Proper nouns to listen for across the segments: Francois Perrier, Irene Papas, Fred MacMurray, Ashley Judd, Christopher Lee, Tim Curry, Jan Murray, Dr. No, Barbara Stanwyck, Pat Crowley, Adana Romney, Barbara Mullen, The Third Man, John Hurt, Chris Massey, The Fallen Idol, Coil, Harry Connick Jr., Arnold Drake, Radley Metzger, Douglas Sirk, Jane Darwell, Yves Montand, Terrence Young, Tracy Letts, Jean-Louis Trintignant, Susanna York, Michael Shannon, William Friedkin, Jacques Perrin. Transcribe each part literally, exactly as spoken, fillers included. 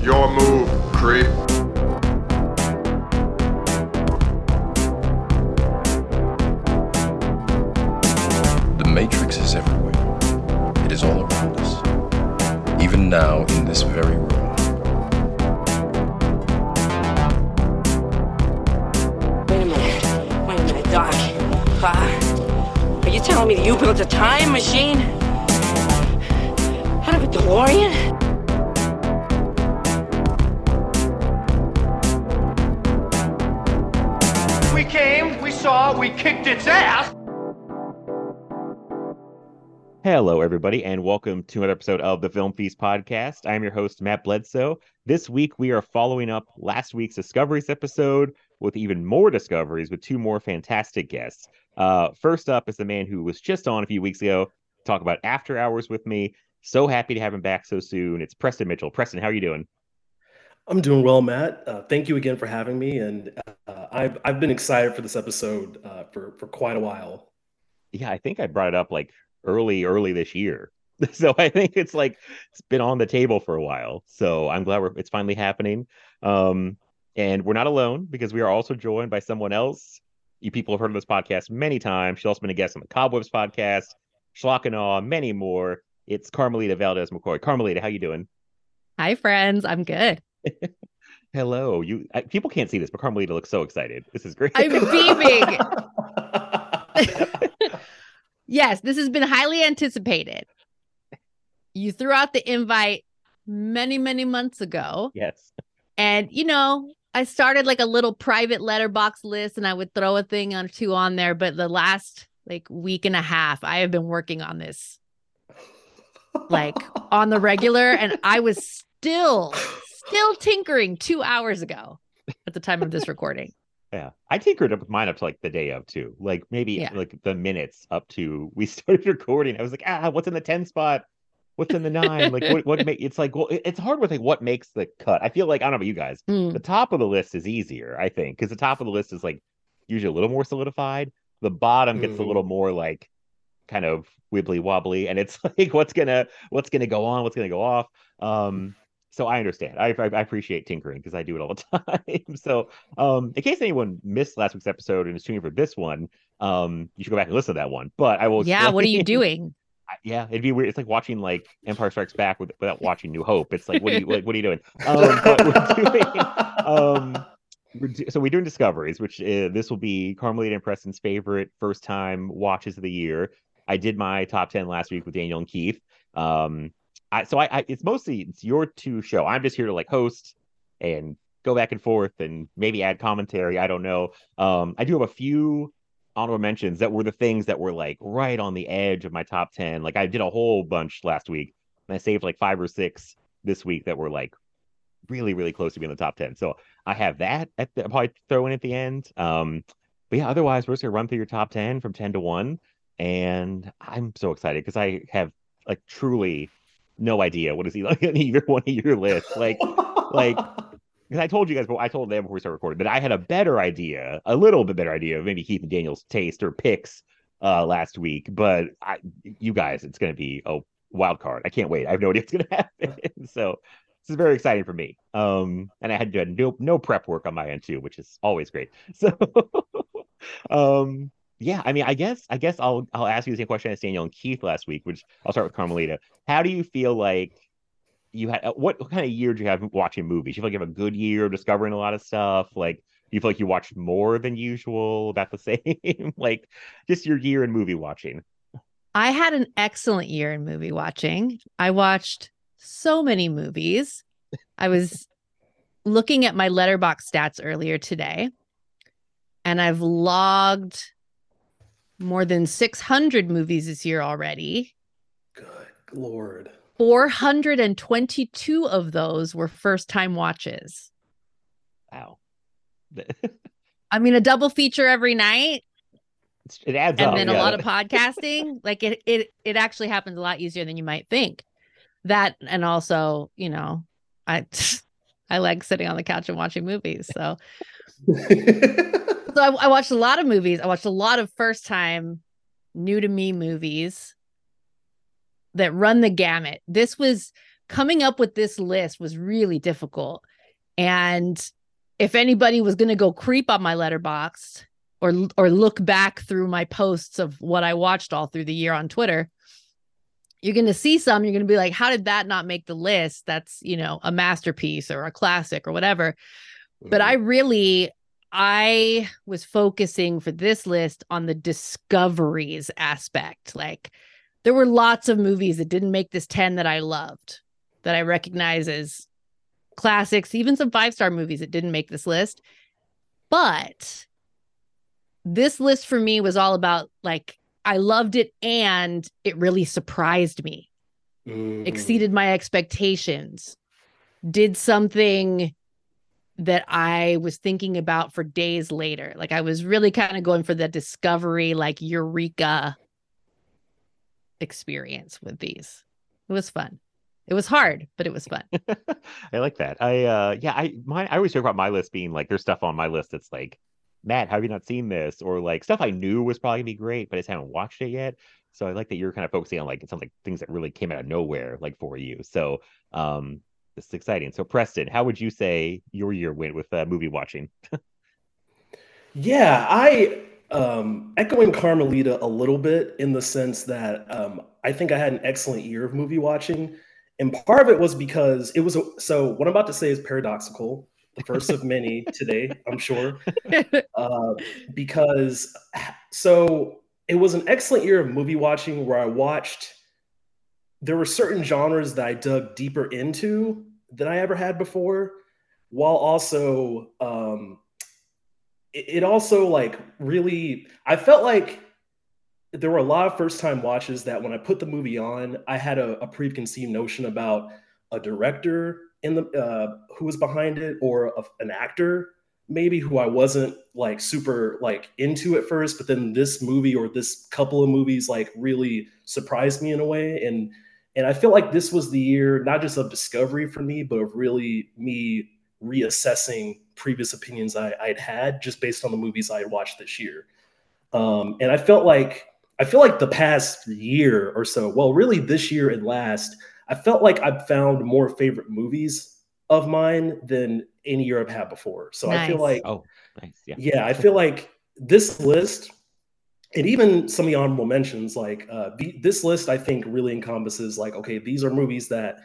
Your move, creep. The Matrix is everywhere. It is all around us. Even now, in this very room. Wait a minute. Wait a minute, Doc. Pa, are you telling me that you built a time machine? Out of a DeLorean? We came, we saw, we kicked its ass! Hello, everybody, and welcome to another episode of the Film Feast podcast. I'm your host, Matt Bledsoe. This week, we are following up last week's Discoveries episode with even more discoveries with two more fantastic guests. Uh, first up is the man who was just on a few weeks ago to talk about After Hours with me. So happy to have him back so soon. It's Preston Mitchell. Preston, how are you doing? I'm doing well, Matt. Uh, thank you again for having me, and uh, I've I've been excited for this episode uh, for for quite a while. Yeah, I think I brought it up like. early early this year, so I think it's like it's been on the table for a while, so I'm glad we're, it's finally happening. Um and we're not alone, because we are also joined by someone else you people have heard of this podcast many times. She's also been a guest on the Cobwebs podcast, Schlock and Awe, many more. It's Carmelita Valdez McCoy. Carmelita, how you doing? Hi friends, I'm good. Hello. You I, people can't see this, but Carmelita looks so excited. This is great. I'm beaming. Yes, this has been highly anticipated. You threw out the invite many, many months ago. Yes. And, you know, I started like a little private letterbox list and I would throw a thing or two on there. But the last like week and a half, I have been working on this like on the regular. And I was still, still tinkering two hours ago at the time of this recording. Yeah, I tinkered up with mine up to like the day of too, like maybe yeah. like the minutes up to we started recording. I was like, ah, what's in the ten spot? What's in the nine? Like what? What make? It's like, well, it's hard with like what makes the cut. I feel like I don't know about you guys. Mm. The top of the list is easier, I think, because the top of the list is like usually a little more solidified. The bottom gets mm. a little more like kind of wibbly wobbly, and it's like what's gonna what's gonna go on, what's gonna go off. Um, So I understand. I, I, I appreciate tinkering because I do it all the time. So um, in case anyone missed last week's episode and is tuning for this one, um, you should go back and listen to that one. But I will. Yeah. Explain. What are you doing? I, yeah, it'd be weird. It's like watching like Empire Strikes Back with, without watching New Hope. It's like, what are you like, what are you doing? Um, but we're doing um, we're do, so we're doing Discoveries, which uh, this will be Carmelita and Preston's favorite first time watches of the year. I did my top ten last week with Daniel and Keith. Um, I, so I, I, it's mostly it's your two show. I'm just here to like host and go back and forth and maybe add commentary. I don't know. Um, I do have a few honorable mentions that were the things that were like right on the edge of my top ten. Like I did a whole bunch last week and I saved like five or six this week that were like really, really close to being in the top ten. So I have that at the, I'll probably throw in at the end. Um, but yeah, otherwise we're just going to run through your top ten from ten to one. And I'm so excited because I have like truly no idea what is he like on either one of your lists. Like, like, because I told you guys, but I told them before we started recording that I had a better idea, a little bit better idea of maybe Keith and Daniel's taste or picks uh, last week. But I, you guys, it's going to be a wild card. I can't wait. I have no idea what's going to happen. So this is very exciting for me. Um, and I had to do no, no prep work on my end too, which is always great. So, um, yeah, I mean, I guess I guess I'll I'll ask you the same question as Daniel and Keith last week, which I'll start with Carmelita. How do you feel like you had what, what kind of year do you have watching movies? Do you feel like you have a good year discovering a lot of stuff? Like, do you feel like you watched more than usual, about the same? Like, just your year in movie watching. I had an excellent year in movie watching. I watched so many movies. I was looking at my Letterboxd stats earlier today, and I've logged more than six hundred movies this year already. Good Lord. four hundred twenty-two of those were first-time watches. Wow. I mean, a double feature every night. It's, it adds and up. And then yeah. a lot of podcasting. Like, it, it, it actually happens a lot easier than you might think. that, and also, you know, I I like sitting on the couch and watching movies. So, so I, I watched a lot of movies. I watched a lot of first time, new to me movies that run the gamut. This was coming up with this list was really difficult. And if anybody was going to go creep on my Letterboxd or or look back through my posts of what I watched all through the year on Twitter, you're going to see some, you're going to be like, how did that not make the list? That's, you know, a masterpiece or a classic or whatever. Mm-hmm. But I really, I was focusing for this list on the discoveries aspect. Like, there were lots of movies that didn't make this ten that I loved, that I recognize as classics, even some five-star movies that didn't make this list. But this list for me was all about, like, I loved it and it really surprised me, mm. exceeded my expectations, did something that I was thinking about for days later. Like, I was really kind of going for the discovery, like, eureka experience with these. It was fun. It was hard, but it was fun. I like that. I, uh, yeah, I, my, I always talk about my list being like, there's stuff on my list that's like, Matt, how have you not seen this? Or like stuff I knew was probably gonna be great, but I just haven't watched it yet. So I like that you're kind of focusing on, like, it sounds like things that really came out of nowhere, like, for you. So um, this is exciting. So Preston, how would you say your year went with uh, movie watching? Yeah, I um, echoing Carmelita a little bit in the sense that um, I think I had an excellent year of movie watching. And part of it was because it was, a, so what I'm about to say is paradoxical. The first of many today, I'm sure, uh, because so it was an excellent year of movie watching where I watched. There were certain genres that I dug deeper into than I ever had before, while also um, it, it also like really I felt like there were a lot of first time watches that when I put the movie on, I had a, a preconceived notion about a director in the uh, who was behind it, or a, an actor maybe who I wasn't like super like into at first, but then this movie or this couple of movies like really surprised me in a way, and and I feel like this was the year not just of discovery for me, but of really me reassessing previous opinions I, I'd had just based on the movies I had watched this year. Um, and I felt like I feel like the past year or so, well, really this year and last, I felt like I've found more favorite movies of mine than any year I've had before. So nice. I feel like, oh, nice. Yeah. yeah, I feel like this list, and even some of the honorable mentions, like uh, the, this list, I think really encompasses like, okay, these are movies that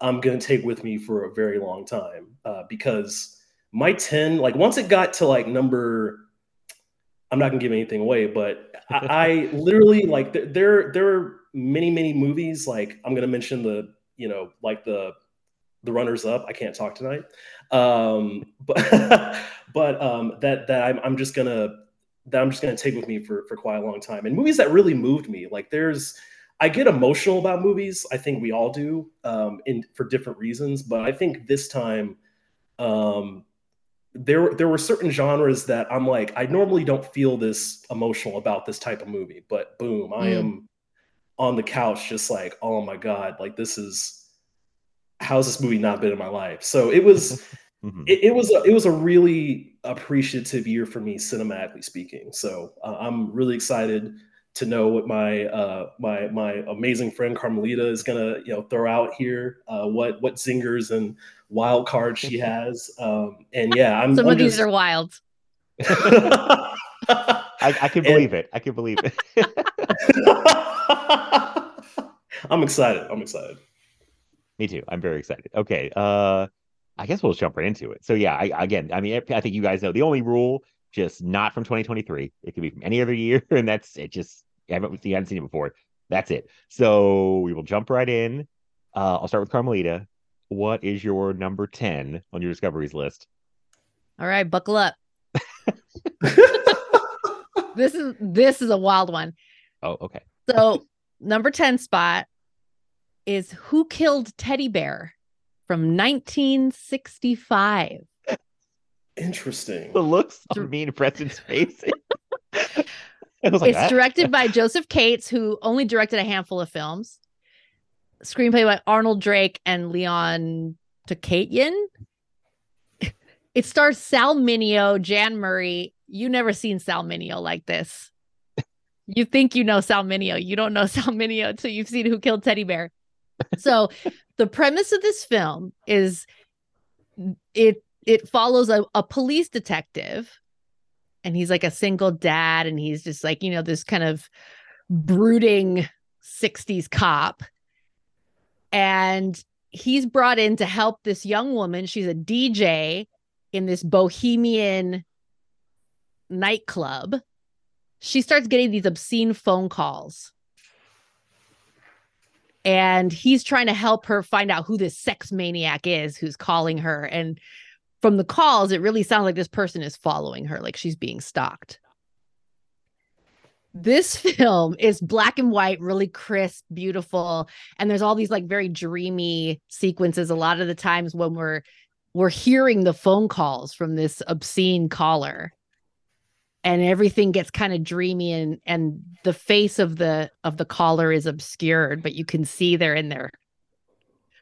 I'm going to take with me for a very long time, uh, because my ten, like once it got to like number, I'm not going to give anything away, but I, I literally like there, there, there are many, many movies. Like I'm going to mention the, you know, like the, the runners up, I can't talk tonight. Um, but, but um, that, that I'm, I'm just gonna, that I'm just going to take with me for, for quite a long time. And movies that really moved me, like there's, I get emotional about movies. I think we all do, um, in for different reasons, but I think this time, um, there, there were certain genres that I'm like, I normally don't feel this emotional about this type of movie, but boom, mm. I am on the couch, just like, oh my God, like this is, how's this movie not been in my life? So it was, mm-hmm. it, it was, a, it was a really appreciative year for me, cinematically speaking. So uh, I'm really excited to know what my, uh, my, my amazing friend Carmelita is gonna, you know, throw out here, uh, what, what zingers and wild cards she has. Um, and yeah, I'm, some I'm of just... these are wild. I, I can believe and, it. I can believe it. I'm excited. I'm excited. Me too. I'm very excited. Okay. Uh, I guess we'll jump right into it. So yeah, I, again, I mean, I think you guys know the only rule, just not from twenty twenty-three. It could be from any other year. And that's it. Just, I haven't, you haven't seen it before. That's it. So we will jump right in. Uh, I'll start with Carmelita. What is your number ten on your discoveries list? All right. Buckle up. This is this is a wild one. Oh, okay. So number ten spot is Who Killed Teddy Bear from nineteen sixty-five. Interesting. The looks on me and Preston's face. It was like, it's ah. directed by Joseph Cates, who only directed a handful of films. screenplay by Arnold Drake and Leon Tekatian. It stars Sal Mineo, Jan Murray. You never seen Sal Mineo like this. You think you know Sal Mineo. You don't know Sal Mineo until you've seen Who Killed Teddy Bear. So the premise of this film is it it follows a, a police detective, and he's like a single dad, and he's just like, you know, this kind of brooding sixties cop. And he's brought in to help this young woman. She's a D J in this bohemian nightclub. She starts getting these obscene phone calls, and he's trying to help her find out who this sex maniac is who's calling her. And from the calls, it really sounds like this person is following her, like she's being stalked. This film is black and white, really crisp, beautiful. And there's all these like very dreamy sequences. A lot of the times when we're we're hearing the phone calls from this obscene caller, and everything gets kind of dreamy, and and the face of the of the caller is obscured, but you can see they're in their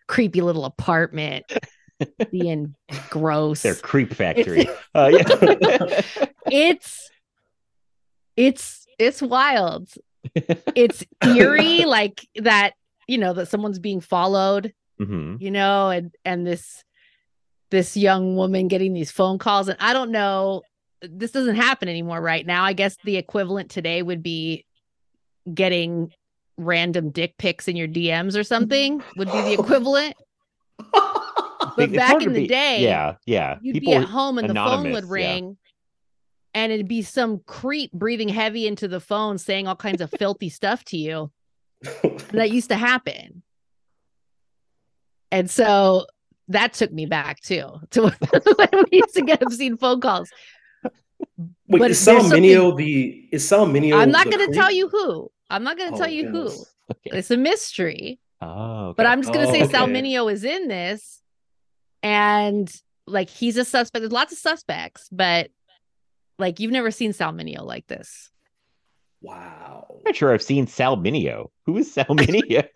creepy little apartment being gross. Their creep factory. It's, uh, yeah. it's it's it's wild. It's eerie, like that, you know, that someone's being followed, mm-hmm. you know, and and this this young woman getting these phone calls. And I don't know. This doesn't happen anymore right now. I guess the equivalent today would be getting random dick pics in your D Ms or something would be the equivalent. But it's back in the be, day, yeah, yeah. you'd People be at home and the phone would ring, yeah. and it'd be some creep breathing heavy into the phone saying all kinds of filthy stuff to you. And that used to happen. And so that took me back too, to when we used to get obscene phone calls. Wait, but is Sal Mineo the is Sal Mineo I'm not gonna creep? tell you who. I'm not gonna oh, tell you yes. who. Okay. It's a mystery. Oh, okay. But I'm just gonna oh, say okay. Sal Mineo is in this, and like he's a suspect. There's lots of suspects, but like you've never seen Sal Mineo like this. Wow. I'm not sure I've seen Sal Mineo. Who is Sal Mineo?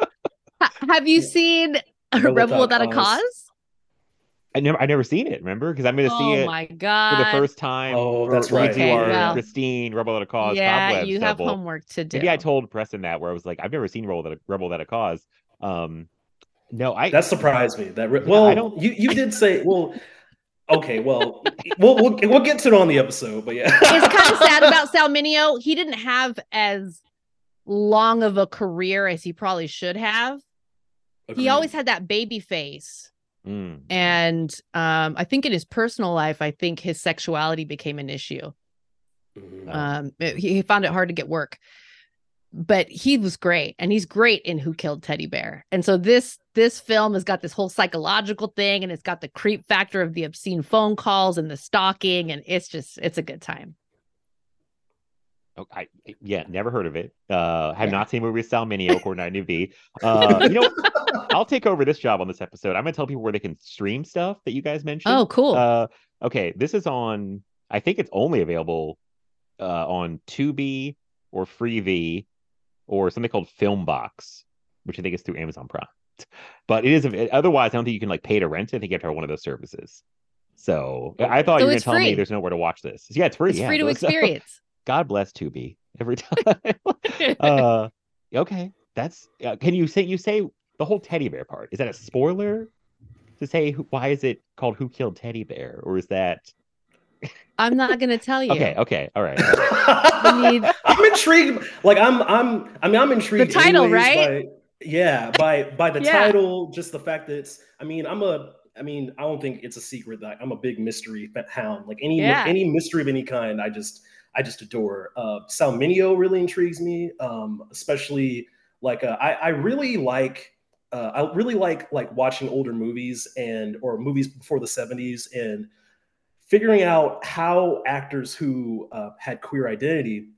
Have you seen A Rebel, Rebel Without, Without a Cause? Cause? I never, I never seen it. Remember, because I'm going to see oh it my God. for the first time. Oh, that's right. Okay, well, Christine, Rebel Without a Cause. Yeah, Cobwebs, you have Double. homework to do. Maybe I told Preston that, where I was like, I've never seen Rebel Without a, Rebel Without a Cause. Um, no, I that surprised me. That re- well, I don't. You you did say well. Okay, well, we'll we'll we'll get to it on the episode, but yeah, it's kind of sad about Sal Mineo. He didn't have as long of a career as he probably should have. Agreed. He always had that baby face. Mm. And um, I think in his personal life, I think his sexuality became an issue. Mm. Um, it, he found it hard to get work, but he was great, and he's great in Who Killed Teddy Bear. And so this this film has got this whole psychological thing, and it's got the creep factor of the obscene phone calls and the stalking, and it's just it's a good time. I yeah, never heard of it. Uh, have yeah. not seen a movie with Sal Mineo, according to I M D B. Uh, you know, I'll take over this job on this episode. I'm gonna tell people where they can stream stuff that you guys mentioned. Oh, cool. Uh, okay, this is on. I think it's only available uh, on Tubi or Freevee or something called Filmbox, which I think is through Amazon Prime. But it is otherwise. I don't think you can like pay to rent it. I think you have to have one of those services. So I thought so you were gonna tell free. me there's nowhere to watch this. Yeah, it's free. It's yeah, free to so, experience. God bless Tubi every time. uh, okay, that's. Uh, can you say you say the whole teddy bear part? Is that a spoiler to say who, why is it called Who Killed Teddy Bear, or is that? I'm not gonna tell you. Okay, okay, all right. need... I'm intrigued. Like I'm, I'm. I mean, I'm intrigued. The title, right? By, yeah, by by the yeah. title, just the fact that it's. I mean, I'm a. I mean, I don't think it's a secret that I'm a big mystery hound. Like any yeah. any mystery of any kind, I just. I just adore. Uh, Sal Mineo really intrigues me, um, especially like uh, I, I really like uh, I really like like watching older movies and or movies before the seventies and figuring out how actors who uh, had queer identity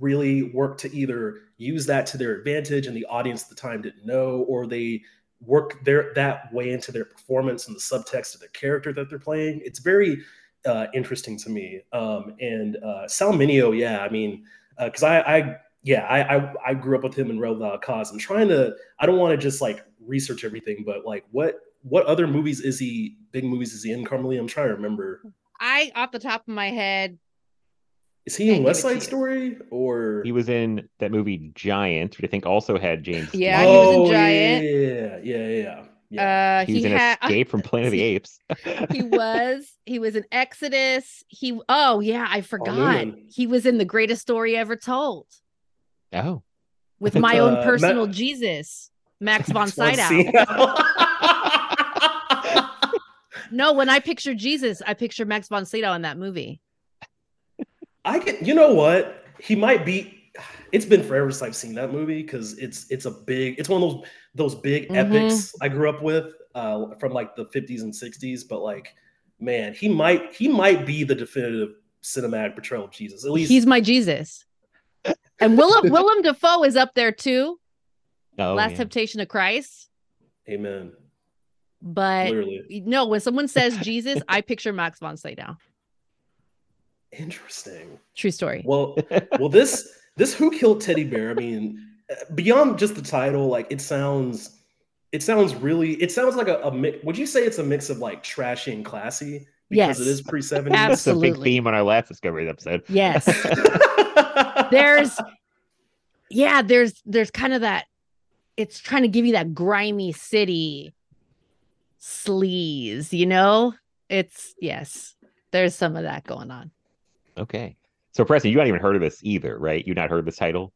really worked to either use that to their advantage and the audience at the time didn't know, or they work their that way into their performance and the subtext of their character that they're playing. It's very Uh, interesting to me, um, and uh, Sal Mineo, yeah, I mean, because uh, I, I, yeah, I, I I grew up with him in Rebel Without a Cause. I'm trying to, I don't want to just like research everything, but like what what other movies is he, big movies is he in, Carmelie? I'm trying to remember. I, off the top of my head. Is he in West Side Story or? He was in that movie Giant, which I think also had James. Yeah, Stewart. He was in Giant. Oh, yeah, yeah, yeah. yeah. Uh, he, he was in ha- Escape from Planet of the Apes. he was. He was in Exodus. He. Oh, yeah, I forgot. Oh, he was in The Greatest Story Ever Told. Oh. With my uh, own personal Ma- Jesus, Max von Sydow. No, when I picture Jesus, I picture Max von Sydow in that movie. I get, you know what? He might be, it's been forever since I've seen that movie because it's it's a big, it's one of those those big mm-hmm. epics I grew up with uh, from like the fifties and sixties. But like, man, he might he might be the definitive cinematic portrayal of Jesus. At least he's my Jesus. And Willem Willem Dafoe is up there too. Oh, Last yeah. Temptation of Christ. Amen. But literally. No, when someone says Jesus, I picture Max von Sydow. Interesting. True story. Well, well, this this Who Killed Teddy Bear? I mean, beyond just the title, like it sounds, it sounds really, it sounds like a, a mix. Would you say it's a mix of like trashy and classy? Because yes, it is pre seventies. Absolutely. That's a big theme on our last Discovery episode. Yes. there's, yeah, there's there's kind of that. It's trying to give you that grimy city sleaze, you know. It's yes. There's some of that going on. Okay. So Preston, you haven't even heard of this either, right? You've not heard this title?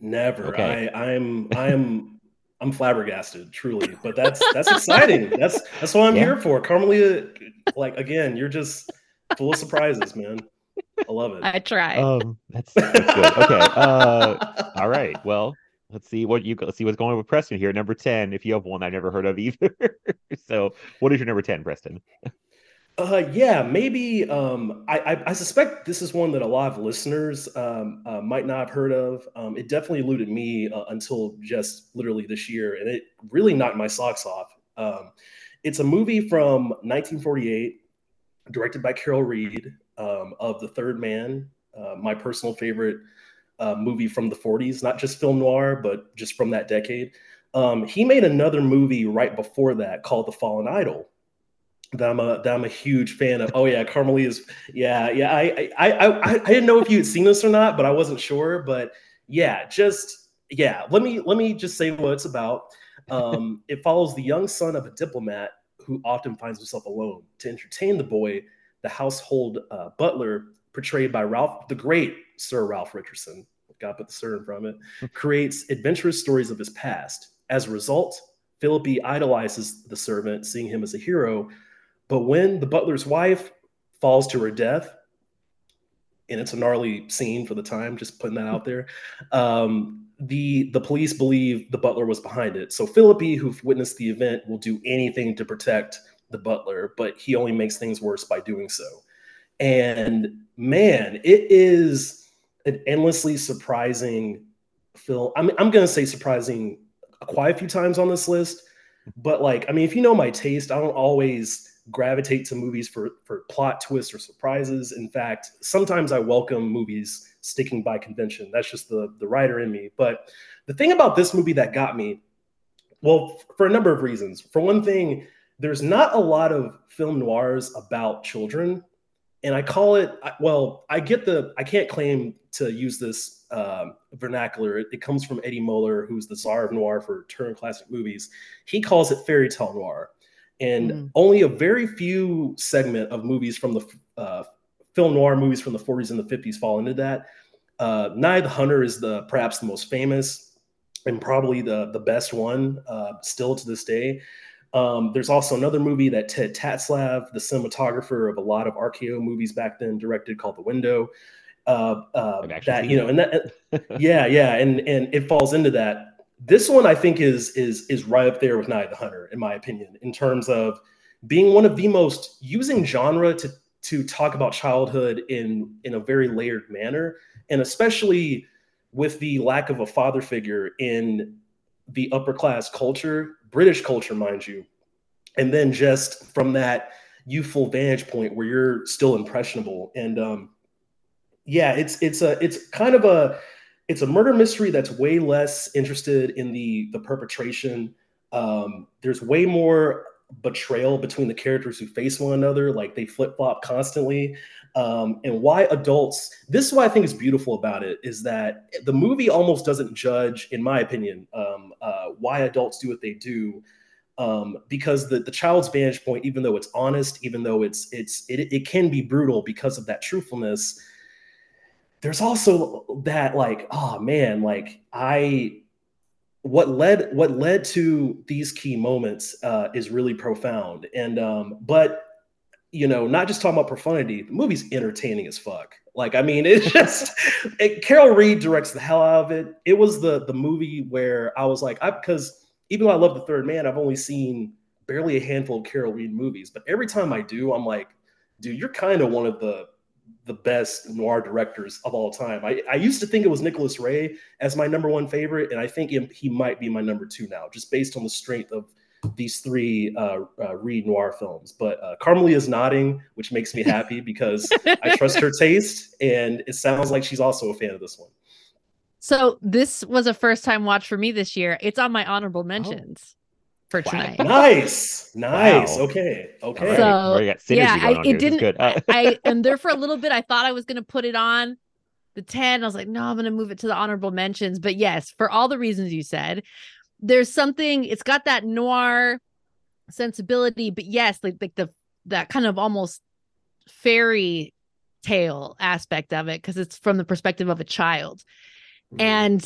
Never. Okay. I, I'm I'm I'm flabbergasted, truly. But that's that's exciting. That's that's what I'm yeah. here for. Carmelie, like again, you're just full of surprises, man. I love it. I try. Um that's, that's good. Okay. Uh all right. Well, let's see what you let's see what's going on with Preston here. Number ten, if you have one I've never heard of either. So what is your number ten, Preston? Uh, yeah, maybe. Um, I, I, I suspect this is one that a lot of listeners um, uh, might not have heard of. Um, it definitely eluded me uh, until just literally this year, and it really knocked my socks off. Um, it's a movie from nineteen forty-eight, directed by Carol Reed, um, of The Third Man, uh, my personal favorite uh, movie from the forties, not just film noir, but just from that decade. Um, he made another movie right before that called The Fallen Idol. That I'm a that I'm a huge fan of. Oh yeah, Carmelie is yeah yeah. I I I I didn't know if you had seen this or not, but I wasn't sure. But yeah, just yeah. Let me let me just say what it's about. Um, it follows the young son of a diplomat who often finds himself alone. To entertain the boy, the household uh, butler, portrayed by Ralph the Great, Sir Ralph Richardson. Got to put the sir in front of it. Creates adventurous stories of his past. As a result, Philippi idolizes the servant, seeing him as a hero. But when the butler's wife falls to her death, and it's a gnarly scene for the time, just putting that out there, um, the the police believe the butler was behind it. So Philippi, who've witnessed the event, will do anything to protect the butler, but he only makes things worse by doing so. And man, it is an endlessly surprising film. I'm, I'm going to say surprising quite a few times on this list. But like, I mean, if you know my taste, I don't always gravitate to movies for, for plot twists or surprises. In fact, sometimes I welcome movies sticking by convention. That's just the, the writer in me. But the thing about this movie that got me, well, for a number of reasons. For one thing, there's not a lot of film noirs about children. And I call it, well, I get the, I can't claim to use this um, vernacular. It, it comes from Eddie Muller, who's the czar of noir for Turner Classic Movies. He calls it fairy tale noir. And mm. only a very few segment of movies from the uh, film noir movies from the forties and the fifties fall into that. Uh, Night of the Hunter is the perhaps the most famous and probably the, the best one uh, still to this day. Um, there's also another movie that Ted Tetzlaff, the cinematographer of a lot of R K O movies back then, directed called The Window. Uh, uh, that you know, and that yeah, yeah, and and it falls into that. This one I think is is is right up there with Night of the Hunter, in my opinion, in terms of being one of the most using genre to to talk about childhood in in a very layered manner, and especially with the lack of a father figure in the upper class culture, British culture, mind you. And then just from that youthful vantage point where you're still impressionable. And um, yeah, it's, it's a, it's kind of a, it's a murder mystery that's way less interested in the the perpetration. Um, there's way more betrayal between the characters who face one another. Like, they flip-flop constantly. Um, and why adults, this is what I think is beautiful about it, is that the movie almost doesn't judge, in my opinion, um, uh, why adults do what they do. Um, because the, the child's vantage point, even though it's honest, even though it's it's it, it can be brutal because of that truthfulness, there's also that, like, oh man, like I what led what led to these key moments uh, is really profound. And um, but you know, not just talking about profundity, the movie's entertaining as fuck. Like, I mean, it's just it, Carol Reed directs the hell out of it. It was the the movie where I was like, I because. Even though I love The Third Man, I've only seen barely a handful of Carol Reed movies. But every time I do, I'm like, dude, you're kind of one of the the best noir directors of all time. I, I used to think it was Nicholas Ray as my number one favorite, and I think him, he might be my number two now, just based on the strength of these three uh, uh, Reed noir films. But uh, Carmelia is nodding, which makes me happy because I trust her taste, and it sounds like she's also a fan of this one. So this was a first-time watch for me this year. It's on my honorable mentions oh. for tonight. Wow. Nice, nice. Wow. Okay, okay. So, so yeah, I, it didn't. Good. I, I am there for a little bit. I thought I was going to put it on the ten. I was like, no, I'm going to move it to the honorable mentions. But yes, for all the reasons you said, there's something. It's got that noir sensibility, but yes, like like the that kind of almost fairy tale aspect of it, because it's from the perspective of a child. And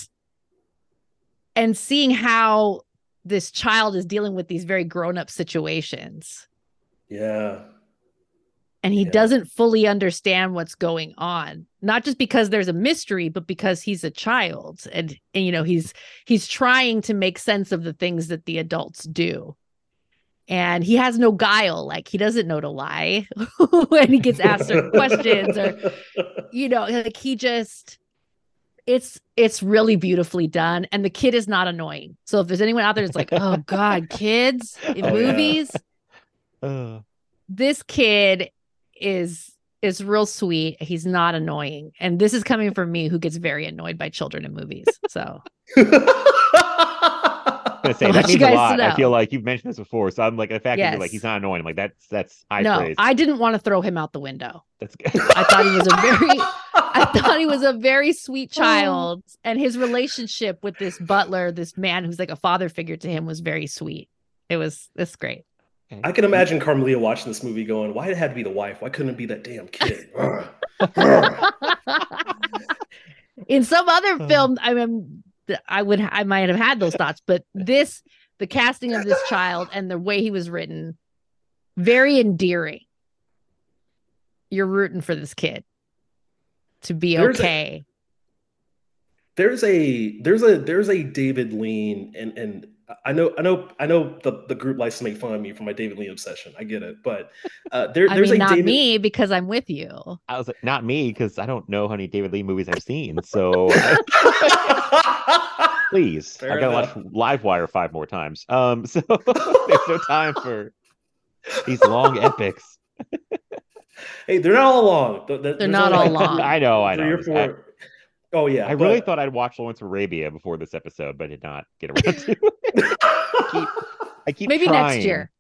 and seeing how this child is dealing with these very grown-up situations. Yeah. And he yeah. doesn't fully understand what's going on. Not just because there's a mystery, but because he's a child. And, and you know, he's he's trying to make sense of the things that the adults do. And he has no guile, like he doesn't know to lie when he gets asked certain questions, or, you know, like he just... It's it's really beautifully done, and the kid is not annoying. So if there's anyone out there that's like, oh god, kids in oh, movies, yeah. uh. this kid is is real sweet. He's not annoying, and this is coming from me, who gets very annoyed by children in movies. So I was gonna say, that means a lot. I feel like you've mentioned this before, so I'm like, the fact yes. that you're like he's not annoying, I'm like that's that's high no, praise. I didn't want to throw him out the window. That's good. I thought he was a very. I thought he was a very sweet child, and his relationship with this butler, this man who's like a father figure to him, was very sweet. It was it's great. I can imagine Carmelia watching this movie going, why it had to be the wife? Why couldn't it be that damn kid? In some other film, I mean, I would I might have had those thoughts, but this, the casting of this child and the way he was written, very endearing. You're rooting for this kid to be okay. There's a there's a there's a David Lean, and and I know I know I know the the group likes to make fun of me for my David Lean obsession. I get it, but uh, there I there's mean, a not David... me because I'm with you. I was like, not me because I don't know how many David Lean movies I've seen. So I... please, Fair I gotta enough. watch Livewire five more times. Um, so there's no time for these long epics. Hey, they're not all long. They're, they're not all long. I know, I know. Three or four. I, oh, yeah. I but... really thought I'd watch Lawrence of Arabia before this episode, but did not get around to it. I keep, I keep maybe trying. Next year.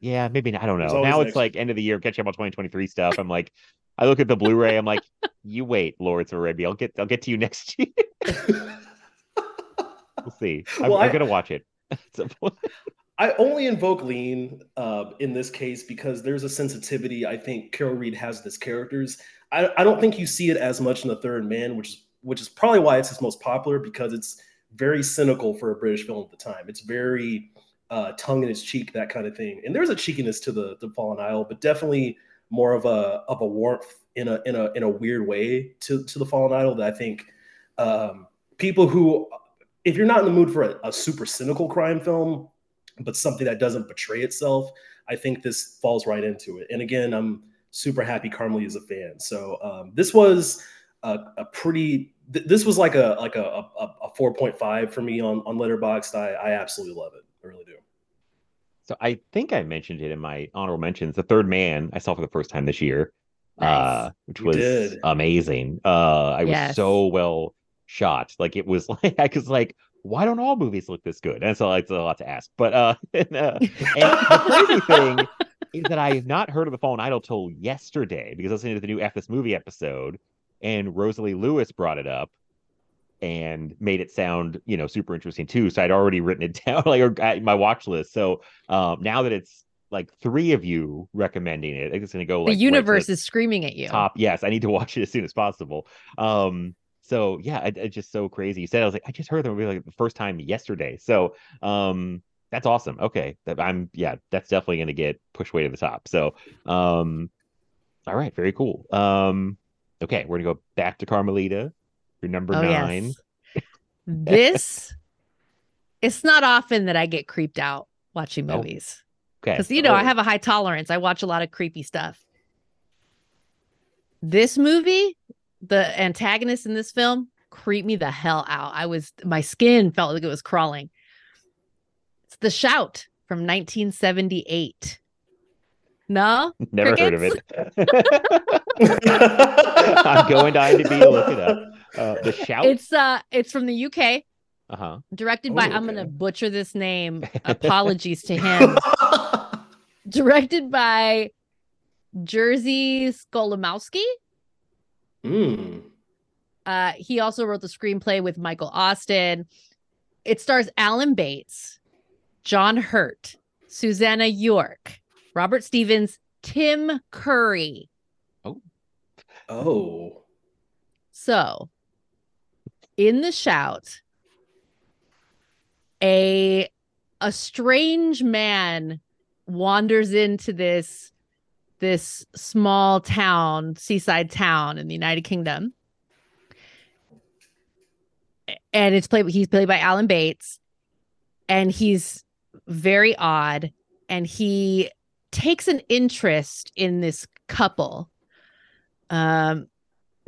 Yeah, maybe. I don't know. Now it's like year. End of the year, catching up on twenty twenty-three stuff. I'm like, I look at the Blu-ray. I'm like, you wait, Lawrence of Arabia. I'll get, I'll get to you next year. We'll see. Well, I'm, I... I'm gonna watch it at some point. I only invoke Lean uh, in this case because there's a sensitivity I think Carol Reed has with his characters. I, I don't think you see it as much in The Third Man, which is which is probably why it's his most popular, because it's very cynical for a British film at the time. It's very uh, tongue in its cheek, that kind of thing. And there's a cheekiness to the the Fallen Idol, but definitely more of a of a warmth in a in a in a weird way to to the Fallen Idol that I think um, people who, if you're not in the mood for a, a super cynical crime film, but something that doesn't betray itself, I think this falls right into it. And again, I'm super happy Carmelia is a fan. So um, this was a, a pretty, th this was like a like a, a, a four point five for me on, on Letterboxd. I, I absolutely love it. I really do. So I think I mentioned it in my honorable mentions. The Third Man I saw for the first time this year, nice. uh, which you was did. amazing. Uh, I yes. was so well shot. Like, it was like, I was like, why don't all movies look this good? And so it's a lot to ask. But uh, and, uh, and the crazy thing is that I have not heard of The Fallen Idol till yesterday, because I was listening to the new F This Movie episode, and Rosalie Lewis brought it up and made it sound, you know, super interesting too. So I'd already written it down, like, or my watch list. So um, now that it's like three of you recommending it, I think it's going to go like the universe is screaming at you. Top, yes, I need to watch it as soon as possible. Um, so yeah, it, it's just so crazy. You said, I was like, I just heard them like the first time yesterday. So um, that's awesome. Okay, that I'm yeah, that's definitely going to get pushed way to the top. So um, all right, very cool. Um, okay, we're gonna go back to Carmelita. Your number oh, nine. Yes. This, it's not often that I get creeped out watching movies. Oh, okay. Because, you know, oh. I have a high tolerance. I watch a lot of creepy stuff. This movie, the antagonist in this film, creeped me the hell out. I was, my skin felt like it was crawling. It's The Shout from nineteen seventy-eight. No? Never Crickets? Heard of it. I'm going to I M D B to look it up. Uh, the Shout. It's uh, it's from the U K. Uh huh. Directed by Ooh, okay. I'm gonna butcher this name. Apologies to him. Directed by Jerzy Skolomowski. Mm. Uh, he also wrote the screenplay with Michael Austin. It stars Alan Bates, John Hurt, Susanna York, Robert Stevens, Tim Curry. Oh. Oh. So. In The Shout, a a strange man wanders into this this small town, seaside town in the United Kingdom, and it's played. He's played by Alan Bates, and he's very odd, and he takes an interest in this couple. Um,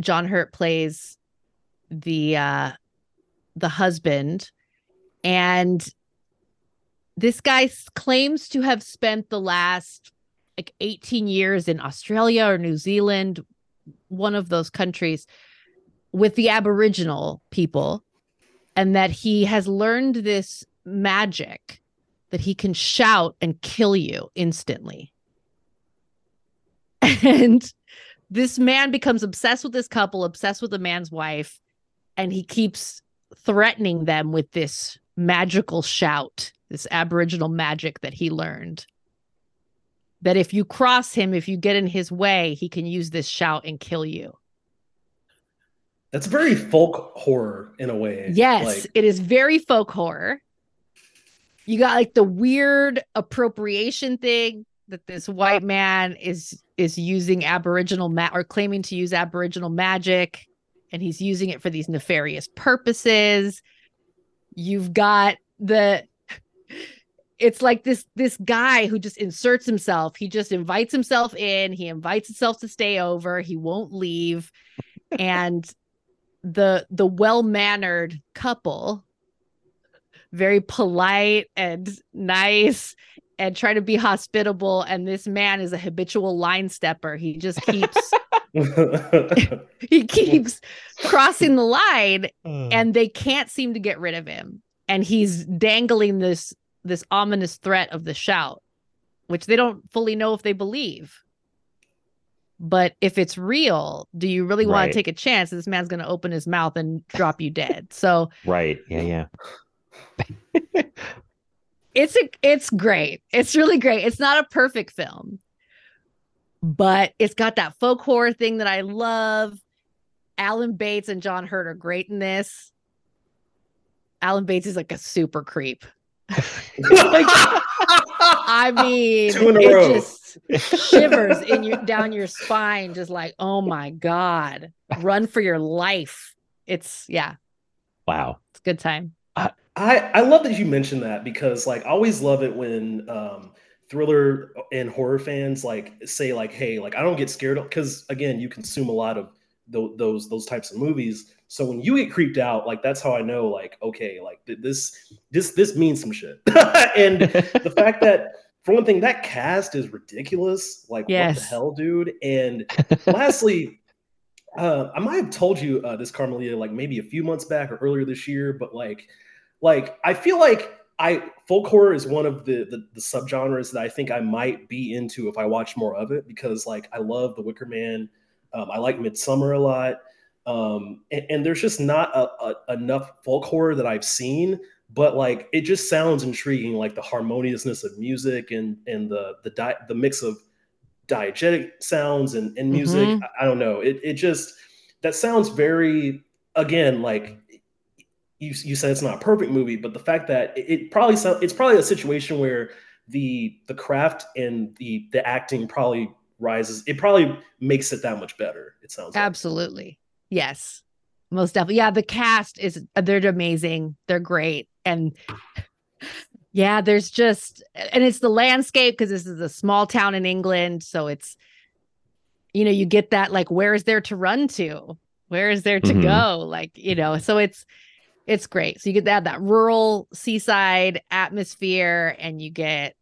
John Hurt plays the uh the husband, and this guy claims to have spent the last like eighteen years in Australia or New Zealand, one of those countries, with the Aboriginal people, and that he has learned this magic that he can shout and kill you instantly. And this man becomes obsessed with this couple, obsessed with the man's wife. And he keeps threatening them with this magical shout, this Aboriginal magic that he learned. That if you cross him, if you get in his way, he can use this shout and kill you. That's very folk horror in a way. Yes, like... it is very folk horror. You got like the weird appropriation thing that this white man is is using Aboriginal ma- or claiming to use Aboriginal magic. And he's using it for these nefarious purposes. You've got the, it's like this, this guy who just inserts himself. He just invites himself in. He invites himself to stay over. He won't leave. And the, the well-mannered couple, very polite and nice and try to be hospitable. And this man is a habitual line stepper. He just keeps... he keeps crossing the line, and they can't seem to get rid of him. And he's dangling this this ominous threat of the shout, which they don't fully know if they believe. But if it's real, do you really right. want to take a chance? This man's going to open his mouth and drop you dead. So right, yeah, yeah. it's a, it's great. It's really great. It's not a perfect film. But it's got that folk horror thing that I love. Alan Bates and John Hurt are great in this. Alan Bates is like a super creep. Like, I mean, it just shivers in your, down your spine. Just like, oh my God, run for your life. It's, yeah. Wow. It's a good time. I, I, I love that you mentioned that, because like I always love it when... Um, thriller and horror fans like say like, hey, like I don't get scared, because again, you consume a lot of th- those those types of movies. So when you get creeped out, like that's how I know, like, okay, like th- this this this means some shit. And the fact that, for one thing, that cast is ridiculous. Like, yes. What the hell, dude? And lastly, uh, I might have told you uh, this, Carmelita, like maybe a few months back or earlier this year, but like, like I feel like I folk horror is one of the, the the subgenres that I think I might be into if I watch more of it, because like I love The Wicker Man, um, I like Midsummer a lot, um, and, and there's just not a, a, enough folk horror that I've seen. But like it just sounds intriguing, like the harmoniousness of music and and the the di the mix of diegetic sounds and, and music. Mm-hmm. I, I don't know. It it just that sounds very, again, like you you said it's not a perfect movie, but the fact that it, it probably sound, it's probably a situation where the the craft and the the acting probably rises. It probably makes it that much better. It sounds absolutely like. Yes. Most definitely. Yeah, the cast is, they're amazing. They're great. And yeah, there's just, and it's the landscape, because this is a small town in England. So it's, you know, you get that, like, where is there to run to? Where is there to mm-hmm. go? Like, you know, so it's, it's great. So you get that, that rural seaside atmosphere, and you get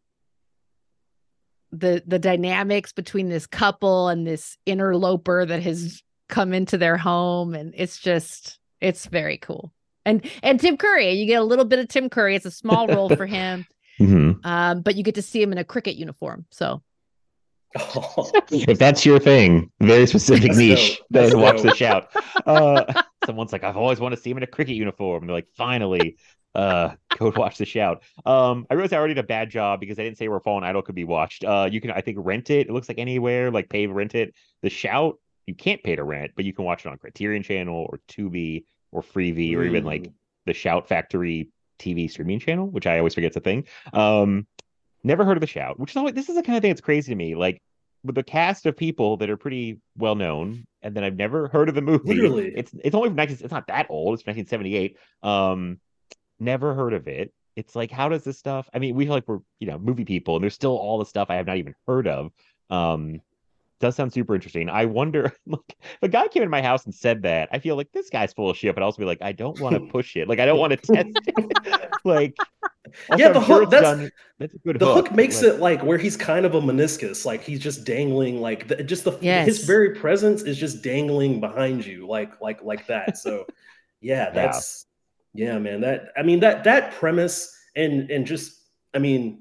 the, the dynamics between this couple and this interloper that has come into their home, and it's just it's very cool. And and Tim Curry, you get a little bit of Tim Curry. It's a small role for him, mm-hmm. um, but you get to see him in a cricket uniform. So, oh, if that's your thing, very specific niche, then watch the shout. Uh, someone's like, I've always wanted to see him in a cricket uniform. And they're like, finally, uh, go watch the shout. Um, I realized I already did a bad job because I didn't say where Fallen Idol could be watched. Uh, you can, I think, rent it. It looks like anywhere, like pay rent it. The shout. You can't pay to rent, but you can watch it on Criterion Channel or Tubi or Freevee, or even like the Shout Factory T V streaming channel, which I always forget's a thing. Um, never heard of the Shout, which is always, this is the kind of thing that's crazy to me. Like with the cast of people that are pretty well known, and then I've never heard of the movie. Literally, it's it's only from nineteen. It's not that old. It's nineteen seventy-eight. Um, never heard of it. It's like, how does this stuff? I mean, we feel like we're you know movie people, and there's still all the stuff I have not even heard of. Um. Does sound super interesting. I wonder, like, if a guy came in my house and said that, I feel like this guy's full of shit, but I'd also be like, I don't want to push it. Like, I don't want to test it. Like, also, yeah, the hook, that's, done, that's a good the hook. hook makes like, it like where he's kind of a meniscus, like he's just dangling, like the, just the yes. his very presence is just dangling behind you, like like like that. So, yeah, that's yeah, yeah man. That I mean that that premise and and just I mean.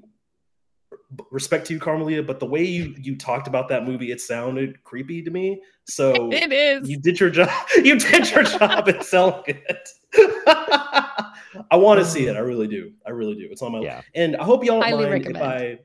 Respect to you, Carmelita, but the way you you talked about that movie, it sounded creepy to me. So it is. You did your job. You did your job at selling it. I want to see it. I really do. I really do. It's on my yeah. list. And I hope y'all don't Highly mind recommend. if I.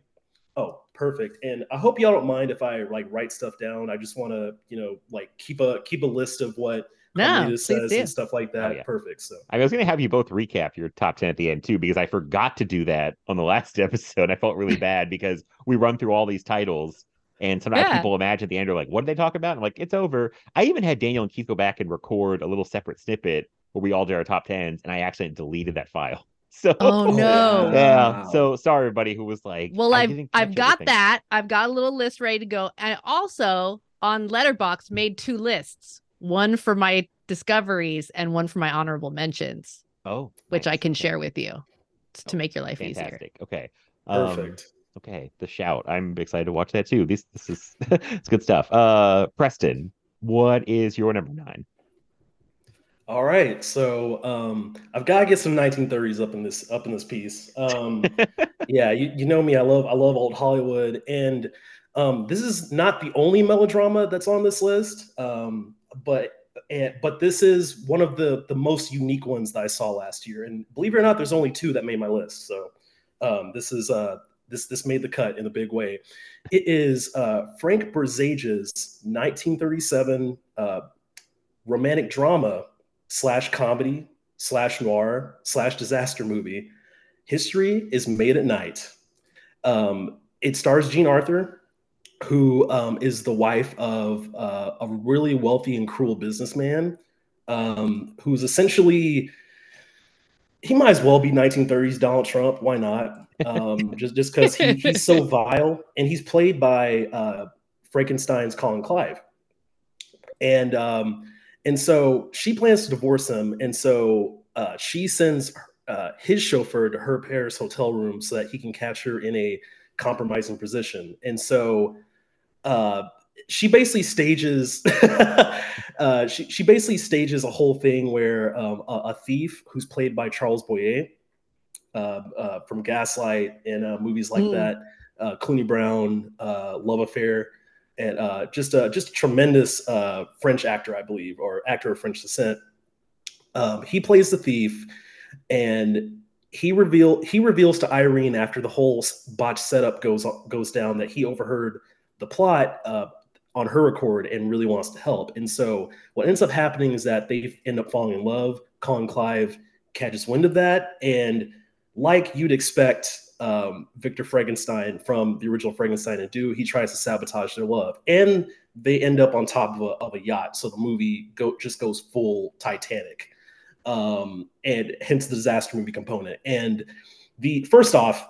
Oh, perfect. And I hope y'all don't mind if I like write stuff down. I just want to, you know, like keep a keep a list of what. No, says and stuff like that. Oh, yeah. Perfect. So I was going to have you both recap your top ten at the end too, because I forgot to do that on the last episode. I felt really bad because we run through all these titles, and sometimes yeah. people imagine at the end are like, "What did they talk about?" And I'm like, "It's over." I even had Daniel and Keith go back and record a little separate snippet where we all did our top tens, and I accidentally deleted that file. So oh no, yeah. Wow. So sorry, everybody who was like, "Well, I I've I've got everything. that. I've got a little list ready to go," and also on Letterboxd made two lists. One for my discoveries and one for my honorable mentions. Oh, which nice. I can share with you to oh, make your life fantastic. easier. Okay, um, perfect. Okay, the shout. I'm excited to watch that too. This this is it's good stuff. Uh, Preston, what is your number nine? All right, so um, I've got to get some nineteen thirties up in this up in this piece. Um, yeah, you you know me. I love I love old Hollywood, and um, this is not the only melodrama that's on this list. Um, But and, but this is one of the, the most unique ones that I saw last year. And believe it or not, there's only two that made my list. So um, this is uh, this this made the cut in a big way. It is uh, Frank Berzage's nineteen thirty-seven uh, romantic drama slash comedy slash noir slash disaster movie. History is Made at Night. Um, it stars Jean Arthur, who um, is the wife of uh, a really wealthy and cruel businessman um, who's essentially, he might as well be nineteen thirties Donald Trump. Why not? Um, just just because he, he's so vile. And he's played by uh, Frankenstein's Colin Clive. And, um, and so she plans to divorce him. And so uh, she sends uh, his chauffeur to her Paris hotel room so that he can catch her in a compromising position. And so, Uh, she basically stages uh, she, she basically stages a whole thing where um, a, a thief who's played by Charles Boyer uh, uh, from Gaslight and uh, movies like mm. that, uh, Clooney Brown, uh, Love Affair, and uh, just a just a tremendous uh, French actor, I believe, or actor of French descent. Um, he plays the thief, and he reveal he reveals to Irene after the whole botched setup goes goes down that he overheard the plot uh, on her accord and really wants to help. And so what ends up happening is that they end up falling in love. Colin Clive catches wind of that, and like you'd expect, um, Victor Frankenstein from the original Frankenstein and Do, he tries to sabotage their love, and they end up on top of a, of a yacht. So the movie go, just goes full Titanic, um, and hence the disaster movie component. And the first off,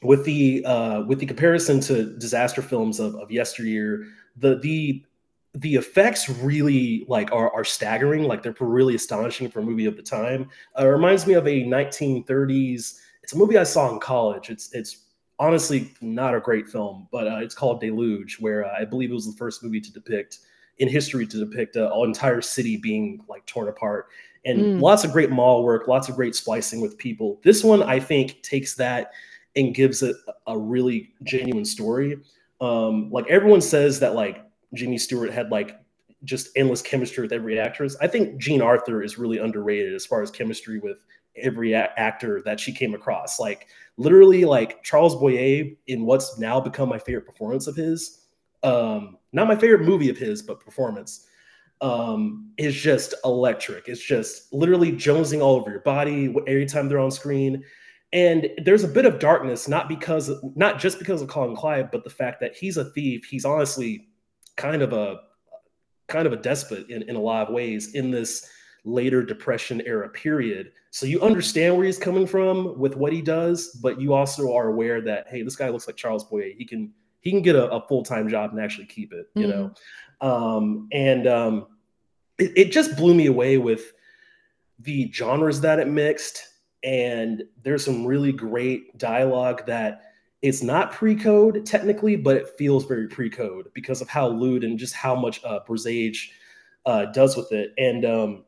with the uh, with the comparison to disaster films of, of yesteryear, the the the effects really like are are staggering. Like they're really astonishing for a movie of the time. Uh, it reminds me of a nineteen thirties. It's a movie I saw in college. It's it's honestly not a great film, but uh, it's called Deluge, where uh, I believe it was the first movie to depict in history to depict a, an entire city being like torn apart, and mm. lots of great mall work, lots of great splicing with people. This one I think takes that and gives it a really genuine story. Um, like everyone says that like Jimmy Stewart had like just endless chemistry with every actress. I think Jean Arthur is really underrated as far as chemistry with every a- actor that she came across. Like literally like Charles Boyer in what's now become my favorite performance of his, um, not my favorite movie of his, but performance, um, is just electric. It's just literally jonesing all over your body every time they're on screen. And there's a bit of darkness, not because, not just because of Colin Clive, but the fact that he's a thief. He's honestly kind of a, kind of a despot in, in a lot of ways in this later Depression era period. So you understand where he's coming from with what he does, but you also are aware that, hey, this guy looks like Charles Boyer. He can, he can get a, a full-time job and actually keep it, you mm-hmm. know? Um, and um, it, it just blew me away with the genres that it mixed. And there's some really great dialogue that it's not pre-code technically, but it feels very pre-code because of how lewd and just how much uh, Bresage uh, does with it. And um,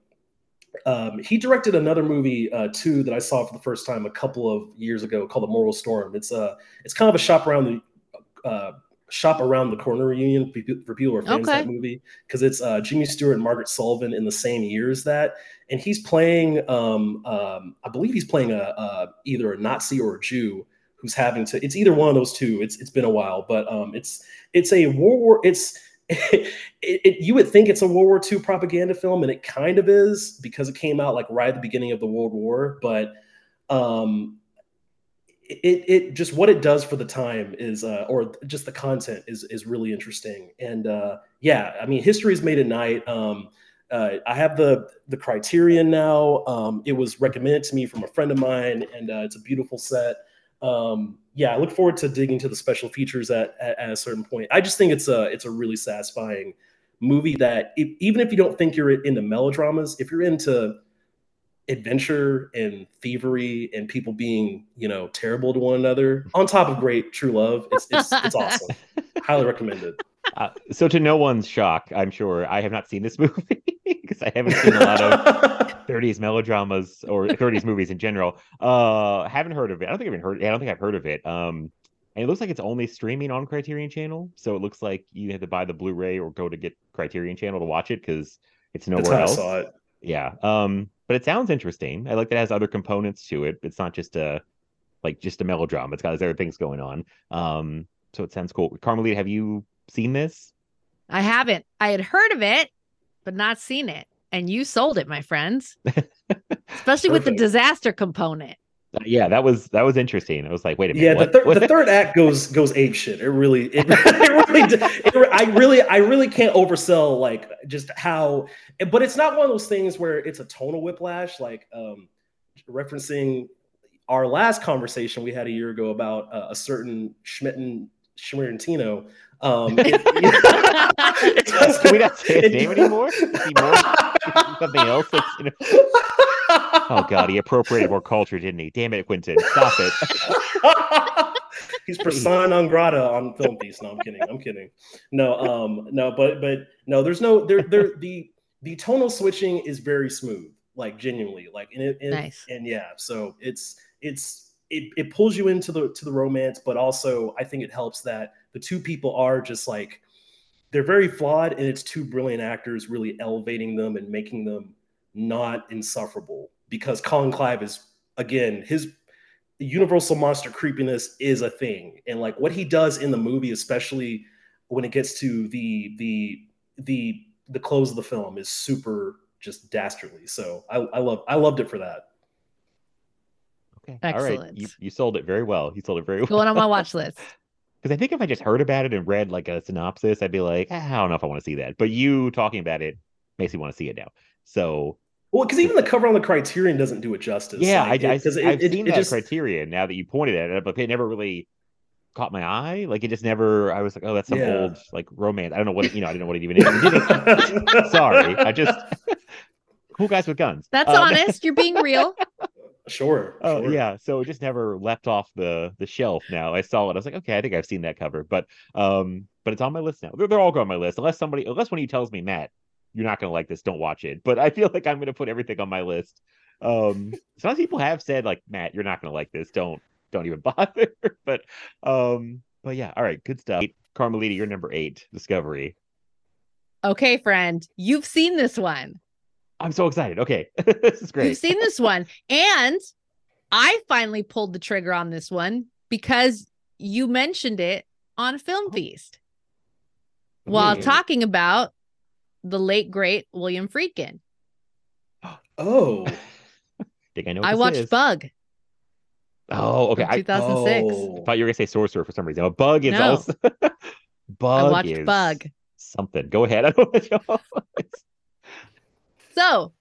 um, he directed another movie uh, too that I saw for the first time a couple of years ago called The Moral Storm. It's a uh, it's kind of a shop around the uh, shop around the corner reunion for people who are fans okay. of that movie because it's uh, Jimmy Stewart and Margaret Sullivan in the same year as that. And he's playing, um, um, I believe he's playing a, a either a Nazi or a Jew who's having to. It's either one of those two. It's it's been a while, but um, it's it's a World War. It's it, it, you would think it's a World War Two propaganda film, and it kind of is because it came out like right at the beginning of the World War. But um, it it just what it does for the time is, uh, or just the content is is really interesting. And uh, yeah, I mean, history is made at night. Um, Uh, I have the the Criterion now. Um, it was recommended to me from a friend of mine, and uh, it's a beautiful set. Um, yeah, I look forward to digging to the special features at, at at a certain point. I just think it's a it's a really satisfying movie that if, even if you don't think you're into melodramas, if you're into adventure and thievery and people being you know terrible to one another, on top of great true love, it's it's, it's awesome. Highly recommended. Uh, so to no one's shock, I'm sure, I have not seen this movie because I haven't seen a lot of thirties melodramas or thirties movies in general. Uh, haven't heard of it. I don't think I've even heard. I don't think I've heard of it. Um, and it looks like it's only streaming on Criterion Channel, so it looks like you have to buy the Blu-ray or go to get Criterion Channel to watch it because it's nowhere else. That's how I saw it. Yeah. Um, but it sounds interesting. I like that it has other components to it. It's not just a like just a melodrama. It's got these other things going on. Um, so it sounds cool. Carmelita, have you seen this? I haven't. I had heard of it, but not seen it. And you sold it, my friends. Especially with the disaster component. Uh, yeah, that was that was interesting. I was like, wait a minute. Yeah, what? the, thir- the third act goes goes ape shit. It really, it, it really, it, it, I really, I really can't oversell like just how. But it's not one of those things where it's a tonal whiplash, like um, referencing our last conversation we had a year ago about uh, a certain Schmitten. Schmerentino. Um, it, it, it, Can we not say his name anymore? Is he more, is he something else? That's, you know... Oh, God, he appropriated more culture, didn't he? Damn it, Quentin. Stop it. He's persona non grata on Film Beast. No, I'm kidding. I'm kidding. No, um, no, but but no, there's no there there the the tonal switching is very smooth, like genuinely, like and it, and, nice. And yeah, so it's it's it it pulls you into the to the romance, but also I think it helps that the two people are just like they're very flawed, and it's two brilliant actors really elevating them and making them not insufferable, because Colin Clive is again his. The universal monster creepiness is a thing, and like what he does in the movie, especially when it gets to the the the the close of the film, is super just dastardly. So I, I love I loved it for that. Okay, excellent. All right, you, you sold it very well. You sold it very well. Going on my watch list. Because I think if I just heard about it and read like a synopsis, I'd be like, I don't know if I want to see that. But you talking about it makes me want to see it now. So. Well, because even the cover on the Criterion doesn't do it justice. Yeah, like, I, I, it, I've it, seen it, that it just... Criterion now that you pointed at it, but it never really caught my eye. Like, it just never, I was like, oh, that's some yeah. old, like, romance. I don't know what, it, you know, I didn't know what it even is. Sorry, I just, cool guys with guns. That's um, honest, you're being real. Sure. Oh, sure. Yeah, so it just never left off the, the shelf now. I saw it, I was like, okay, I think I've seen that cover, but um, but it's on my list now. They're, they're all going on my list, unless somebody, unless one of you tells me, Matt, you're not going to like this, don't watch it. But I feel like I'm going to put everything on my list. Um, some people have said, like, Matt, you're not going to like this. Don't don't even bother. But, um, but yeah, all right, good stuff. Carmelita, you're number eight, Discovery. Okay, friend, you've seen this one. I'm so excited. Okay, this is great. You've seen this one. And I finally pulled the trigger on this one because you mentioned it on Film Feast oh. while yeah. talking about the late, great William Friedkin. Oh. I, think I, know I watched is. Bug. Oh, okay. two thousand six. I, oh. I thought you were going to say Sorcerer for some reason. But Bug is no. also... Bug I watched is Bug. Something. Go ahead. I don't know. So,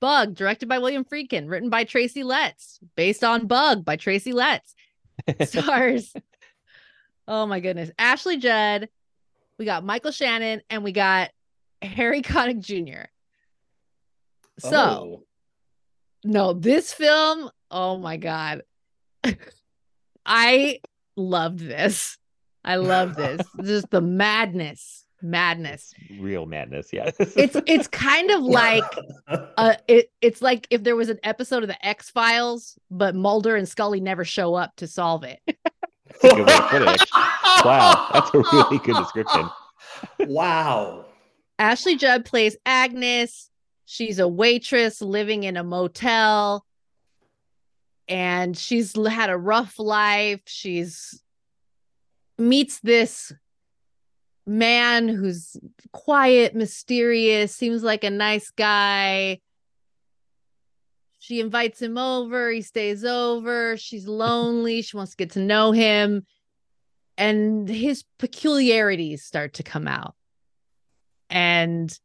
Bug, directed by William Friedkin, written by Tracy Letts, based on Bug by Tracy Letts. Stars. Oh, my goodness. Ashley Judd. We got Michael Shannon and we got Harry Connick Junior So, oh. no, this film, oh my God. I loved this. I loved this. Just the madness, madness. Real madness, yeah. it's it's kind of like, uh, it, it's like if there was an episode of the X-Files, but Mulder and Scully never show up to solve it. That's a good way to put it. Wow, that's a really good description. Wow. Ashley Judd plays Agnes. She's a waitress living in a motel. And she's had a rough life. She's meets this man who's quiet, mysterious, seems like a nice guy. She invites him over. He stays over. She's lonely. She wants to get to know him. And his peculiarities start to come out. And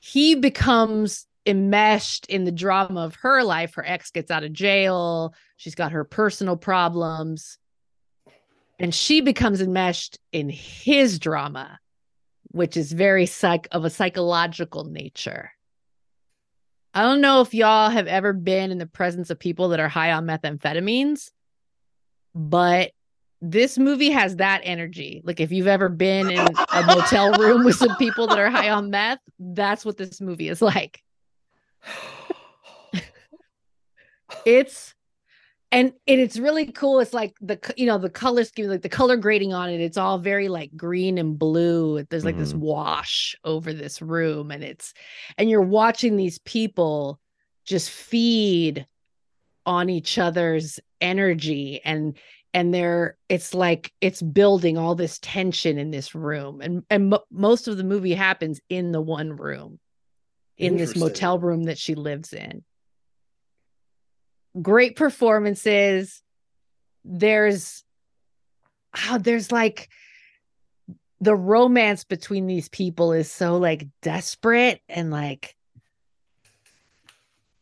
he becomes enmeshed in the drama of her life. Her ex gets out of jail. She's got her personal problems. And she becomes enmeshed in his drama, which is very psych- of a psychological nature. I don't know if y'all have ever been in the presence of people that are high on methamphetamines, but this movie has that energy. Like if you've ever been in a motel room with some people that are high on meth, that's what this movie is like. It's, and it, it's really cool. It's like the, you know, the color scheme, like the color grading on it. It's all very like green and blue. There's like mm-hmm. this wash over this room, and it's, and you're watching these people just feed on each other's energy, and, and they're, it's like, it's building all this tension in this room. And, and mo- most of the movie happens in the one room, in this motel room that she lives in. Great performances. There's oh, there's like the romance between these people is so like desperate and like,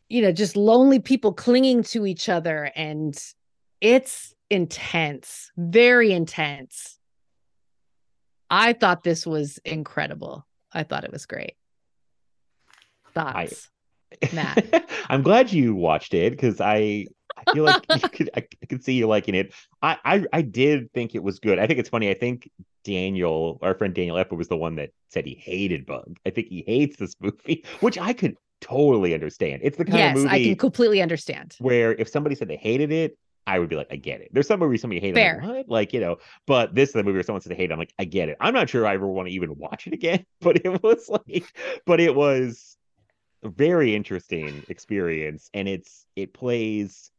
you know, just lonely people clinging to each other. And it's intense, very intense. I thought this was incredible. I thought it was great. Thoughts? I- Matt. I'm glad you watched it, because I, I feel like you could, I, I could see you liking it. I, I, I did think it was good. I think it's funny. I think Daniel, our friend Daniel Epper, was the one that said he hated Bug. I think he hates this movie, which I could totally understand. It's the kind yes, of movie I can completely understand. Where if somebody said they hated it, I would be like, I get it. There's some movies somebody hated, like, what? Like, you know, but this is the movie where someone says they hate it. I'm like, I get it. I'm not sure I ever want to even watch it again, but it was like, but it was a very interesting experience. And it's, it plays,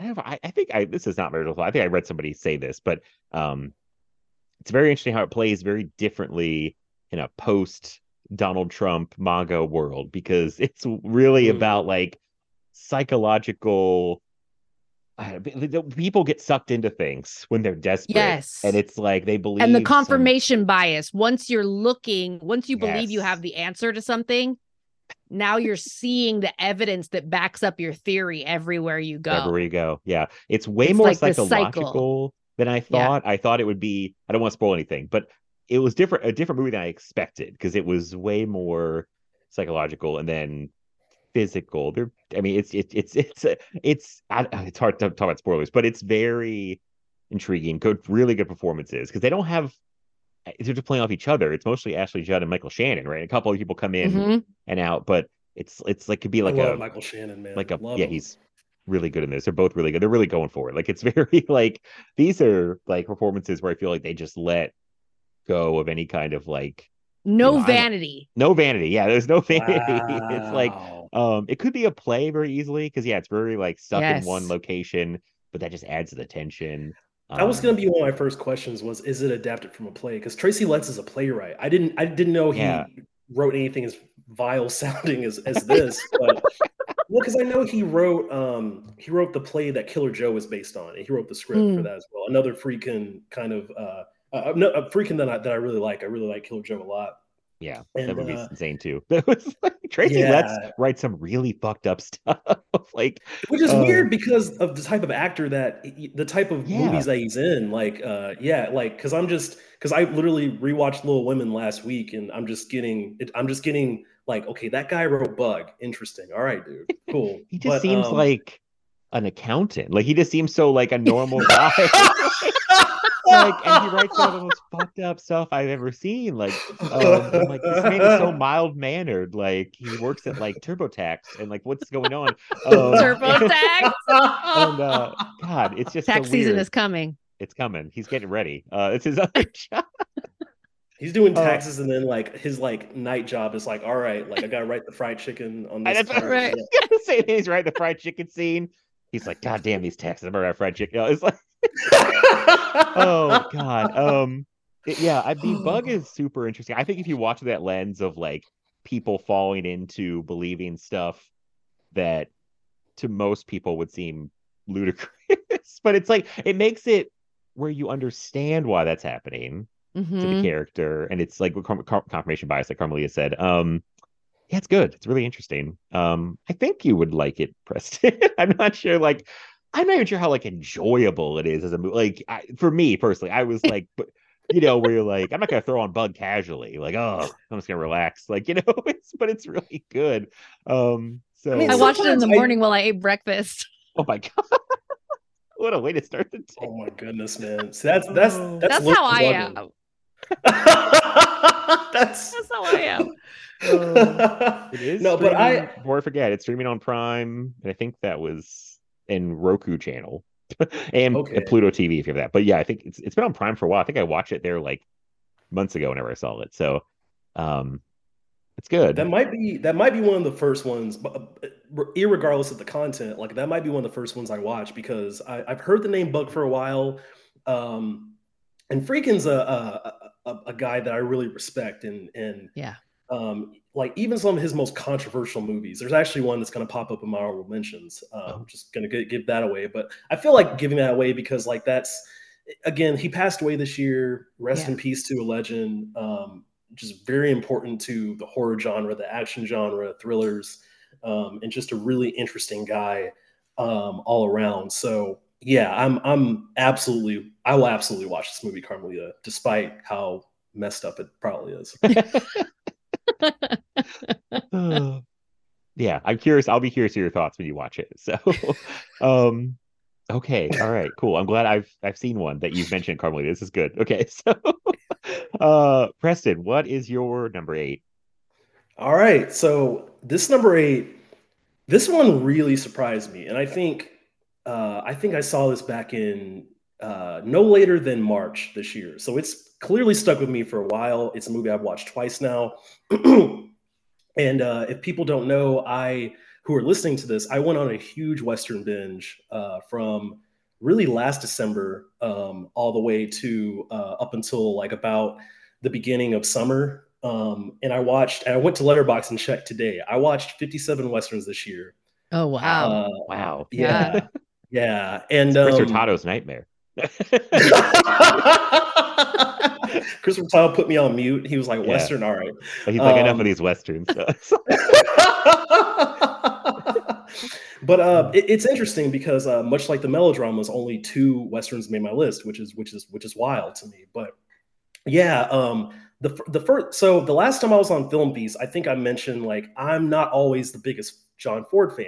I have, I, I think I, this is not marital. I think I read somebody say this, but um, it's very interesting how it plays very differently in a post Donald Trump MAGA world, because it's really mm. about like psychological, people get sucked into things when they're desperate. Yes. And it's like they believe. And the confirmation some... bias. Once you're looking, once you yes. believe you have the answer to something, now you're seeing the evidence that backs up your theory everywhere you go. Everywhere you go. Yeah. It's way it's more like psychological than I thought. Yeah. I thought it would be, I don't want to spoil anything, but it was different, a different movie than I expected, because it was way more psychological. And then physical. They're, I mean, it's it, it's it's it's it's it's hard to talk about spoilers, but it's very intriguing. Good, really good performances, because they don't have, they're just playing off each other. It's mostly Ashley Judd and Michael Shannon, right? A couple of people come in mm-hmm. and out, but it's it's like could be like I love a Michael Shannon, man. Like a love yeah, him. He's really good in this. They're both really good. They're really going for it. Like it's very like these are like performances where I feel like they just let go of any kind of like no you know, vanity, no vanity. Yeah, there's no vanity. Wow. It's like. Um, it could be a play very easily, because yeah, it's very like stuck yes. in one location, but that just adds to the tension. Um, that was going to be one of my first questions: was is it adapted from a play? Because Tracy Letts is a playwright. I didn't, I didn't know he yeah. wrote anything as vile sounding as as this. But well, because I know he wrote, um, he wrote the play that Killer Joe was based on, and he wrote the script mm. for that as well. Another freaking kind of uh, uh no, a freaking that I, that I really like. I really like Killer Joe a lot. Yeah, and, that would be uh, insane too. That was like Tracy yeah. Letts write some really fucked up stuff, like which is um, weird because of the type of actor that the type of yeah. movies that he's in. Like, uh, yeah, like because I'm just because I literally rewatched Little Women last week, and I'm just getting, I'm just getting like, okay, that guy wrote Bug, interesting. All right, dude, cool. He just but, seems um, like an accountant. Like he just seems so like a normal guy. Like, and he writes all the most fucked up stuff I've ever seen. Like, um, I'm like, this man is so mild mannered. Like, he works at like TurboTax, and like, what's going on? Um, TurboTax. And uh, God, it's just tax so season weird. Is coming. It's coming. He's getting ready. Uh, it's his other job. He's doing taxes, uh, and then like his like night job is like, all right, like I gotta write the fried chicken on this. That's right. Yeah. I gotta say, he's writing the fried chicken scene. He's like, God damn these taxes! I'm gonna fried chicken. It's like. Oh God. Um it, yeah, I mean Bug is super interesting. I think if you watch that lens of like people falling into believing stuff that to most people would seem ludicrous, but it's like it makes it where you understand why that's happening mm-hmm. to the character, and it's like confirmation bias, like Carmelia said. Um yeah, it's good. It's really interesting. Um I think you would like it, Preston. I'm not sure like I'm not even sure how like enjoyable it is as a movie. Like I, for me personally, I was like, but, you know, where you're like, I'm not gonna throw on Bug casually. Like, oh, I'm just gonna relax. Like, you know, it's, but it's really good. Um, so I, mean, I watched it in the morning I... while I ate breakfast. Oh my god, what a way to start the day! Oh my goodness, man. So that's that's that's, that's how I am. that's that's how I am. Uh, it is no, streaming... but I before forget it's streaming on Prime, and I think that was. And Roku channel and okay. Pluto T V if you have that. But yeah, I think it's it's been on Prime for a while. I think I watched it there like months ago whenever I saw it. So um it's good. That might be that might be one of the first ones, irregardless of the content, like that might be one of the first ones I watch because I, I've heard the name Bug for a while. Um and Friedkin's a a, a a guy that I really respect and and yeah. Um, like even some of his most controversial movies, there's actually one that's going to pop up in my honorable mentions. Um, oh. I'm just going to give that away, but I feel like giving that away because like, that's again, he passed away this year, rest yeah. in peace to a legend. Um, just very important to the horror genre, the action genre, thrillers, um, and just a really interesting guy, um, all around. So yeah, I'm, I'm absolutely, I will absolutely watch this movie, Carmelita, despite how messed up it probably is. yeah, I'm curious. I'll be curious to your thoughts when you watch it. So, um, okay, all right, cool. I'm glad I've I've seen one that you've mentioned, Carmelita. This is good. Okay, so, uh, Preston, what is your number eight? All right, so this number eight, this one really surprised me, and I think uh, I think I saw this back in uh, no later than March this year. So it's clearly stuck with me for a while. It's a movie I've watched twice now. And uh, if people don't know, I, who are listening to this, I went on a huge Western binge uh, from really last December um, all the way to uh, up until like about the beginning of summer. Um, and I watched, and I went to Letterboxd and checked today. I watched fifty-seven Westerns this year. Oh, wow. Uh, wow. Yeah. Yeah. And um, Chris Rotado's nightmare. Chris Rotato put me on mute. He was like, Western, yeah. All right. But he's like, um, enough of these Westerns. So. But uh, it, it's interesting because uh, much like the melodramas, only two Westerns made my list, which is which is which is wild to me. But yeah, um, the the first so the last time I was on Film Beast, I think I mentioned like I'm not always the biggest John Ford fan.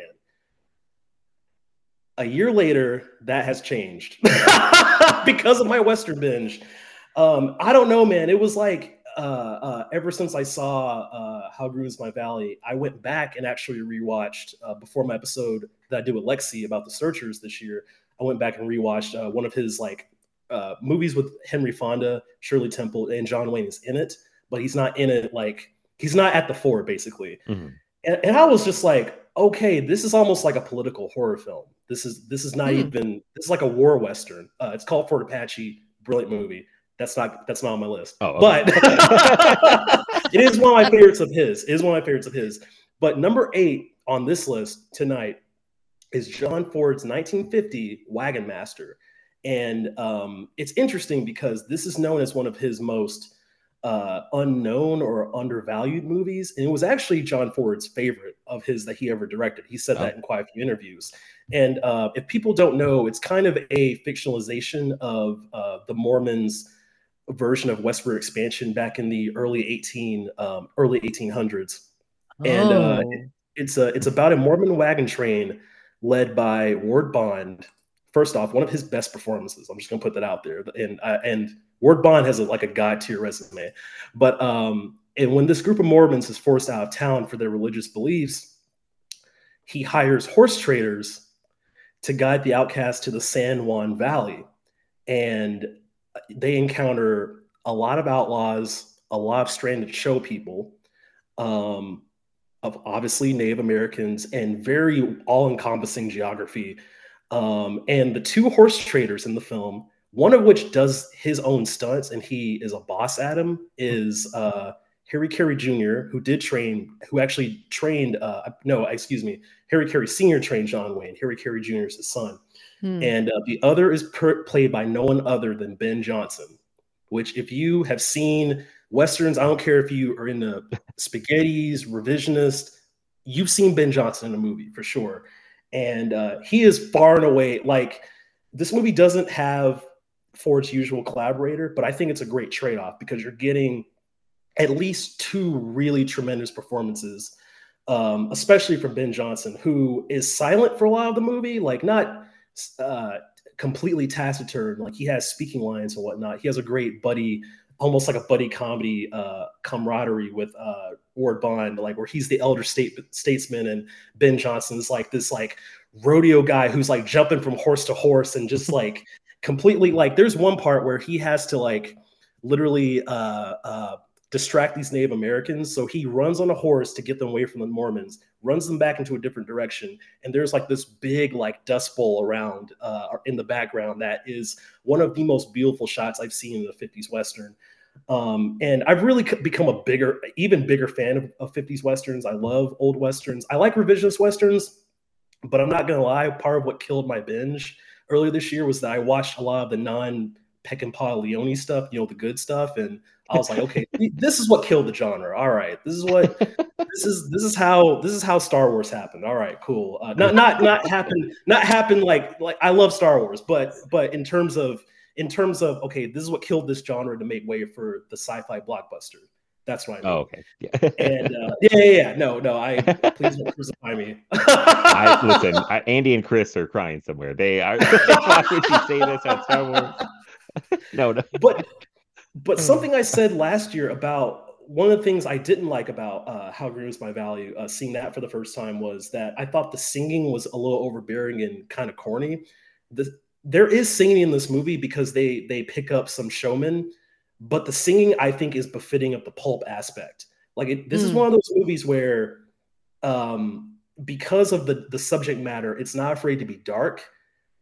A year later, that has changed because of my Western binge. Um, I don't know, man. It was like uh, uh, ever since I saw uh, How Grooves My Valley, I went back and actually rewatched uh, before my episode that I did with Lexi about The Searchers this year. I went back and rewatched uh, one of his like uh, movies with Henry Fonda, Shirley Temple, and John Wayne is in it, but he's not in it like he's not at the fore basically. Mm-hmm. And, and I was just like, okay, this is almost like a political horror film. This is this is not mm. even this is like a war Western. Uh, it's called Fort Apache, brilliant movie. That's not that's not on my list, oh, okay. But it is one of my favorites of his. It is one of my favorites of his. But number eight on this list tonight is John Ford's nineteen fifty Wagon Master, and um, it's interesting because this is known as one of his most uh, unknown or undervalued movies, and it was actually John Ford's favorite of his that he ever directed. He said oh. that in quite a few interviews. And uh, if people don't know, it's kind of a fictionalization of uh, the Mormons' version of westward expansion back in the early eighteen um, early eighteen hundreds, oh. and uh, it, it's a it's about a Mormon wagon train led by Ward Bond. First off, one of his best performances. I'm just gonna put that out there. And uh, and Ward Bond has a, like a god tier resume. But um, and when this group of Mormons is forced out of town for their religious beliefs, he hires horse traders to guide the outcasts to the San Juan Valley, and they encounter a lot of outlaws, a lot of stranded show people, um, of obviously Native Americans, and very all-encompassing geography. Um, and the two horse traders in the film, one of which does his own stunts and he is a boss at him, is uh, Harry Carey Junior, who did train, who actually trained, uh, no, excuse me, Harry Carey Senior trained John Wayne. Harry Carey Junior is his son. And uh, the other is per- played by no one other than Ben Jonson, which if you have seen Westerns, I don't care if you are in the spaghettis, revisionist, you've seen Ben Jonson in a movie for sure. And uh, he is far and away, like this movie doesn't have Ford's usual collaborator, but I think it's a great trade-off because you're getting at least two really tremendous performances, um, especially from Ben Jonson, who is silent for a lot of the movie, like not... Uh, completely taciturn, like he has speaking lines and whatnot. He has a great buddy, almost like a buddy comedy uh, camaraderie with uh, Ward Bond, like where he's the elder state, statesman and Ben Jonson's like this like rodeo guy who's like jumping from horse to horse and just like completely like. There's one part where he has to like literally uh, uh, distract these Native Americans, so he runs on a horse to get them away from the Mormons, runs them back into a different direction. And there's like this big like dust bowl around uh, in the background that is one of the most beautiful shots I've seen in the fifties Western. Um, and I've really become a bigger, even bigger fan of, of fifties Westerns. I love old Westerns. I like revisionist Westerns, but I'm not going to lie. Part of what killed my binge earlier this year was that I watched a lot of the non Peckinpah Leone stuff, you know, the good stuff. And I was like, okay, this is what killed the genre. All right. This is what, this is, this is how, this is how Star Wars happened. All right, cool. Uh, not, not, not happen, not happen. Like, like I love Star Wars, but, but in terms of, in terms of, okay, this is what killed this genre to make way for the sci-fi blockbuster. That's what I mean. Oh, okay. Yeah. And uh, yeah, yeah, yeah. No, no. I please don't crucify me. I, listen, I, Andy and Chris are crying somewhere. They are. Why would you say this at Star Wars? No, no. But but something I said last year about one of the things I didn't like about uh, How Great Is My Value, uh, seeing that for the first time, was that I thought the singing was a little overbearing and kind of corny. The, there is singing in this movie because they they pick up some showmen, but the singing, I think, is befitting of the pulp aspect. Like it, this mm. is one of those movies where, um, because of the, the subject matter, it's not afraid to be dark,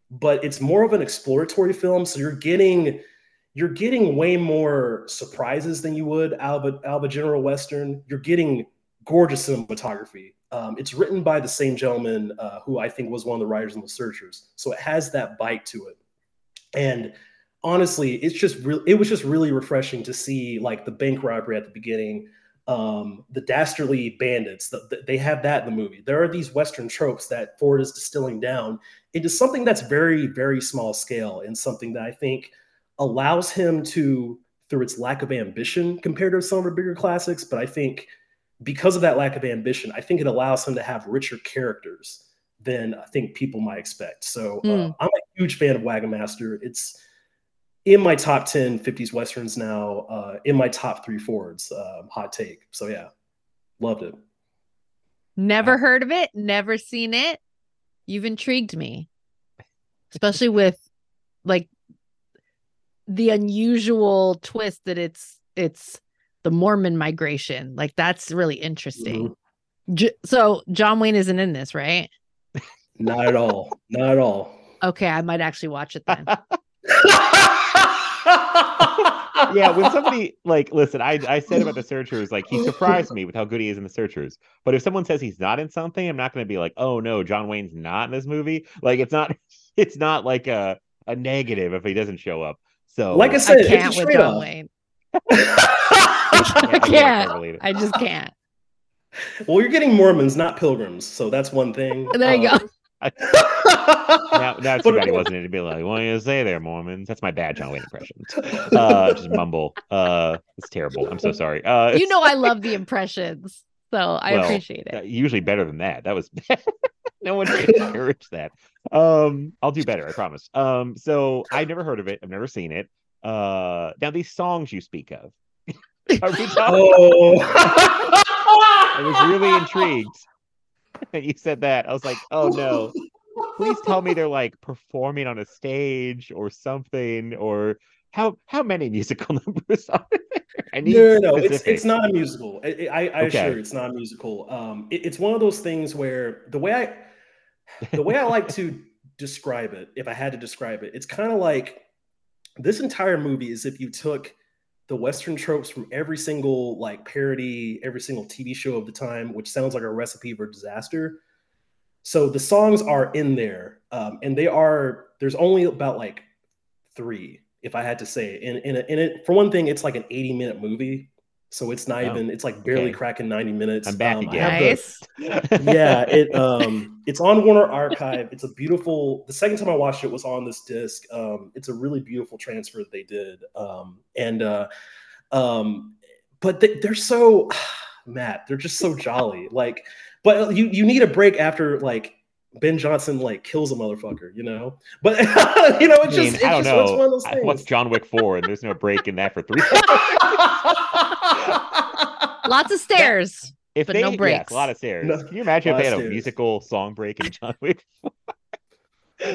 but it's more of an exploratory film. So you're getting you're getting way more surprises than you would out of a, out of a general Western. You're getting gorgeous cinematography. Um, it's written by the same gentleman uh, who I think was one of the writers on The Searchers. So it has that bite to it. And honestly, it's just re- it was just really refreshing to see like the bank robbery at the beginning, um, the dastardly bandits. The, the, they have that in the movie. There are these Western tropes that Ford is distilling down into something that's very, very small scale, and something that I think allows him to, through its lack of ambition compared to some of our bigger classics. But I think because of that lack of ambition, I think it allows him to have richer characters than I think people might expect. So mm. uh, I'm a huge fan of Wagon Master. It's in my top ten fifties Westerns now, uh, in my top three Fords, uh, hot take. So yeah, loved it. Never wow. heard of it. Never seen it. You've intrigued me, especially with like the unusual twist that it's, it's the Mormon migration. Like that's really interesting. Mm-hmm. J- so John Wayne isn't in this, right? Not at all. Not at all. Okay. I might actually watch it then. Yeah, when somebody like listen, I, I said about The Searchers, like he surprised me with how good he is in The Searchers. But if someone says he's not in something, I'm not going to be like, oh no, John Wayne's not in this movie. Like it's not, it's not like a a negative if he doesn't show up. So like I said, I can't with John Wayne. I can't. I just can't. Well, you're getting Mormons, not Pilgrims, so that's one thing. There you um, go. now, now if somebody wasn't in to be like, what do you say there, Mormons? That's my bad John Wayne impression. Uh, just mumble. Uh, it's terrible. I'm so sorry. Uh, you know I love the impressions, so I well, appreciate it. Uh, usually better than that. That was bad. No one should encourage that. Um, I'll do better, I promise. Um, so I've never heard of it. I've never seen it. Uh, now these songs you speak of. Are we talking? Oh. I was really intrigued. You said that. I was like, oh no, please tell me they're like performing on a stage or something, or how how many musical numbers are there? I need no, no, no. It's, it's not a musical. I, I, I okay. assure you, it's not a musical. Um, it, it's one of those things where the way I, the way I like to describe it, if I had to describe it, it's kind of like this entire movie is if you took the Western tropes from every single like parody, every single T V show of the time, which sounds like a recipe for disaster. So the songs are in there, um, and they are, there's only about like three, if I had to say. And, and, and it, for one thing, it's like an eighty minute movie. So it's not oh, even, it's like barely okay. cracking ninety minutes. I'm back um, again. Nice. The, yeah, it, um, it's on Warner Archive. It's a beautiful, the second time I watched it was on this disc. Um, it's a really beautiful transfer that they did. Um, and, uh, um, but they, they're so, Matt, they're just so jolly. Like, but you, you need a break after like Ben Johnson, like kills a motherfucker, you know, but you know, it's I mean, just, it's just know. One of those things. I watched John Wick four and there's no break in that for three Lots of stairs, if but they, no breaks. Yes, a lot of stairs. No, can you imagine if they had stairs. A musical song break in John Wick?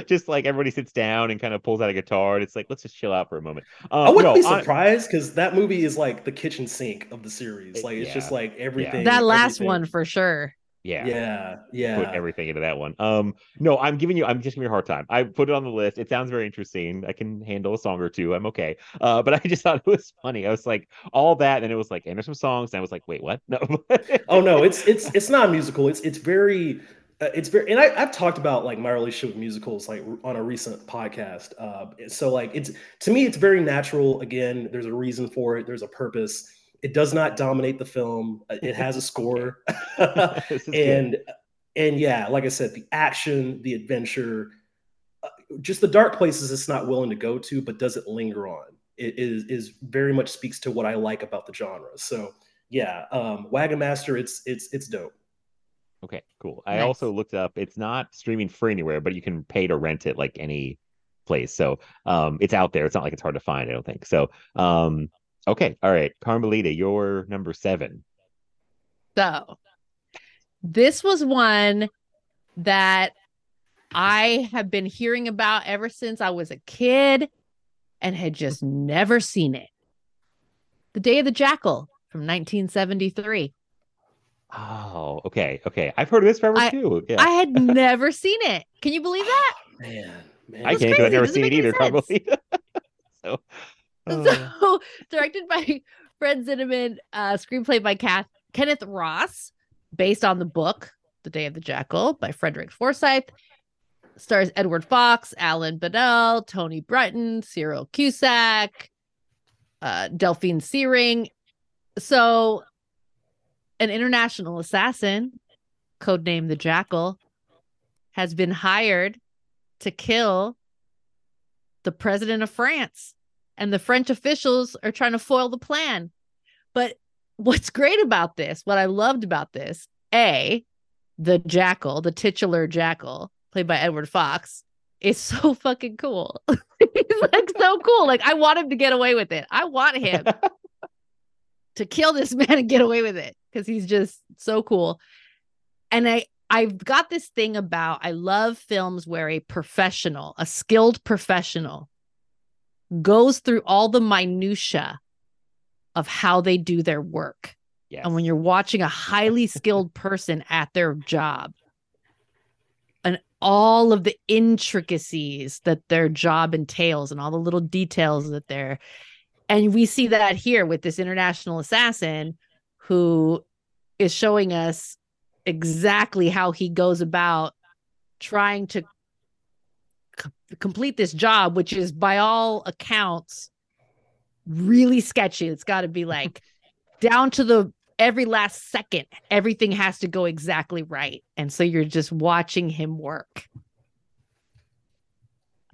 Just like everybody sits down and kind of pulls out a guitar, and it's like, let's just chill out for a moment. Um, I wouldn't no, be surprised because that movie is like the kitchen sink of the series. Like it's yeah, just like everything. That last everything. One for sure. Yeah, yeah, yeah. Put everything into that one. Um, no, I'm giving you. I'm just giving you a hard time. I put it on the list. It sounds very interesting. I can handle a song or two. I'm okay. Uh, but I just thought it was funny. I was like, all that, and it was like, and there's some songs, and I was like, wait, what? No. Oh no, it's it's it's not a musical. It's it's very, uh, it's very. And I, I've talked about like my relationship with musicals like on a recent podcast. Uh, so like it's to me, it's very natural. Again, there's a reason for it. There's a purpose. It does not dominate the film. It has a score. and good. and yeah, like I said, the action, the adventure, uh, just the dark places it's not willing to go to, but doesn't linger on. It is, is very much speaks to what I like about the genre. So yeah, um, Wagon Master, it's it's it's dope. Okay, cool. Nice. I also looked up, it's not streaming free anywhere, but you can pay to rent it like any place. So um, it's out there. It's not like it's hard to find, I don't think. So, um, okay. All right. Carmelita, you're number seven. So this was one that I have been hearing about ever since I was a kid and had just never seen it. The Day of the Jackal from nineteen seventy-three. Oh, okay, okay. I've heard of this forever I, too. Yeah. I had never seen it. Can you believe that? Man, man. I can't. I've never it seen it either. Probably. so, uh... so, directed by Fred Zinnemann, uh, screenplay by Kath- Kenneth Ross, based on the book "The Day of the Jackal" by Frederick Forsyth. Stars Edward Fox, Alan Bedell, Tony Brutton, Cyril Cusack, uh, Delphine Searing. So. An international assassin, codenamed the Jackal, has been hired to kill the president of France. And the French officials are trying to foil the plan. But what's great about this, what I loved about this, A, the Jackal, the titular Jackal, played by Edward Fox, is so fucking cool. He's like so cool. Like, I want him to get away with it. I want him to kill this man and get away with it. Because he's just so cool. And I, I've got this thing about, I love films where a professional, a skilled professional goes through all the minutiae of how they do their work. Yes. And when you're watching a highly skilled person at their job and all of the intricacies that their job entails and all the little details that they're, and we see that here with this international assassin who is showing us exactly how he goes about trying to c- complete this job, which is by all accounts really sketchy. It's got to be like down to the every last second, everything has to go exactly right. And so you're just watching him work.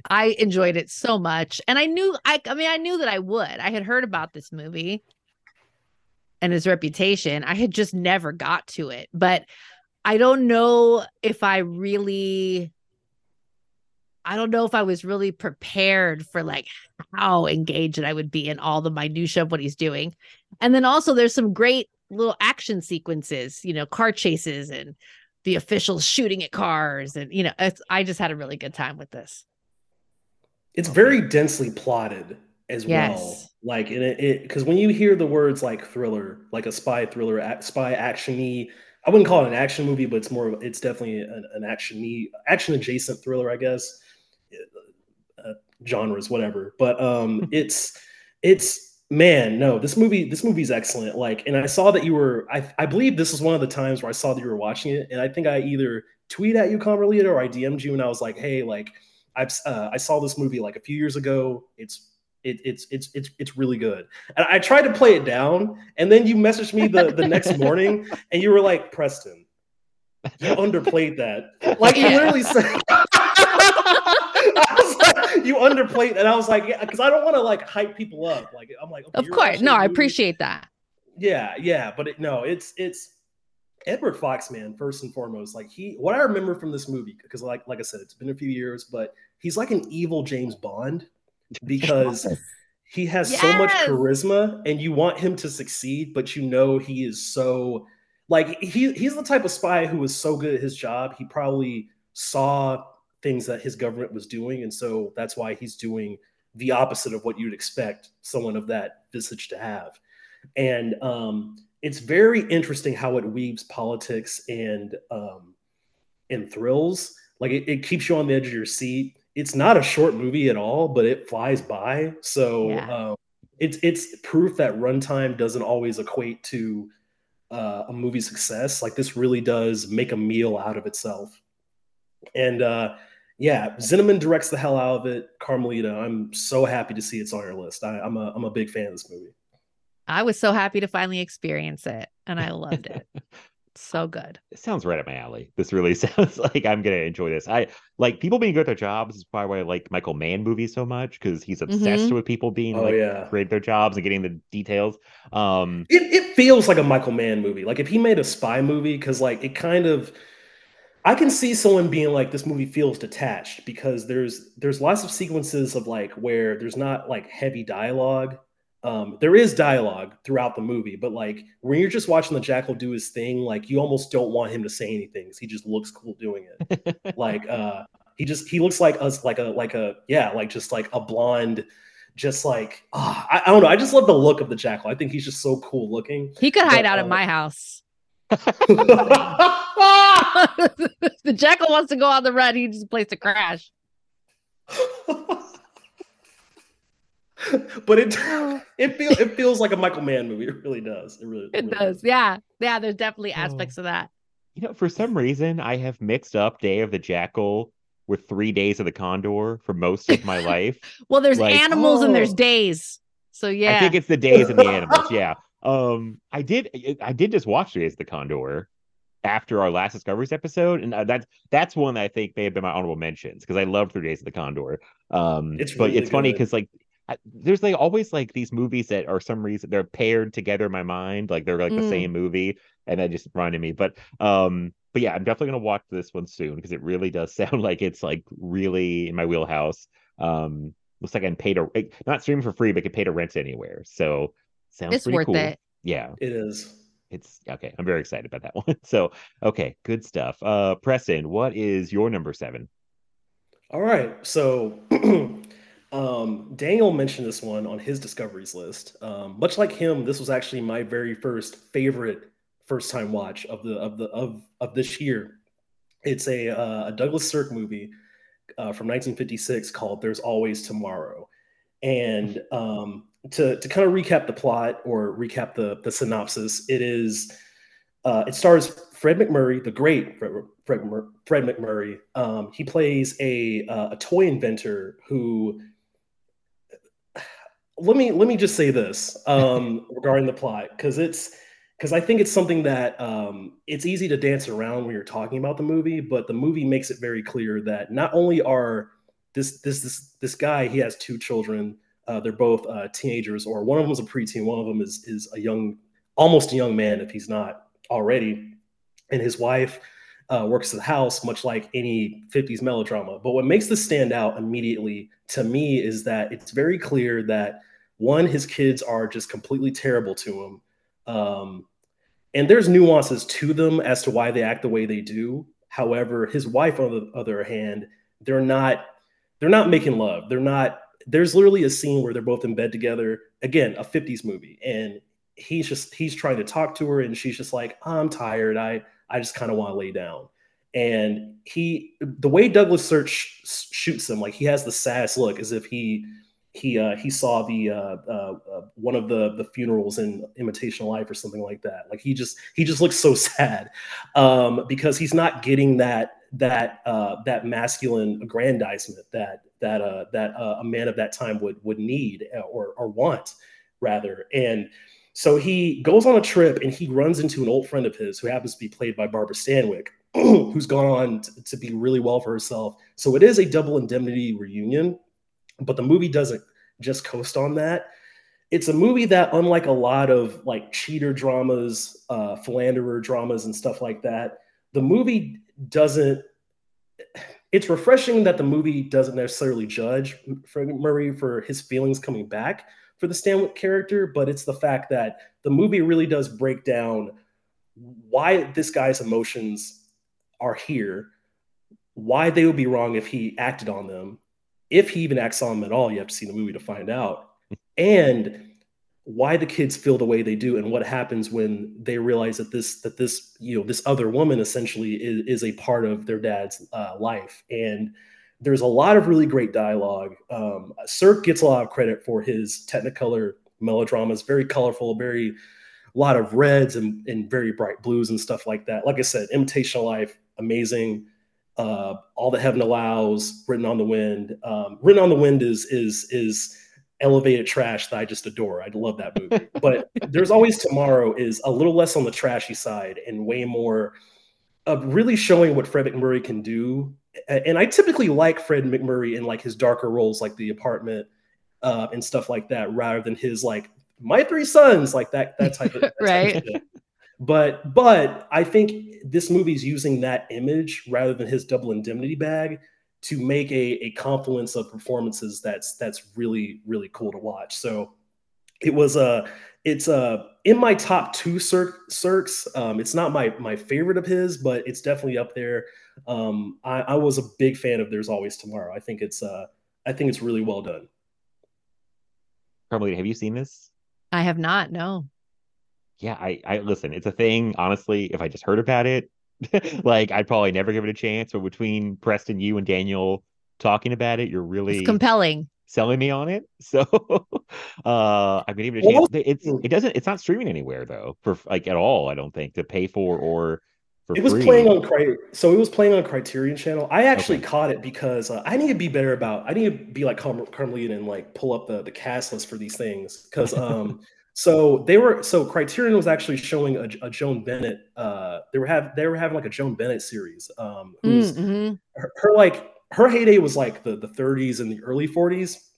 I enjoyed it so much. And I knew, I, I mean, I knew that I would. I had heard about this movie and his reputation. I had just never got to it, but I don't know if I really, I don't know if I was really prepared for like how engaged I would be in all the minutia of what he's doing. And then also there's some great little action sequences, you know, car chases and the officials shooting at cars. And, you know, it's, I just had a really good time with this. It's very densely plotted as yes. well. Like, and it, because when you hear the words like thriller, like a spy thriller, a, spy action-y, I wouldn't call it an action movie, but it's more of, it's definitely an, an action-y, action-adjacent thriller, I guess, uh, genres, whatever. But um, it's, it's, man, no, this movie, this movie's excellent. Like, and I saw that you were, I, I believe this is one of the times where I saw that you were watching it. And I think I either tweeted at you, Carmelita, or I D M'd you and I was like, hey, like, I've, uh, I saw this movie like a few years ago. It's, It, it's it's it's it's really good. And I tried to play it down, and then you messaged me the, the next morning, and you were like, Preston, you underplayed that. Like you yeah. literally said, I was like, you underplayed, and I was like, yeah, because I don't want to like hype people up. Like I'm like, okay, of course, no, I appreciate that. Yeah, yeah, but it, no, it's it's Edward Fox, man, first and foremost. Like he, what I remember from this movie, because like like I said, it's been a few years, but he's like an evil James Bond. Because he has yes. so much charisma and you want him to succeed, but you know he is so like he he's the type of spy who is so good at his job. He probably saw things that his government was doing, and so that's why he's doing the opposite of what you'd expect someone of that visage to have. And um, it's very interesting how it weaves politics and um, and thrills. Like it, it keeps you on the edge of your seat. It's not a short movie at all, but it flies by. So yeah. um, it's it's proof that runtime doesn't always equate to uh, a movie success. Like this really does make a meal out of itself. And uh, yeah, Zinnemann directs the hell out of it. Carmelita, I'm so happy to see it's on your list. I, I'm a I'm a big fan of this movie. I was so happy to finally experience it, and I loved it. So good. It sounds right up my alley. This really sounds like I'm going to enjoy this. I like people being good at their jobs is probably why I like Michael Mann movies so much, because he's obsessed mm-hmm. with people being oh, like yeah. great at their jobs and getting the details. Um, it, it feels like a Michael Mann movie. Like if he made a spy movie, because like it kind of, I can see someone being like, this movie feels detached, because there's there's lots of sequences of like where there's not like heavy dialogue. Um, there is dialogue throughout the movie, but like when you're just watching the jackal do his thing, like you almost don't want him to say anything. He just looks cool doing it. like uh, he just he looks like us, like a like a yeah, like just like a blonde, just like uh, I, I don't know. I just love the look of the jackal. I think he's just so cool looking. He could hide but, out um, at my house. The jackal wants to go on the run. He just plays to crash. But it it feels it feels like a Michael Mann movie. It really does. It really it, it really does. does. Yeah, yeah. There's definitely aspects oh. of that. You know, for some reason, I have mixed up Day of the Jackal with Three Days of the Condor for most of my life. Well, there's like, animals oh. and there's days. So yeah, I think it's the days and the animals. Yeah. Um, I did I did just watch Three Days of the Condor after our last Discoveries episode, and that's that's one that I think may have been my honorable mentions, because I loved Three Days of the Condor. Um, it's really but it's good. funny because like. I, there's like always like these movies that are some reason they're paired together in my mind, like they're like mm. the same movie, and that just reminded me. But um, but yeah, I'm definitely gonna watch this one soon, because it really does sound like it's like really in my wheelhouse. Um, looks like I'm paid to not stream for free, but can pay to rent anywhere. So sounds it's pretty worth cool. it. Yeah, it is. It's okay. I'm very excited about that one. So okay, good stuff. Uh, Preston, what is your number seven? All right, so. Um, Daniel mentioned this one on his Discoveries list. Um, much like him, this was actually my very first favorite first-time watch of the of the of of this year. It's a uh, a Douglas Sirk movie uh, from nineteen fifty-six called "There's Always Tomorrow." And um, to to kind of recap the plot or recap the the synopsis, it is uh, it stars Fred MacMurray, the great Fred Fred, Fred MacMurray. Um, he plays a uh, a toy inventor who. Let me let me just say this um, regarding the plot, because it's because I think it's something that um, it's easy to dance around when you're talking about the movie, but the movie makes it very clear that not only are this this this this guy, he has two children, uh, they're both uh, teenagers, or one of them is a preteen, one of them is is a young, almost a young man if he's not already, and his wife uh, works at the house, much like any fifties melodrama. But what makes this stand out immediately to me is that it's very clear that one, his kids are just completely terrible to him. Um, and there's nuances to them as to why they act the way they do. However, his wife, on the other hand, they're not, they're not making love. They're not, there's literally a scene where they're both in bed together. Again, a fifties movie. And he's just, he's trying to talk to her, and she's just like, I'm tired. I, I just kind of want to lay down. And he, the way Douglas Sirk sh- shoots him, like he has the sass look, as if he, he, uh, he saw the uh, uh, uh, one of the the funerals in Imitation Life or something like that. Like he just, he just looks so sad um, because he's not getting that that uh, that masculine aggrandizement that that uh, that uh, a man of that time would would need or or want rather. And so he goes on a trip, and he runs into an old friend of his who happens to be played by Barbara Stanwyck, who's gone on t- to be really well for herself. So it is a double indemnity reunion, but the movie doesn't just coast on that. It's a movie that, unlike a lot of like cheater dramas, uh, philanderer dramas and stuff like that, the movie doesn't, it's refreshing that the movie doesn't necessarily judge Fred Murray for his feelings coming back for the Stanwyck character, but it's the fact that the movie really does break down why this guy's emotions are here, why they would be wrong if he acted on them, if he even acts on them at all. You have to see the movie to find out, and why the kids feel the way they do, and what happens when they realize that this that this you know this other woman essentially is, is a part of their dad's uh, life. And there's a lot of really great dialogue. Um, Sirk gets a lot of credit for his Technicolor melodramas, very colorful, very a lot of reds and, and very bright blues and stuff like that. Like I said, Imitation Life, amazing. Uh, All That Heaven Allows, Written on the Wind. Um, Written on the Wind is is is elevated trash that I just adore. I love that movie. But There's Always Tomorrow is a little less on the trashy side and way more of really showing what Fred MacMurray can do. And I typically like Fred MacMurray in like his darker roles, like The Apartment uh, and stuff like that, rather than his like My Three Sons, like that that type of that right. Type of shit. But but I think this movie's using that image rather than his double indemnity bag to make a, a confluence of performances that's that's really really cool to watch. So it was a it's a in my top two Sirk, Sirks. Um, it's not my my favorite of his, but it's definitely up there. Um, I, I was a big fan of There's Always Tomorrow. I think it's uh I think it's really well done. Probably have you seen this? I have not. No. Yeah, I, I listen, it's a thing, honestly, if I just heard about it, like I'd probably never give it a chance. But between Preston, you and Daniel talking about it, you're really it's compelling selling me on it. So uh I could give it a chance. It's it doesn't it's not streaming anywhere though, for like at all, I don't think, to pay for or for it was free. Playing on so it was playing on Criterion Channel. I actually okay. caught it because uh, I need to be better about I need to be like Carm- Carmelian and like pull up the, the cast list for these things. Cause um So they were so Criterion was actually showing a, a Joan Bennett. Uh, they were have they were having like a Joan Bennett series. Um, who's, mm-hmm. her, her like her heyday was like the, the thirties and the early forties.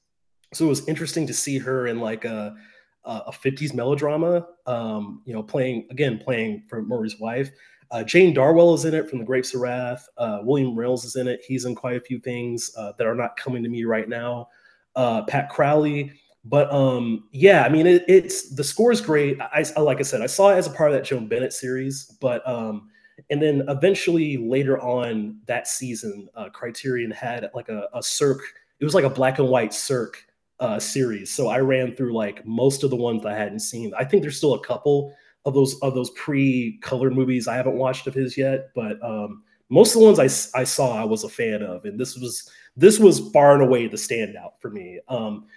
So it was interesting to see her in like a a fifties melodrama. Um, you know, playing again playing for Murray's wife. Uh, Jane Darwell is in it from The Grapes of Wrath. Uh, William Rails is in it. He's in quite a few things uh, that are not coming to me right now. Uh, Pat Crowley. But um, yeah, I mean, it, it's the score is great. I, I like I said, I saw it as a part of that Joan Bennett series. But um, and then eventually later on that season, uh, Criterion had like a, a Cirque. It was like a black and white Cirque uh, series. So I ran through like most of the ones I hadn't seen. I think there's still a couple of those of those pre-colored movies I haven't watched of his yet. But um, most of the ones I, I saw, I was a fan of, and this was this was far and away the standout for me. Um,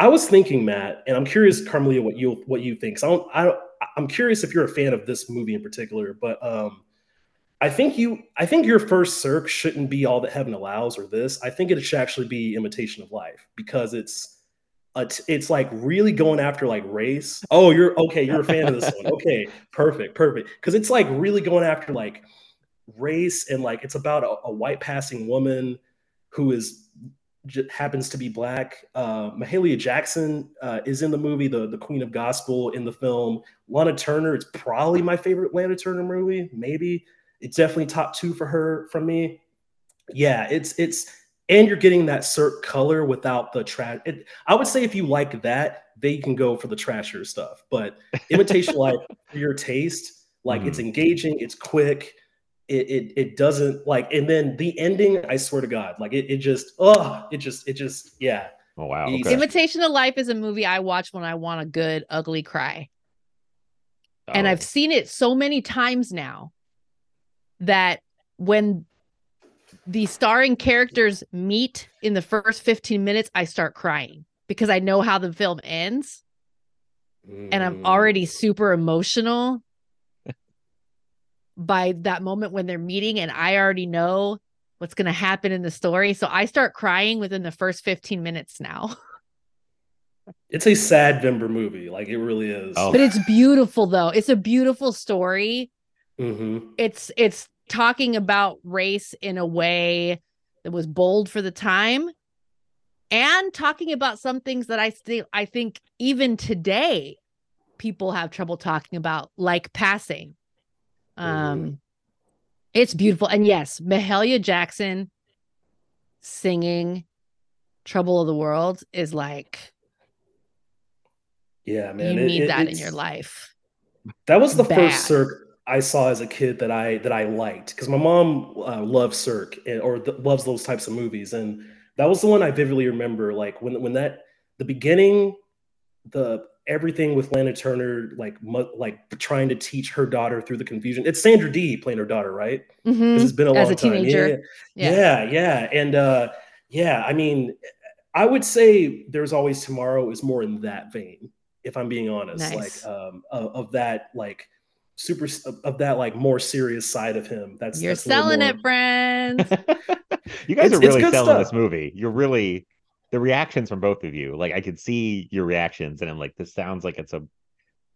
I was thinking, Matt, and I'm curious, Carmelia, what you what you think. So I don't, I don't, I'm curious if you're a fan of this movie in particular, but um, I think you, I think your first Sirk shouldn't be All That Heaven Allows or this. I think it should actually be Imitation of Life because it's, a, it's like really going after like race. Oh, you're okay. You're a fan of this one. Okay, perfect, perfect. Because it's like really going after like race and like it's about a, a white passing woman who is. Happens to be black. Uh, Mahalia Jackson uh, is in the movie, the, the Queen of Gospel in the film. Lana Turner, it's probably my favorite Lana Turner movie. Maybe it's definitely top two for her from me. Yeah, it's it's and you're getting that Sirk color without the trash. I would say if you like that, they can go for the trashier stuff. But Imitation Life, for your taste, like mm. it's engaging, it's quick. It, it it doesn't like, and then the ending, I swear to God, like it, it just, oh, it just, it just, yeah. Oh, wow. Okay. Imitation of Life is a movie I watch when I want a good, ugly cry. Oh. And I've seen it so many times now that when the starring characters meet in the first fifteen minutes, I start crying because I know how the film ends mm. and I'm already super emotional by that moment when they're meeting, and I already know what's going to happen in the story. So I start crying within the first fifteen minutes now. It's a sad Vember movie. Like it really is. Oh. But it's beautiful though. It's a beautiful story. Mm-hmm. It's, it's talking about race in a way that was bold for the time and talking about some things that I still, I think even today people have trouble talking about, like passing. Um, it's beautiful. And yes, Mahalia Jackson singing Trouble of the World is like, yeah, man, you it, need it, that in your life. That was the Bad. first Sirk I saw as a kid that I, that I liked. Cause my mom uh, loves Sirk and, or th- loves those types of movies. And that was the one I vividly remember. Like when, when that, the beginning, the, everything with Lana Turner, like mu- like trying to teach her daughter through the confusion. It's Sandra Dee playing her daughter, right? Mm-hmm. This has been a long time. As a teenager. Yeah. Yeah. yeah, yeah. And uh, yeah, I mean, I would say There's Always Tomorrow is more in that vein, if I'm being honest. Nice. Like um, of, of that, like super of that, like more serious side of him. That's you're that's selling more... it, friends. You guys it's, are really selling stuff. This movie. You're really. the reactions from both of you, like I could see your reactions, and I'm like, this sounds like it's a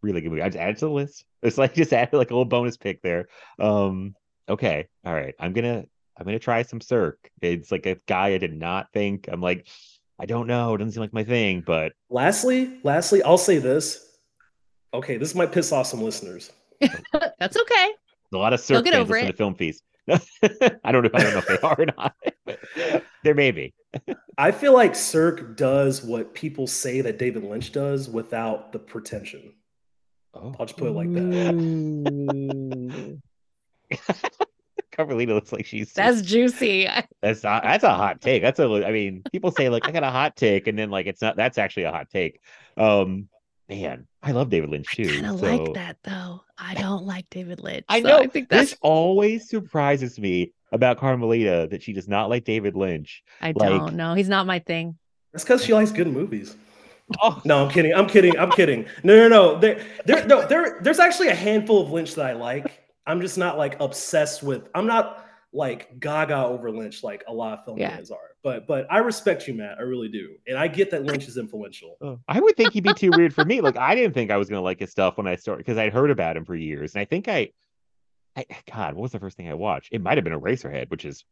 really good movie. I just added to the list. It's like just added like a little bonus pick there. Um, okay, all right. I'm gonna I'm gonna try some Sirk. It's like a guy I did not think. I'm like, I don't know. It doesn't seem like my thing. But lastly, lastly, I'll say this. Okay, this might piss off some listeners. That's okay. There's a lot of Sirk fans listening to Film Feast. I don't know. I don't know if they are or not. But there may be. I feel like Sirk does what people say that David Lynch does without the pretension. Oh. I'll just put it like that. Carmelita looks like she's that's just, juicy. That's not, that's a hot take. That's a. I mean, people say like I got a hot take, and then like it's not. That's actually a hot take. Um, man, I love David Lynch too. I kind of so. like that though. I don't like David Lynch. I so know. I think that's... This always surprises me about Carmelita that she does not like David Lynch. I like, don't know. He's not my thing. That's because she likes good movies. Oh no, I'm kidding. I'm kidding. I'm kidding. No, no, no. There, there, no, there, there's actually a handful of Lynch that I like. I'm just not like obsessed with, I'm not like gaga over Lynch like a lot of film fans yeah. are. But but I respect you, Matt. I really do. And I get that Lynch is influential. Oh. I would think he'd be too weird for me. Like I didn't think I was gonna like his stuff when I started because I'd heard about him for years. And I think I I God, what was the first thing I watched? It might have been Eraserhead, which is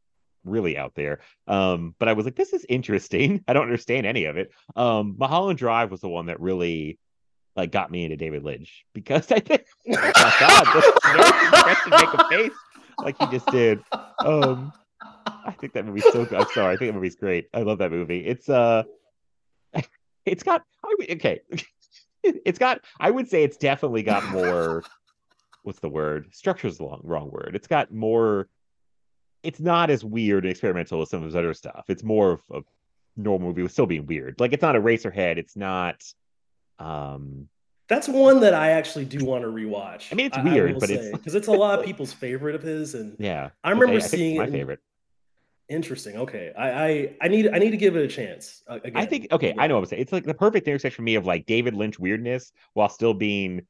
really out there, um but I was like, this is interesting, I don't mulstand any of it. um Mulholland Drive was the one that really like got me into David Lynch because I think oh my God, that's no make a face like he just did. um I think that movie's so good. I'm sorry, I think that movie's great. I love that movie. It's uh it's got I mean, okay it's got I would say it's definitely got more what's the word structure's the wrong, wrong word it's got more. It's not as weird and experimental as some of his other stuff. It's more of a normal movie with still being weird. Like it's not Eraserhead. It's not. Um... That's one that I actually do want to rewatch. I mean, it's I, weird, I but say, it's because it's a lot of people's favorite of his. And yeah, I remember I, I seeing my it in... favorite. Interesting. Okay, I, I I need I need to give it a chance. Uh, again. I think okay, yeah. I know what I'm saying. It's like the perfect intersection for me of like David Lynch weirdness while still being.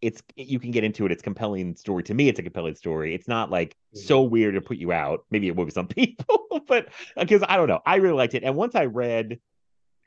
It's you can get into it. It's a compelling story to me. It's a compelling story. It's not like so weird to put you out. Maybe it will be some people, but because I don't know, I really liked it. And once I read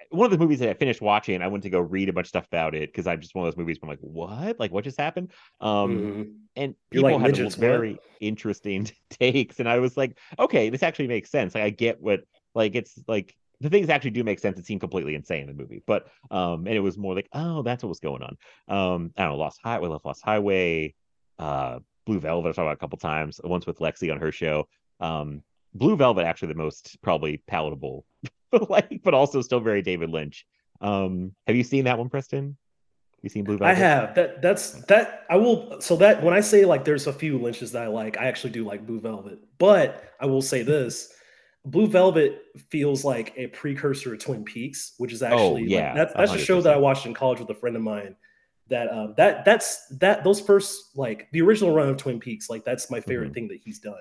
one of the movies that I finished watching, I went to go read a bunch of stuff about it because I'm just one of those movies where I'm like, what? Like what just happened? Um, mm-hmm. And people like, had midgets, very what? interesting takes, and I was like, okay, this actually makes sense. Like I get what like it's like. The things actually do make sense. It seemed completely insane in the movie, but um, and it was more like, oh, that's what was going on. Um, I don't know, Lost Highway, Left Lost Highway, uh, Blue Velvet. I've talked about a couple times. Once with Lexi on her show. Um, Blue Velvet actually the most probably palatable, but like, but also still very David Lynch. Um, have you seen that one, Preston? You seen Blue Velvet? I have. That that's that I will. So that when I say like, there's a few Lynches that I like, I actually do like Blue Velvet, but I will say this. Blue Velvet feels like a precursor to Twin Peaks, which is actually oh, yeah, like, that's that's one hundred percent. A show that I watched in college with a friend of mine. That um, that that's that those first like the original run of Twin Peaks, like that's my favorite mm-hmm. thing that he's done.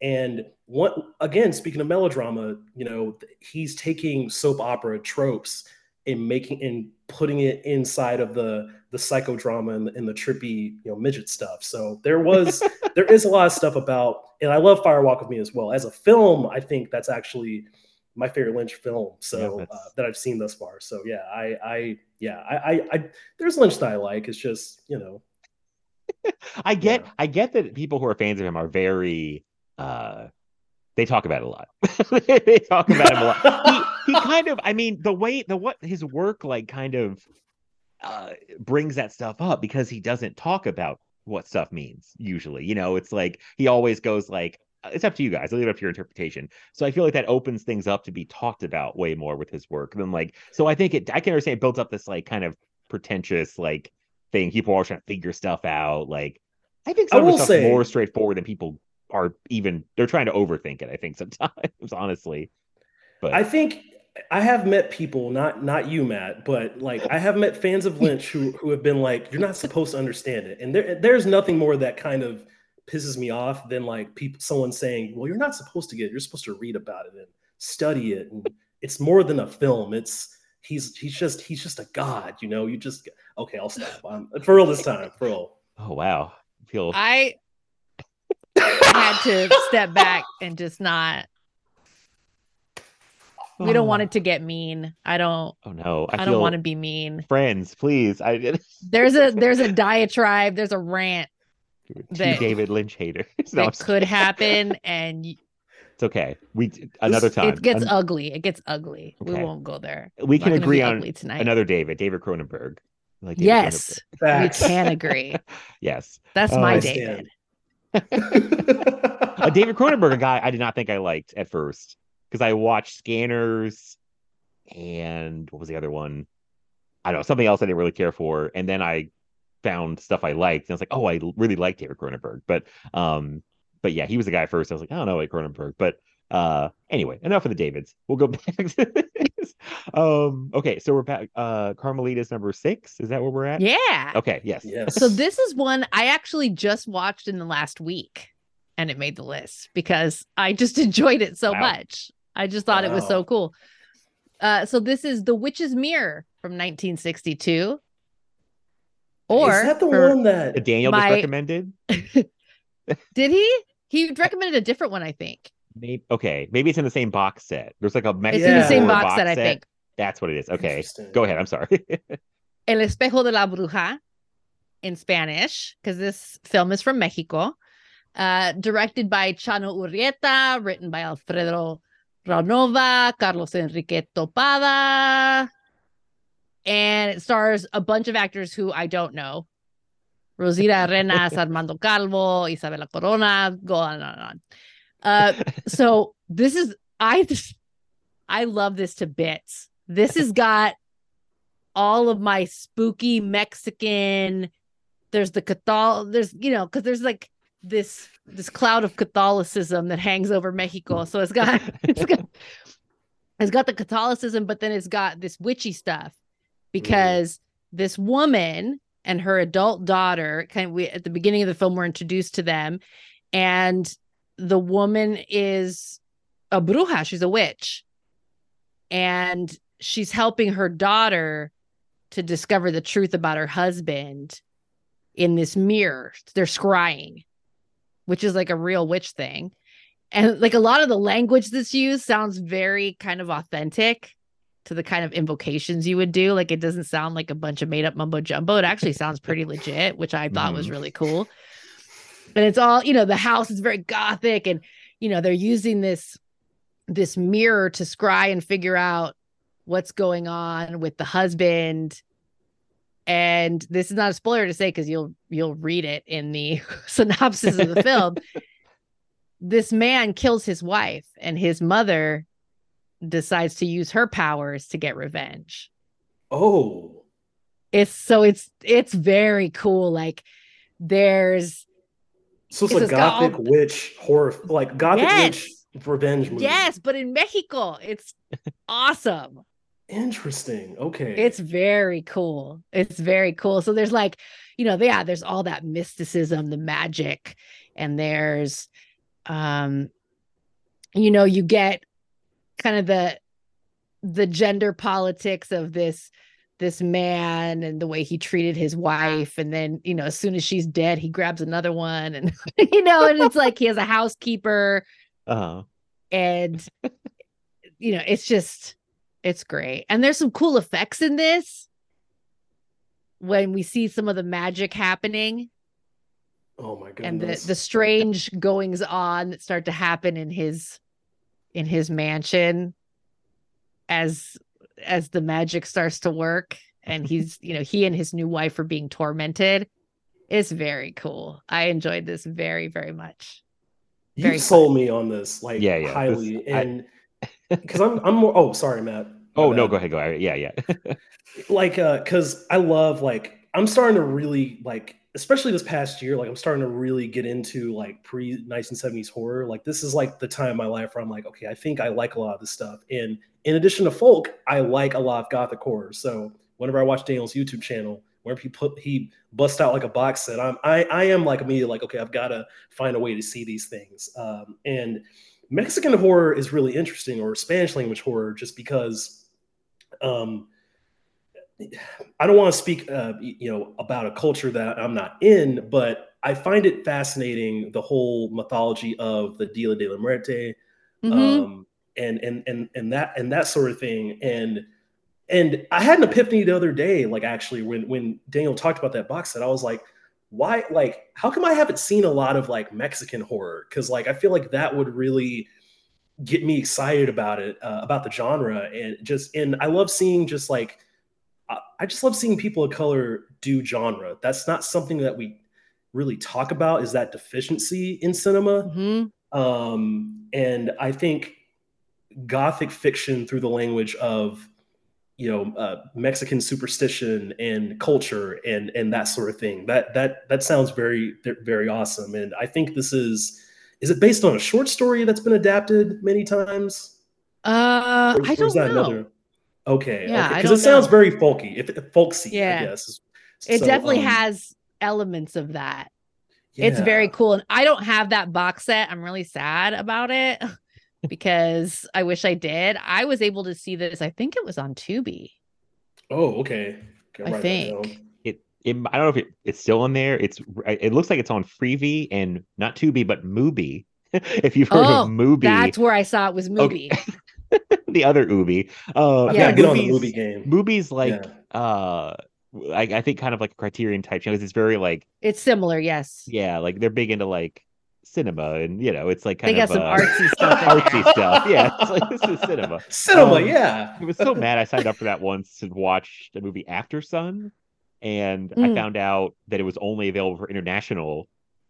And one again, speaking of melodrama, you know, he's taking soap opera tropes and making and putting it inside of the the psychodrama and, and the trippy, you know, midget stuff. So there was there is a lot of stuff about, and I love Fire Walk with Me as well. As a film, I think that's actually my favorite Lynch film. So yeah, uh, that I've seen thus far. So yeah, I I yeah, I I, I there's Lynch that I like. It's just, you know. I get you know. I get that people who are fans of him are very uh they talk about it a lot. They talk about him a lot. He, he kind of, I mean, the way, the what his work like kind of uh, brings that stuff up because he doesn't talk about what stuff means usually. You know, it's like he always goes like, it's up to you guys. I'll leave it up to your interpretation. So I feel like that opens things up to be talked about way more with his work than like, so I think it, I can understand it builds up this like kind of pretentious like thing. People are trying to figure stuff out. Like, I think some I of the stuff's more straightforward than people are even they're trying to overthink it, I think sometimes, honestly. But I think I have met people, not not you, Matt, but like I have met fans of Lynch who who have been like, you're not supposed to understand it. And there there's nothing more that kind of pisses me off than like people someone saying, well, you're not supposed to get it. You're supposed to read about it and study it. And it's more than a film. It's he's he's just he's just a god, you know. You just okay, I'll stop. I'm for real this time. For real. Oh wow. I feel I had to step back and just not We don't want it to get mean. I don't. Oh no, I, I don't want to be mean. Friends, please. I there's a there's a diatribe. There's a rant. Two that, David Lynch haters. No, that could happen, and it's okay. We another time. It gets An- ugly. It gets ugly. Okay. We won't go there. We We're can agree on tonight. Another David. David Cronenberg. Like David yes, Cronenberg. We can agree. Yes, that's oh, my I David. A David Cronenberg guy I did not think I liked at first. Because I watched Scanners and what was the other one? I don't know, something else I didn't really care for. And then I found stuff I liked. And I was like, oh, I really like David Cronenberg. But um, but yeah, he was the guy first. I was like, I don't know, like Cronenberg. But uh, anyway, enough of the Davids. We'll go back to this. Um, okay, so we're back. Uh, Carmelita's number six. Is that where we're at? Yeah. Okay, yes. yes. So this is one I actually just watched in the last week. And it made the list because I just enjoyed it so wow. much. I just thought wow. it was so cool. Uh, so this is The Witch's Mirror from nineteen sixty-two. Or is that the one that Daniel my... just recommended? Did he? He recommended a different one, I think. Maybe, okay, maybe it's in the same box set. There's like a Mexican. It's in the same box, box set, I think. That's what it is. Okay, go ahead. I'm sorry. El Espejo de la Bruja in Spanish, because this film is from Mexico. Uh, directed by Chano Urrieta, written by Alfredo Ranova, Carlos Enrique Topada, and it stars a bunch of actors who I don't know. Rosita Arenas, Armando Calvo, Isabella Corona, go on and on and on. Uh, so this is, I, I love this to bits. This has got all of my spooky Mexican, there's the Catholic, there's, you know, because there's like this this cloud of Catholicism that hangs over Mexico. So it's got it's got it's got the Catholicism, but then it's got this witchy stuff because mm. this woman and her adult daughter kind of, we at the beginning of the film we're introduced to them, and the woman is a bruja, she's a witch, and she's helping her daughter to discover the truth about her husband in this mirror. They're scrying, which is like a real witch thing. And like a lot of the language that's used sounds very kind of authentic to the kind of invocations you would do. Like it doesn't sound like a bunch of made up mumbo jumbo. It actually sounds pretty legit, which I thought mm. was really cool. And it's all, you know, the house is very gothic and, you know, they're using this, this mirror to scry and figure out what's going on with the husband. And this is not a spoiler to say because you'll you'll read it in the synopsis of the film. This man kills his wife, and his mother decides to use her powers to get revenge. Oh, it's so it's it's very cool. Like there's so it's, it's a gothic all... witch horror, like gothic yes. witch revenge movie. Yes, but in Mexico, it's awesome. Interesting. Okay. It's very cool. It's very cool. So there's like, you know, yeah, there's all that mysticism, the magic, and there's, um, you know, you get kind of the, the gender politics of this, this man and the way he treated his wife. And then, you know, as soon as she's dead, he grabs another one and, you know, and it's like, he has a housekeeper uh-huh. and, you know, it's just, it's great. And there's some cool effects in this when we see some of the magic happening. Oh my goodness. And the, the strange goings on that start to happen in his in his mansion as as the magic starts to work. And he's, you know, he and his new wife are being tormented. It's very cool. I enjoyed this very, very much. Very you sold fun. me on this like yeah, yeah. highly. This, and I, Because I'm, I'm more. Oh, sorry, Matt. My oh bad. no, go ahead, go ahead. Yeah, yeah. like, uh, because I love like I'm starting to really like, especially this past year. Like, I'm starting to really get into like pre nineteen seventies horror. Like, this is like the time in my life where I'm like, okay, I think I like a lot of this stuff. And in addition to folk, I like a lot of gothic horror. So whenever I watch Daniel's YouTube channel, whenever he put he busts out like a box set, I'm I I am like immediately like, okay, I've got to find a way to see these things. Um, and Mexican horror is really interesting, or Spanish language horror, just because um, I don't want to speak, uh, you know, about a culture that I'm not in, but I find it fascinating, the whole mythology of the Dia de la Muerte, mm-hmm. um, and and and and that and that sort of thing. And and I had an epiphany the other day, like actually when when Daniel talked about that box set, I was like, why, like, how come I haven't seen a lot of like Mexican horror? Because like I feel like that would really get me excited about it, uh, about the genre, and just and I love seeing just like I, I just love seeing people of color do genre. That's not something that we really talk about, is that deficiency in cinema. Mm-hmm. Um, and I think Gothic fiction through the language of, you know, uh, Mexican superstition and culture and, and that sort of thing, that, that, that sounds very, very awesome. And I think this is, is it based on a short story that's been adapted many times? Uh, or, I don't know. Another? Okay. Yeah, okay. Cause it know. sounds very folky, if it, folksy, yeah. I guess. It so, definitely um, has elements of that. Yeah. It's very cool. And I don't have that box set. I'm really sad about it because I wish I did. I was able to see this. I think it was on Tubi. Oh, okay. Get I right think it, it. I don't know if it, it's still in there. It's. It looks like it's on Freevee and not Tubi, but Mubi. If you've heard oh, of Mubi, that's where I saw it was Mubi. Okay. The other Ubi. Uh, yeah, get on the Mubi game. Mubi's like. Yeah. Uh, I, I think kind of like a Criterion type show, because it's very like it's similar, yes. Yeah, like they're big into like cinema, and you know, it's like kind they got of some uh, artsy stuff. Artsy stuff, yeah. It's like this is cinema. Cinema, um, yeah. I was so mad I signed up for that once and watched the movie After Sun, and mm. I found out that it was only available for international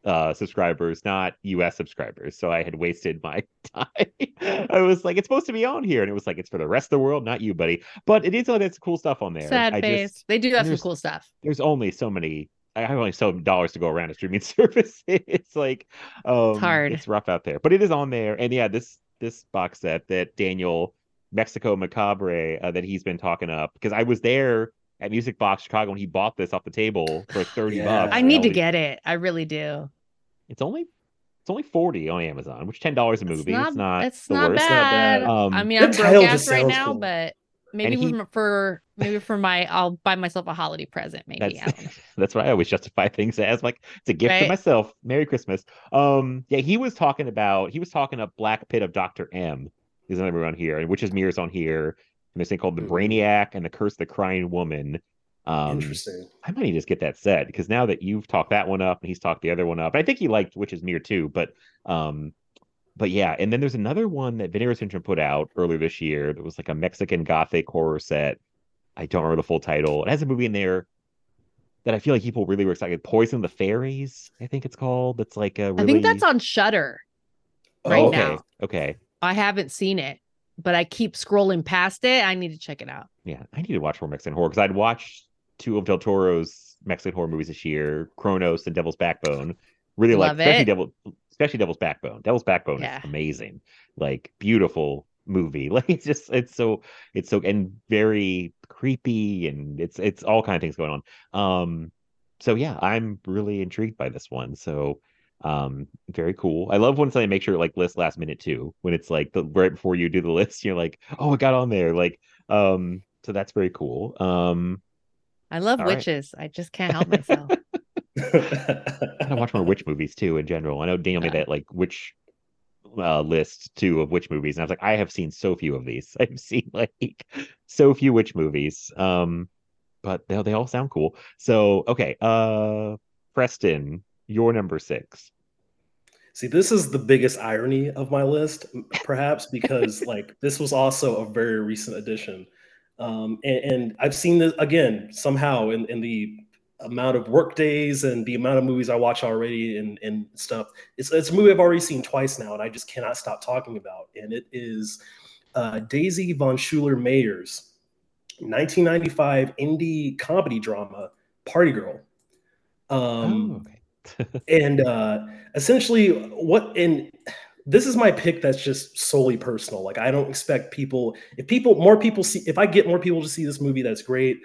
uh subscribers, not U S subscribers. So I had wasted my time. I was like, it's supposed to be on here, and it was like, it's for the rest of the world, not you, buddy. But it is all that's cool stuff on there. Sad I face. Just, they do have some cool stuff. There's only so many. I have only so many dollars to go around a streaming service. It's like um, it's hard. It's rough out there, but it is on there. And yeah, this this box set that Daniel Mexico Macabre uh, that he's been talking up, because I was there at Music Box Chicago when he bought this off the table for thirty yeah. bucks. I need only... to get it. I really do. It's only it's only forty on Amazon, which ten dollars a movie. It's not it's not, it's the not worst. bad. Not bad. Um, I mean, I'm broke ass right now, cool. but maybe he, for maybe for my I'll buy myself a holiday present. Maybe that's, that's what I always justify things as, like it's a gift right? to myself. Merry Christmas. Um, yeah, he was talking about he was talking up Black Pit of Doctor M is another one here, and Witch's Mirror's on here, and this thing called The Brainiac and The Curse of the Crying Woman. Um, Interesting. I might need to just get that set, because now that you've talked that one up and he's talked the other one up, I think he liked Witch's Mirror too. But, um, but yeah, and then there's another one that Venera Syndrome put out earlier this year that was like a Mexican Gothic horror set. I don't remember the full title. It has a movie in there that I feel like people really were excited. Poison the Fairies, I think it's called. That's like a. Really... I think that's on Shudder right oh, okay. now. Okay. I haven't seen it, but I keep scrolling past it. I need to check it out. Yeah, I need to watch more Mexican horror, because I'd watched two of Del Toro's Mexican horror movies this year, Kronos and Devil's Backbone. Really like especially Devil, especially Devil's Backbone. Devil's Backbone yeah. is amazing. Like, beautiful movie. Like, it's just it's so it's so and very creepy, and it's it's all kinds of things going on. Um so yeah, I'm really intrigued by this one. So um very cool. I love when somebody makes sure like list last minute too, when it's like the right before you do the list, you're like, oh, it got on there. Like, um, so that's very cool. Um I love All witches. Right. I just can't help myself. I watch more witch movies too in general. I know Daniel made that like witch uh, list too of witch movies, and I was like, I have seen so few of these. I've seen like so few witch movies, um, but they they all sound cool. So okay, uh, Preston, your number six. See, this is the biggest irony of my list, perhaps, because like this was also a very recent addition. Um, and, and I've seen this again somehow in, in the amount of work days and the amount of movies I watch already and, and stuff. It's, it's a movie I've already seen twice now, and I just cannot stop talking about. And it is uh, Daisy von Schuler-Mayer's nineteen ninety-five indie comedy drama Party Girl. Um, oh, okay. And uh, essentially, what in this is my pick that's just solely personal. Like, I don't expect people, if people, more people see, if I get more people to see this movie, that's great.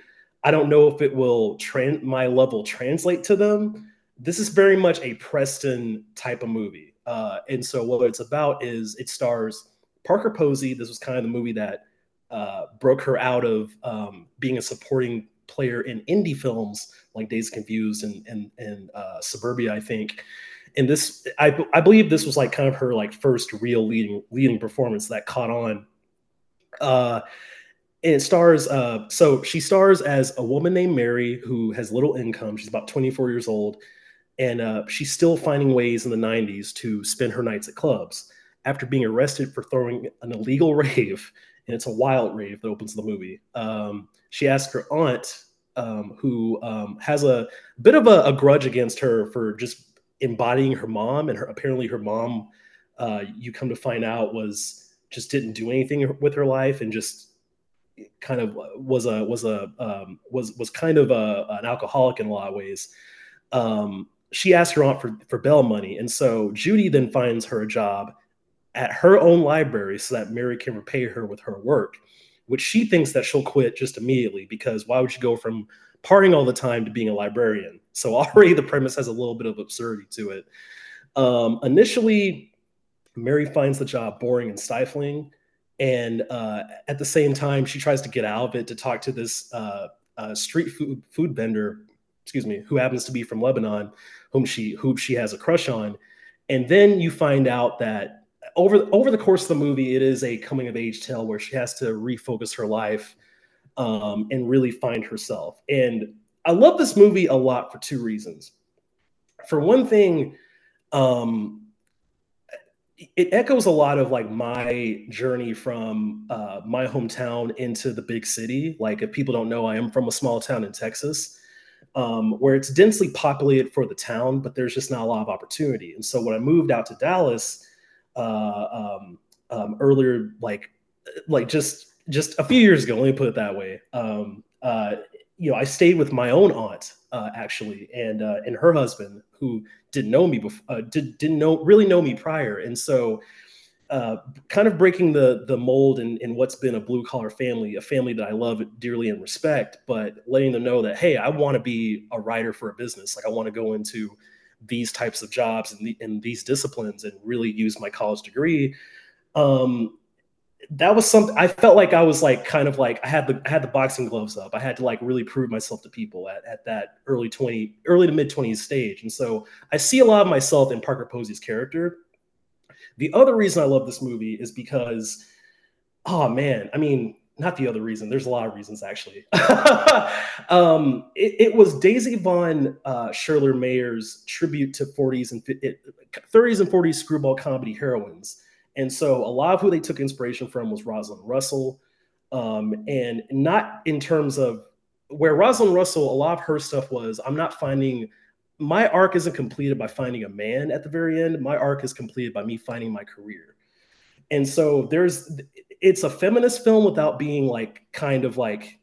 I don't know if it will, trend my level translate to them. This is very much a Preston type of movie. Uh, and so what it's about is it stars Parker Posey. This was kind of the movie that uh, broke her out of um, being a supporting player in indie films like Days Confused and, and, and uh, Suburbia, I think. And this, I, I believe this was like kind of her like first real leading leading performance that caught on. Uh, and it stars, uh, so she stars as a woman named Mary who has little income. She's about twenty-four years old. And uh, she's still finding ways in the nineties to spend her nights at clubs after being arrested for throwing an illegal rave. And it's a wild rave that opens the movie. Um, she asks her aunt, um, who um, has a bit of a, a grudge against her for just embodying her mom. And her, apparently her mom, uh, you come to find out, was just didn't do anything with her life and just kind of was a, was a, um, was, was kind of a, an alcoholic in a lot of ways. Um, she asked her aunt for, for bail money. And so Judi then finds her a job at her own library so that Mary can repay her with her work, which she thinks that she'll quit just immediately because why would she go from partying all the time to being a librarian? So already the premise has a little bit of absurdity to it. Um, initially, Mary finds the job boring and stifling. And uh, at the same time, she tries to get out of it to talk to this uh, uh, street food, food vendor, excuse me, who happens to be from Lebanon, whom she who she has a crush on. And then you find out that over, over the course of the movie, it is a coming of age tale where she has to refocus her life um, and really find herself. And I love this movie a lot for two reasons. For one thing, um, it echoes a lot of like my journey from uh, my hometown into the big city. Like if people don't know, I am from a small town in Texas. Um, where it's densely populated for the town, but there's just not a lot of opportunity. And so when I moved out to Dallas uh, um, um, earlier, like like just just a few years ago, let me put it that way. Um, uh, you know, I stayed with my own aunt uh, actually, and uh, and her husband who didn't know me before, uh, did, didn't know really know me prior. And so, uh, kind of breaking the the mold in, in what's been a blue collar family, a family that I love dearly and respect, but letting them know that, hey, I want to be a writer for a business. Like I want to go into these types of jobs and, the, and these disciplines and really use my college degree. Um, that was something I felt like I was like, kind of like I had the, I had the boxing gloves up. I had to like really prove myself to people at, at that early twenty, early to mid twenties stage. And so I see a lot of myself in Parker Posey's character. The other reason I love this movie is because, oh man, I mean, not the other reason. There's a lot of reasons actually. um, it, it was Daisy Vaughn uh, Schuyler Mayer's tribute to forties and thirties and forties screwball comedy heroines. And so a lot of who they took inspiration from was Rosalind Russell. Um, and not in terms of where Rosalind Russell, a lot of her stuff was, I'm not finding my arc isn't completed by finding a man at the very end. My arc is completed by me finding my career. And so there's, it's a feminist film without being like, kind of like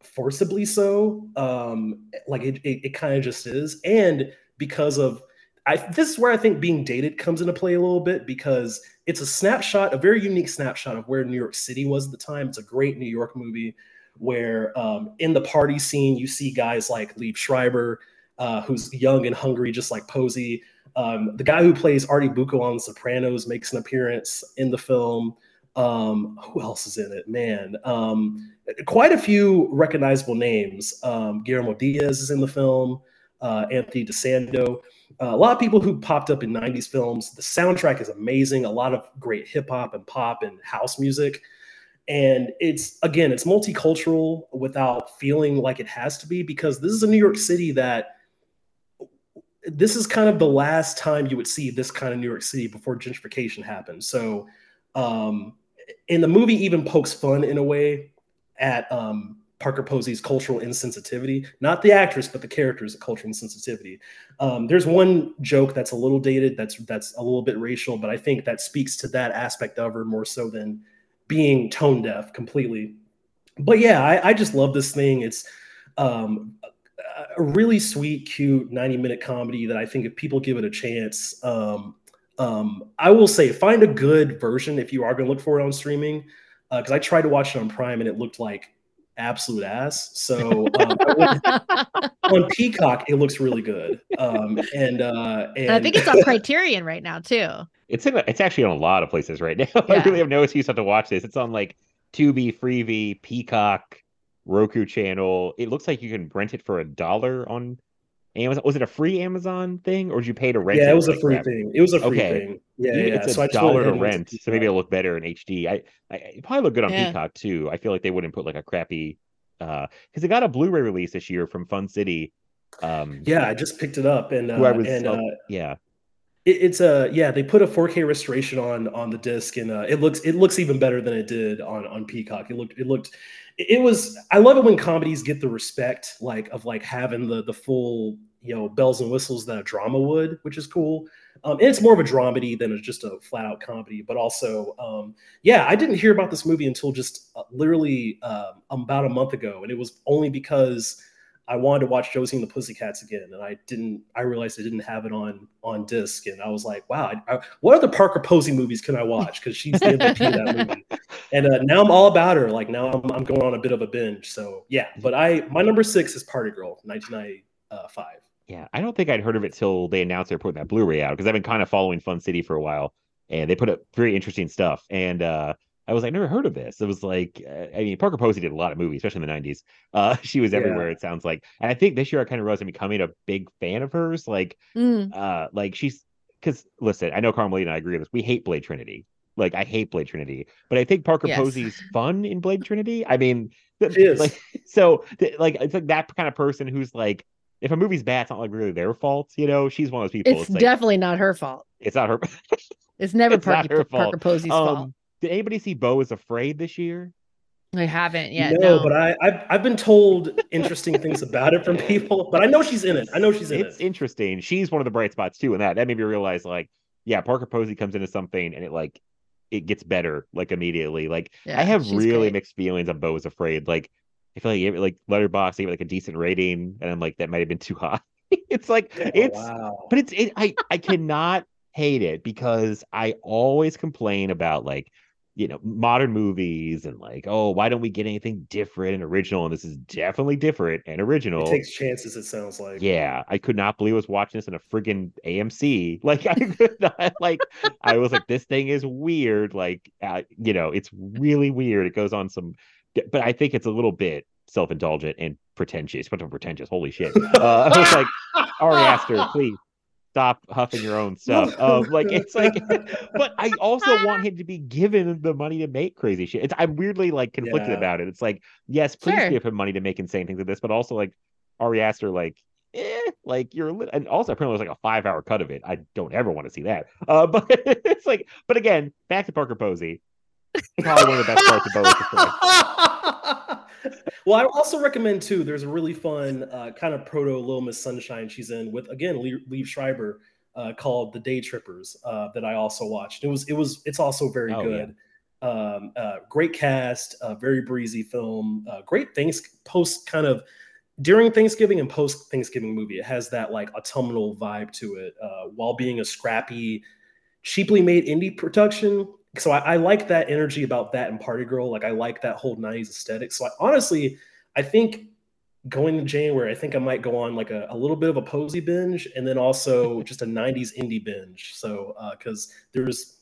forcibly so. Um, like it, it, it kind of just is. And because of, I, this is where I think being dated comes into play a little bit because it's a snapshot, a very unique snapshot of where New York City was at the time. It's a great New York movie where um, in the party scene, you see guys like Liev Schreiber, Uh, who's young and hungry, just like Posey. Um, the guy who plays Artie Bucco on The Sopranos makes an appearance in the film. Um, who else is in it? Man, um, quite a few recognizable names. Um, Guillermo Diaz is in the film. Uh, Anthony DeSando. Uh, a lot of people who popped up in nineties films. The soundtrack is amazing. A lot of great hip hop and pop and house music. And it's, again, it's multicultural without feeling like it has to be because this is a New York City that this is kind of the last time you would see this kind of New York City before gentrification happened. So, um, and the movie even pokes fun in a way at um, Parker Posey's cultural insensitivity, not the actress, but the character's cultural insensitivity. Um, there's one joke that's a little dated, that's, that's a little bit racial, but I think that speaks to that aspect of her more so than being tone deaf completely. But yeah, I, I just love this thing. It's, um, a really sweet, cute ninety minute comedy that I think if people give it a chance, um, um, I will say find a good version if you are going to look for it on streaming. Uh, Cause I tried to watch it on Prime and it looked like absolute ass. So um, on Peacock, it looks really good. Um, and, uh, and I think it's on Criterion right now too. It's in, it's actually on a lot of places right now. Yeah. I really have no excuse not to watch this. It's on like Tubi, Freevee, Peacock, Roku channel. It looks like you can rent it for a dollar on Amazon? Was it a free Amazon thing, or did you pay to rent? Yeah, it was a like free that? thing. It was a free okay. thing. Yeah, yeah. It's so a I dollar to rent, so maybe it'll look better in H D. I, I it probably look good on yeah. Peacock too. I feel like they wouldn't put like a crappy uh because it got a Blu-ray release this year from Fun City. Um, yeah, I just picked it up, and uh, was, and uh, uh, yeah, it, it's a uh, yeah. They put a four K restoration on on the disc, and uh, it looks it looks even better than it did on on Peacock. It looked it looked. It was, I love it when comedies get the respect, like, of, like, having the the full, you know, bells and whistles that a drama would, which is cool. Um, and it's more of a dramedy than just a flat-out comedy. But also, um, yeah, I didn't hear about this movie until just uh, literally uh, about a month ago. And it was only because I wanted to watch Josie and the Pussycats again. And I didn't, I realized I didn't have it on on disc. And I was like, wow, I, I, what other Parker Posey movies can I watch? Because she's the M V P of that movie. And uh, now I'm all about her. Like, now I'm, I'm going on a bit of a binge. So, yeah. But I, my number six is Party Girl, nineteen ninety-five. Yeah, I don't think I'd heard of it till they announced they're putting that Blu-ray out, because I've been kind of following Fun City for a while, and they put up very interesting stuff. And uh, I was like, never heard of this. It was like, I mean, Parker Posey did a lot of movies, especially in the nineties. Uh, she was everywhere, yeah. It sounds like. And I think this year I kind of realized I'm becoming a big fan of hers. Like, mm. uh, like she's, because listen, I know Carmelita and I agree on this. We hate Blade Trinity. Like, I hate Blade Trinity, but I think Parker yes. Posey's fun in Blade Trinity. I mean, th- yes. like, so th- like, it's like that kind of person who's like, if a movie's bad, it's not like really their fault, you know. She's one of those people. It's, it's like, definitely not her fault. It's not her. It's never it's Parker, her fault. Parker Posey's um, fault. Did anybody see Beau is Afraid this year? I haven't yet. No, no. But I, I've I've been told interesting things about it from people. But I know she's in it. I know she's in it's it. It's interesting. She's one of the bright spots too, and that that made me realize, like, yeah, Parker Posey comes into something and it like it gets better like immediately. Like, yeah, I have really great. mixed feelings on Beau is Afraid. Like, I feel like it, like Letterboxd gave it like a decent rating, and I'm like, that might have been too high. It's like oh, it's, wow. but it's it, I I cannot hate it, because I always complain about, like, you know, modern movies and like, oh, why don't we get anything different and original? And this is definitely different and original. It takes chances. It sounds like. Yeah, I could not believe I was watching this in a friggin' A M C. Like I could not. Like I was like, this thing is weird. Like uh, you know, it's really weird. It goes on some. But I think it's a little bit self-indulgent and pretentious. But pretentious, holy shit! Uh, I was like, Ari Aster, please stop huffing your own stuff. Um, like it's like, but I also want him to be given the money to make crazy shit. It's, I'm weirdly like conflicted yeah. about it. It's like, yes, please sure. give him money to make insane things like this, but also like Ari Aster, like, eh, like you're, li- and also apparently it was like a five-hour cut of it. I don't ever want to see that. Uh, but it's like, but again, back to Parker Posey. Probably one of the best parts of Boa. Well, I also recommend too, there's a really fun uh, kind of proto Little Miss Sunshine she's in with, again, Lee, Lee Schreiber, uh, called The Day Trippers, uh, that I also watched. It was it was it's also very oh, good. Yeah. Um, uh, great cast, uh, very breezy film. Uh, great things post kind of during Thanksgiving and post Thanksgiving movie. It has that like autumnal vibe to it, uh, while being a scrappy, cheaply made indie production. So I, I like that energy about that and Party Girl. Like I like that whole nineties aesthetic. So I, honestly, I think going to January, I think I might go on like a, a little bit of a Posey binge, and then also just a nineties indie binge. So because uh, there's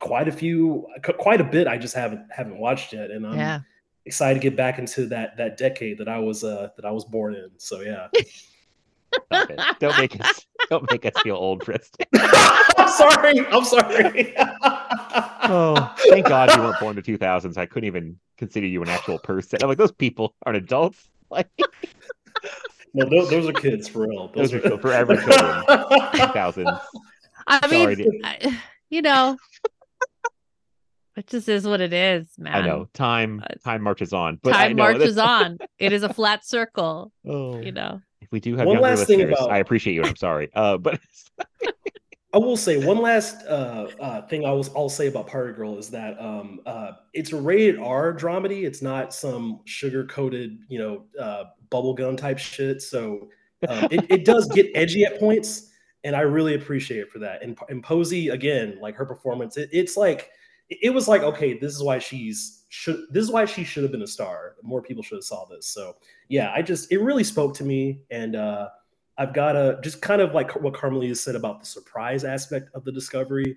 quite a few, quite a bit I just haven't haven't watched yet, and I'm yeah. excited to get back into that that decade that I was uh, that I was born in. So yeah. Stop it. Don't make us don't make us feel old, Kristen. I'm sorry. I'm sorry. Oh, thank God you weren't born in the two thousands. I couldn't even consider you an actual person. I'm like, those people aren't adults. Like, no, those, those are kids for real. Those, those are forever children. two thousands. I mean, to... I, you know, it just is what it is, man. I know time time marches on. But time I know marches on. It is a flat circle. Oh, you know. We do have one last thing about I appreciate you. And I'm sorry, uh, but I will say one last uh, uh, thing. I will I'll say about Party Girl is that um, uh, it's a rated R dramedy. It's not some sugar coated, you know, uh, bubblegum type shit. So uh, it, it does get edgy at points, and I really appreciate it for that. And and Posey again, like her performance, it, it's like it was like okay, this is why she's. Should, this is why she should have been a star. More people should have saw this. So yeah, I just, it really spoke to me. And uh, I've got to just kind of like what Carmelita said about the surprise aspect of the discovery.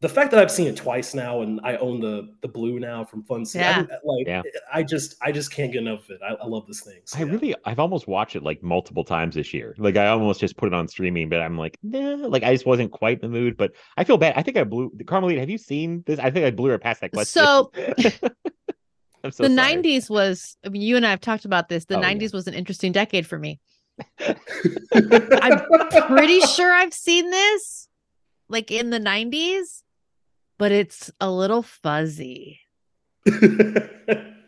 the fact that I've seen it twice now and I own the the blue now from Fun City, yeah. I, like yeah. I just I just can't get enough of it. I, I love this thing. So, I yeah. really I've almost watched it like multiple times this year. Like I almost just put it on streaming, but I'm like, nah, like I just wasn't quite in the mood. But I feel bad. I think I blew Carmelita, have you seen this? I think I blew her past that question. So, I'm so the sorry. nineties was, I mean, you and I have talked about this. The oh, nineties yeah. was an interesting decade for me. I'm pretty sure I've seen this like in the nineties, but it's a little fuzzy.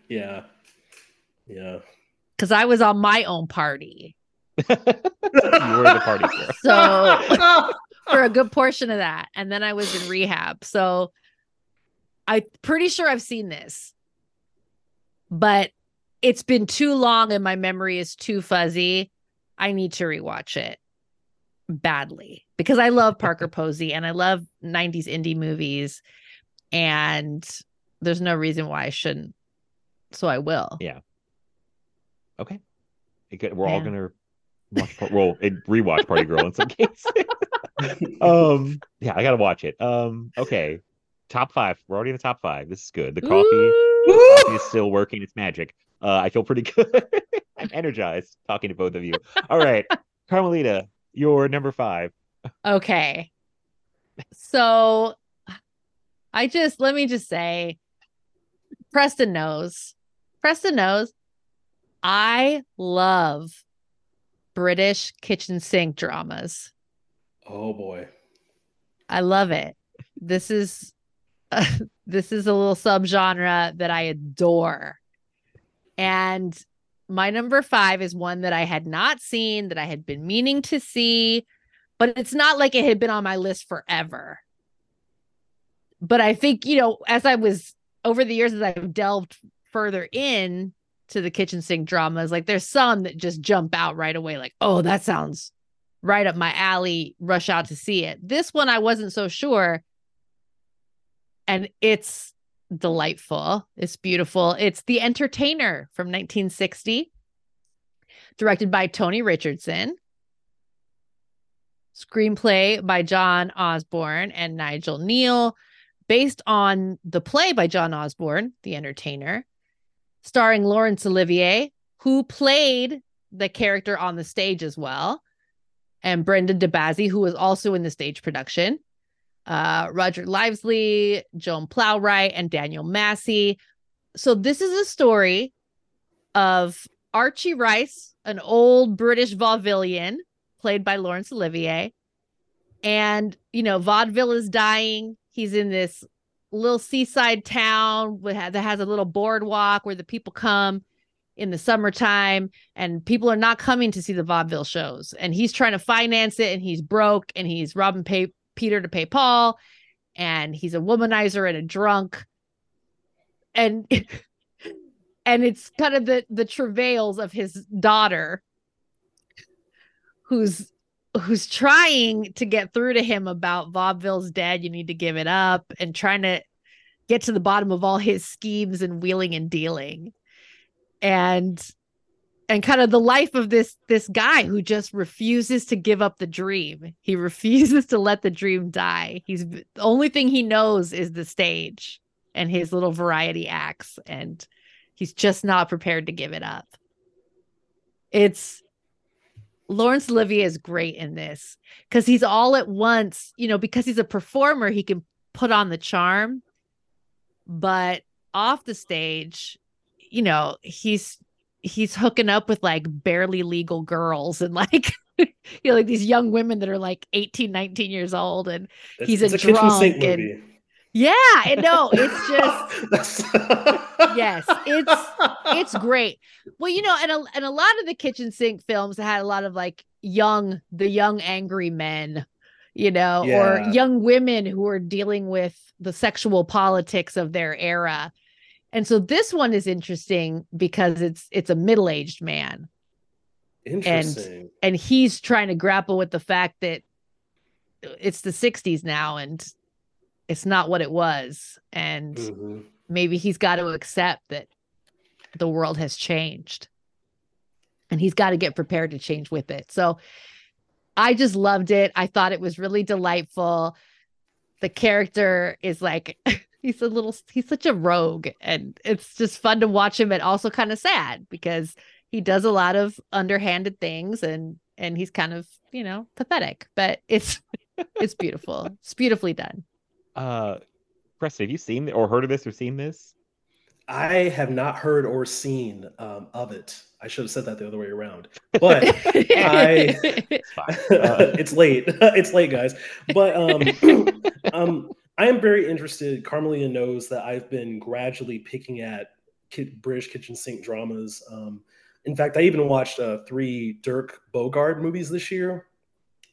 yeah. Yeah. Because I was on my own party. You were the party girl. So for a good portion of that. And then I was in rehab. So I'm pretty sure I've seen this, but it's been too long and my memory is too fuzzy. I need to rewatch it badly because I love Parker Posey and I love nineties indie movies, and there's no reason why I shouldn't. So I will. Yeah. Okay. We're yeah. all going to watch, well, rewatch Party Girl in some cases. um, yeah, I got to watch it. Um, okay. Top five. We're already in the top five. This is good. The coffee, the coffee is still working. It's magic. Uh, I feel pretty good. I'm energized talking to both of you. All right. Carmelita, you're number five. Okay. So I just, let me just say, Preston knows. Preston knows. I love British kitchen sink dramas. Oh, boy. I love it. This is, uh, this is a little subgenre that I adore. And my number five is one that I had not seen, that I had been meaning to see, but it's not like it had been on my list forever. But I think, you know, as I was over the years, as I've delved further in to the kitchen sink dramas, like there's some that just jump out right away. Like, oh, that sounds right up my alley. Rush out to see it. This one, I wasn't so sure. And it's delightful. It's beautiful. It's The Entertainer from nineteen sixty, directed by Tony Richardson. Screenplay by John Osborne and Nigel Neal, based on the play by John Osborne, The Entertainer, starring Laurence Olivier, who played the character on the stage as well, and Brenda DeBazzi, who was also in the stage production. Uh, Roger Livesley, Joan Plowright, and Daniel Massey. So this is a story of Archie Rice, an old British vaudevillian played by Laurence Olivier. And, you know, vaudeville is dying. He's in this little seaside town that has a little boardwalk where the people come in the summertime, and people are not coming to see the vaudeville shows. And he's trying to finance it, and he's broke, and he's robbing paper. Peter to pay Paul, and he's a womanizer and a drunk, and and it's kind of the the travails of his daughter who's who's trying to get through to him about vaudeville's dead, you need to give it up, and trying to get to the bottom of all his schemes and wheeling and dealing, and and kind of the life of this, this guy who just refuses to give up the dream. He refuses to let the dream die. He's the only thing he knows is the stage and his little variety acts, and he's just not prepared to give it up. It's Laurence Olivier is great in this because he's all at once, you know, because he's a performer, he can put on the charm, but off the stage, you know, he's, he's hooking up with like barely legal girls and like, you know, like these young women that are like eighteen, nineteen years old. And it's, he's it's a, a kitchen drunk sink and, movie. Yeah. And no, it's just, yes, it's, it's great. Well, you know, and a, and a lot of the kitchen sink films had a lot of like young, the young, angry men, you know, yeah. or young women who are dealing with the sexual politics of their era. And so this one is interesting because it's it's a middle-aged man. Interesting. And, and he's trying to grapple with the fact that it's the sixties now and it's not what it was. And mm-hmm. maybe he's got to accept that the world has changed. And he's got to get prepared to change with it. So I just loved it. I thought it was really delightful. the character is like, he's a little, he's such a rogue, and it's just fun to watch him, and also kind of sad because he does a lot of underhanded things, and, and he's kind of, you know, pathetic, but it's, it's beautiful. It's beautifully done. Uh, Preston, have you seen or heard of this or seen this? I have not heard or seen um, of it. I should have said that the other way around, but I, it's, fine. Uh, it's late. It's late, guys. But um, um, I am very interested. Carmelina knows that I've been gradually picking at kid, British kitchen sink dramas. Um, in fact, I even watched uh, three Dirk Bogarde movies this year,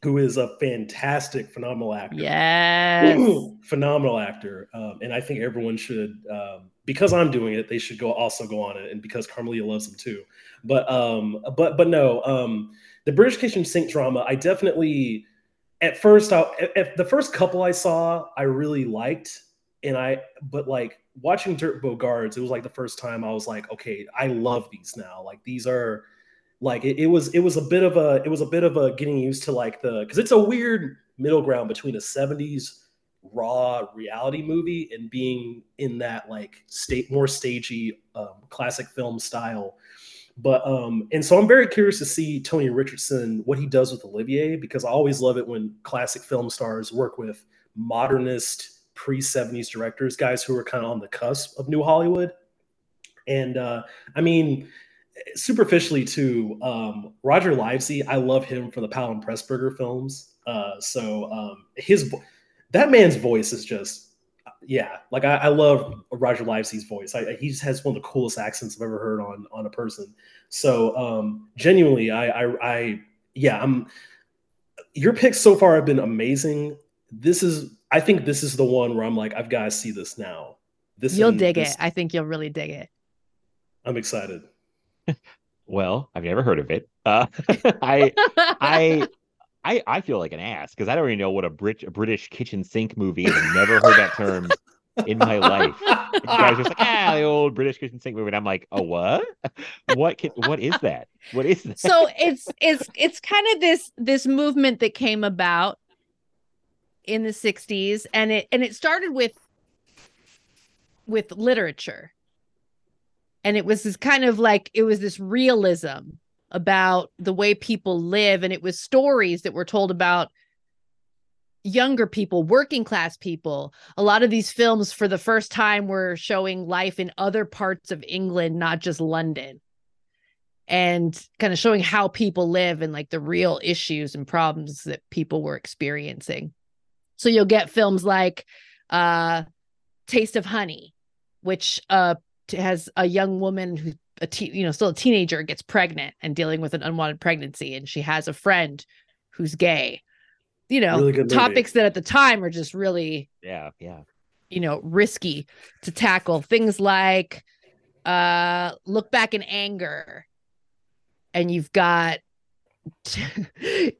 who is a fantastic, phenomenal actor. Yes. Ooh, phenomenal actor. Um, and I think everyone should, um, because I'm doing it, they should go also go on it. And because Carmelita loves them too. But um, but but no, um, the British kitchen sink drama, I definitely, at first, I, at the first couple I saw, I really liked. And I, but like watching Dirk Bogarde's, it was like the first time I was like, okay, I love these now. Like these are, Like it, it was, it was a bit of a, it was a bit of a getting used to like the, because it's a weird middle ground between a seventies raw reality movie and being in that like state more stagey um, classic film style. But um, and so I'm very curious to see Tony Richardson, what he does with Olivier, because I always love it when classic film stars work with modernist pre-seventies directors, guys who are kind of on the cusp of new Hollywood. And uh, I mean. Superficially too, um, Roger Livesey, I love him for the Powell and Pressburger films. Uh, so um, his that man's voice is just, yeah. Like I, I love Roger Livesey's voice. I, he just has one of the coolest accents I've ever heard on on a person. So um, genuinely, I, I, I, yeah. I'm your picks so far have been amazing. This is, I think, this is the one where I'm like, I've got to see this now. This you'll and, dig this, it. I think you'll really dig it. I'm excited. Well, I've never heard of it. Uh, I, I, I, I feel like an ass because I don't even know what a, Brit- a British kitchen sink movie is. I've never heard that term in my life. You guys are just like, ah, the old British kitchen sink movie, and I'm like, oh, what? What? Can, what is that? What is that? So it's it's it's kind of this this movement that came about in the sixties, and it and it started with with literature. And it was this kind of like, it was this realism about the way people live. And it was stories that were told about younger people, working class people. A lot of these films for the first time were showing life in other parts of England, not just London. And kind of showing how people live and like the real issues and problems that people were experiencing. So you'll get films like uh, Taste of Honey, which... Uh, has a young woman who's a te- you know still a teenager, gets pregnant and dealing with an unwanted pregnancy, and she has a friend who's gay. You know, really topics movie. That at the time are just really yeah yeah you know risky to tackle. Things like uh, Look Back in Anger, and you've got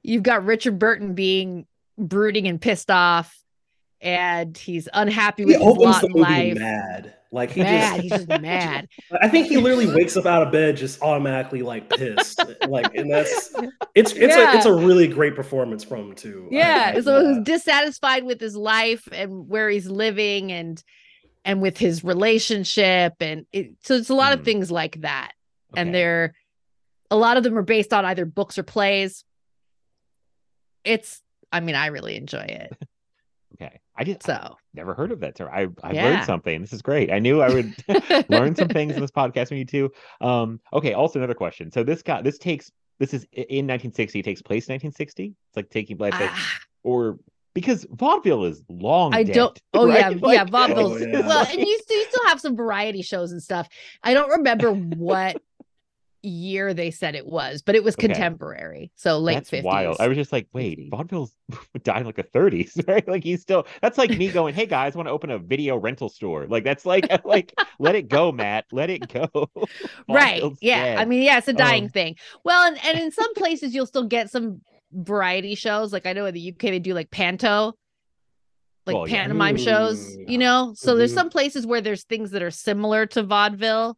you've got Richard Burton being brooding and pissed off, and he's unhappy with he his lot in life. Mad. Like he mad. just, he's just mad. I think he literally wakes up out of bed just automatically like pissed. Like, and that's it's it's yeah. a it's a really great performance from him too. Yeah, I, I, so yeah. he's dissatisfied with his life and where he's living, and and with his relationship, and it, so it's a lot mm. of things like that. Okay. And they're a lot of them are based on either books or plays. It's, I mean, I really enjoy it. Okay. I just so. I never heard of that term. I, I yeah. learned something. This is great. I knew I would learn some things in this podcast from you too. Um, okay. Also another question. So this got, this takes, this is in nineteen sixty. It takes place in nineteen sixty. It's like taking place uh, like, or because vaudeville is long. I dead, don't. Oh right? yeah. Like, yeah. Vaudeville. Oh, yeah. Well, and you, you still have some variety shows and stuff. I don't remember what year they said it was, but it was okay. Contemporary, so late that's fifties. Wild. I was just like, wait, vaudeville's died in like the thirties, right? Like he's still, that's like me going, hey guys, want to open a video rental store? Like that's like like let it go, Matt, let it go. Right. Yeah, dead. I mean, yeah, it's a dying um, thing. Well, and, and in some places you'll still get some variety shows. Like I know in the U K they do like panto, like well, pantomime yeah. shows, you know. So mm-hmm. there's some places where there's things that are similar to vaudeville.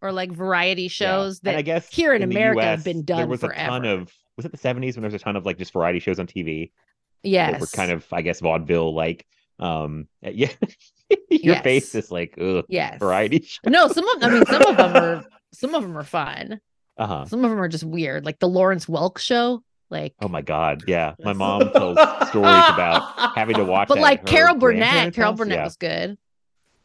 Or like variety shows yeah. that I guess here in, in America U S, have been done forever. There was a forever. ton of, was it the seventies when there was a ton of like just variety shows on T V? Yes. That were kind of, I guess, vaudeville like. Um, yeah, your yes. face is like, ugh, yes, variety show. No, some of I mean, some of them are some of them are fun. Uh-huh. Some of them are just weird, like the Lawrence Welk show. Like, oh my god, yeah, my mom tells stories about having to watch. But that like Carol Burnett, Carol Burnett yeah. was good.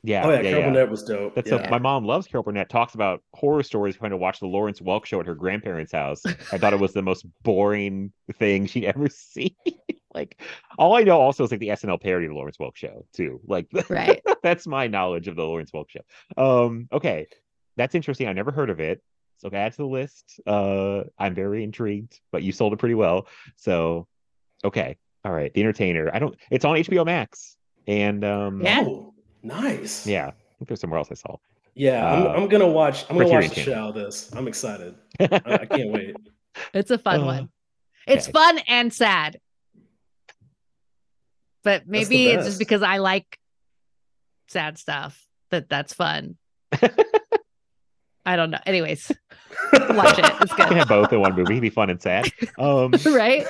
Yeah, oh yeah, yeah Carol yeah. Burnett was dope. That's yeah. a, my mom loves Carol Burnett. Talks about horror stories trying to watch the Lawrence Welk show at her grandparents' house. I thought it was the most boring thing she'd ever seen. Like, all I know also is like the S N L parody of the Lawrence Welk show too. Like, right. That's my knowledge of the Lawrence Welk show. Um, okay, that's interesting. I never heard of it. So add to the list. Uh, I'm very intrigued, but you sold it pretty well. So, okay, all right. The Entertainer. I don't. It's on H B O Max. And um, yeah, oh, nice. Yeah, I think there's somewhere else I saw. Yeah, uh, I'm, I'm gonna watch. I'm gonna watch the shit out of this. I'm excited. I, I can't wait. It's a fun uh, one. It's okay. Fun and sad. But maybe it's just because I like sad stuff that that's fun. I don't know. Anyways, watch it. It's good. You can have both in one movie. It'd be fun and sad. Um, right?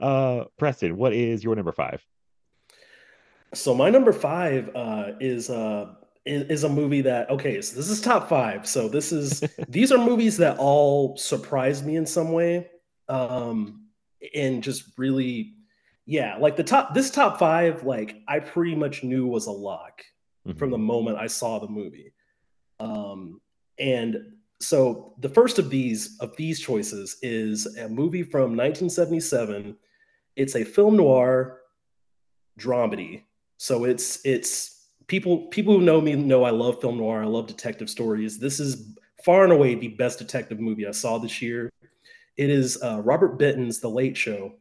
uh, Preston, what is your number five? So my number five uh, is, uh, is is a movie that, okay, so this is top five. So this is, these are movies that all surprised me in some way. Um, and just really, yeah, like the top, this top five, like I pretty much knew was a lock mm-hmm. from the moment I saw the movie. Um, And so the first of these of these choices is a movie from nineteen seventy-seven. It's a film noir dramedy. So it's it's people people who know me know I love film noir. I love detective stories. This is far and away the best detective movie I saw this year. It is uh, Robert Benton's The Late Show,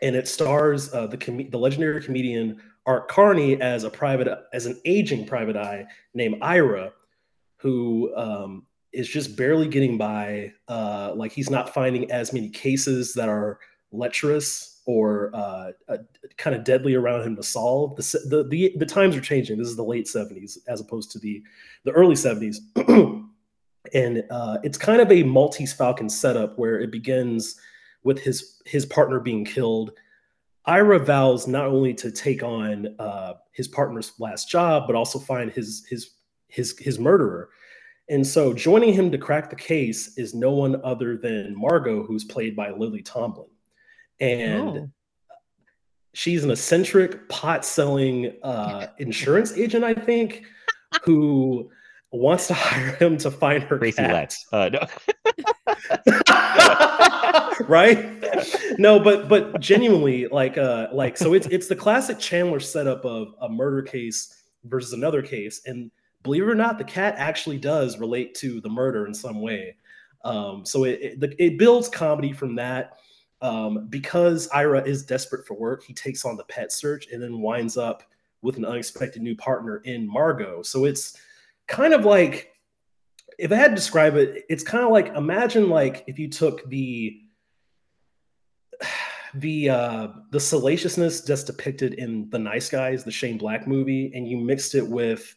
and it stars uh, the com- the legendary comedian Art Carney as a private as an aging private eye named Ira, who um, is just barely getting by. Uh, like he's not finding as many cases that are lecherous or uh, uh, kind of deadly around him to solve. The, the the the times are changing. This is the late seventies as opposed to the the early seventies. And uh, it's kind of a Maltese Falcon setup where it begins with his his partner being killed. Ira vows not only to take on uh, his partner's last job, but also find his his his his murderer. And so joining him to crack the case is no one other than Margot, who's played by Lily Tomlin. And oh. she's an eccentric pot-selling uh, insurance agent, I think, who wants to hire him to find her Tracy cat. Letts. Uh, no. Right? No, but but genuinely, like uh, like so it's it's the classic Chandler setup of a murder case versus another case. And believe it or not, the cat actually does relate to the murder in some way. Um, so it, it it builds comedy from that. Um, because Ira is desperate for work, he takes on the pet search and then winds up with an unexpected new partner in Margot. So it's kind of like, if I had to describe it, it's kind of like, imagine like if you took the the uh, the salaciousness just depicted in The Nice Guys, the Shane Black movie, and you mixed it with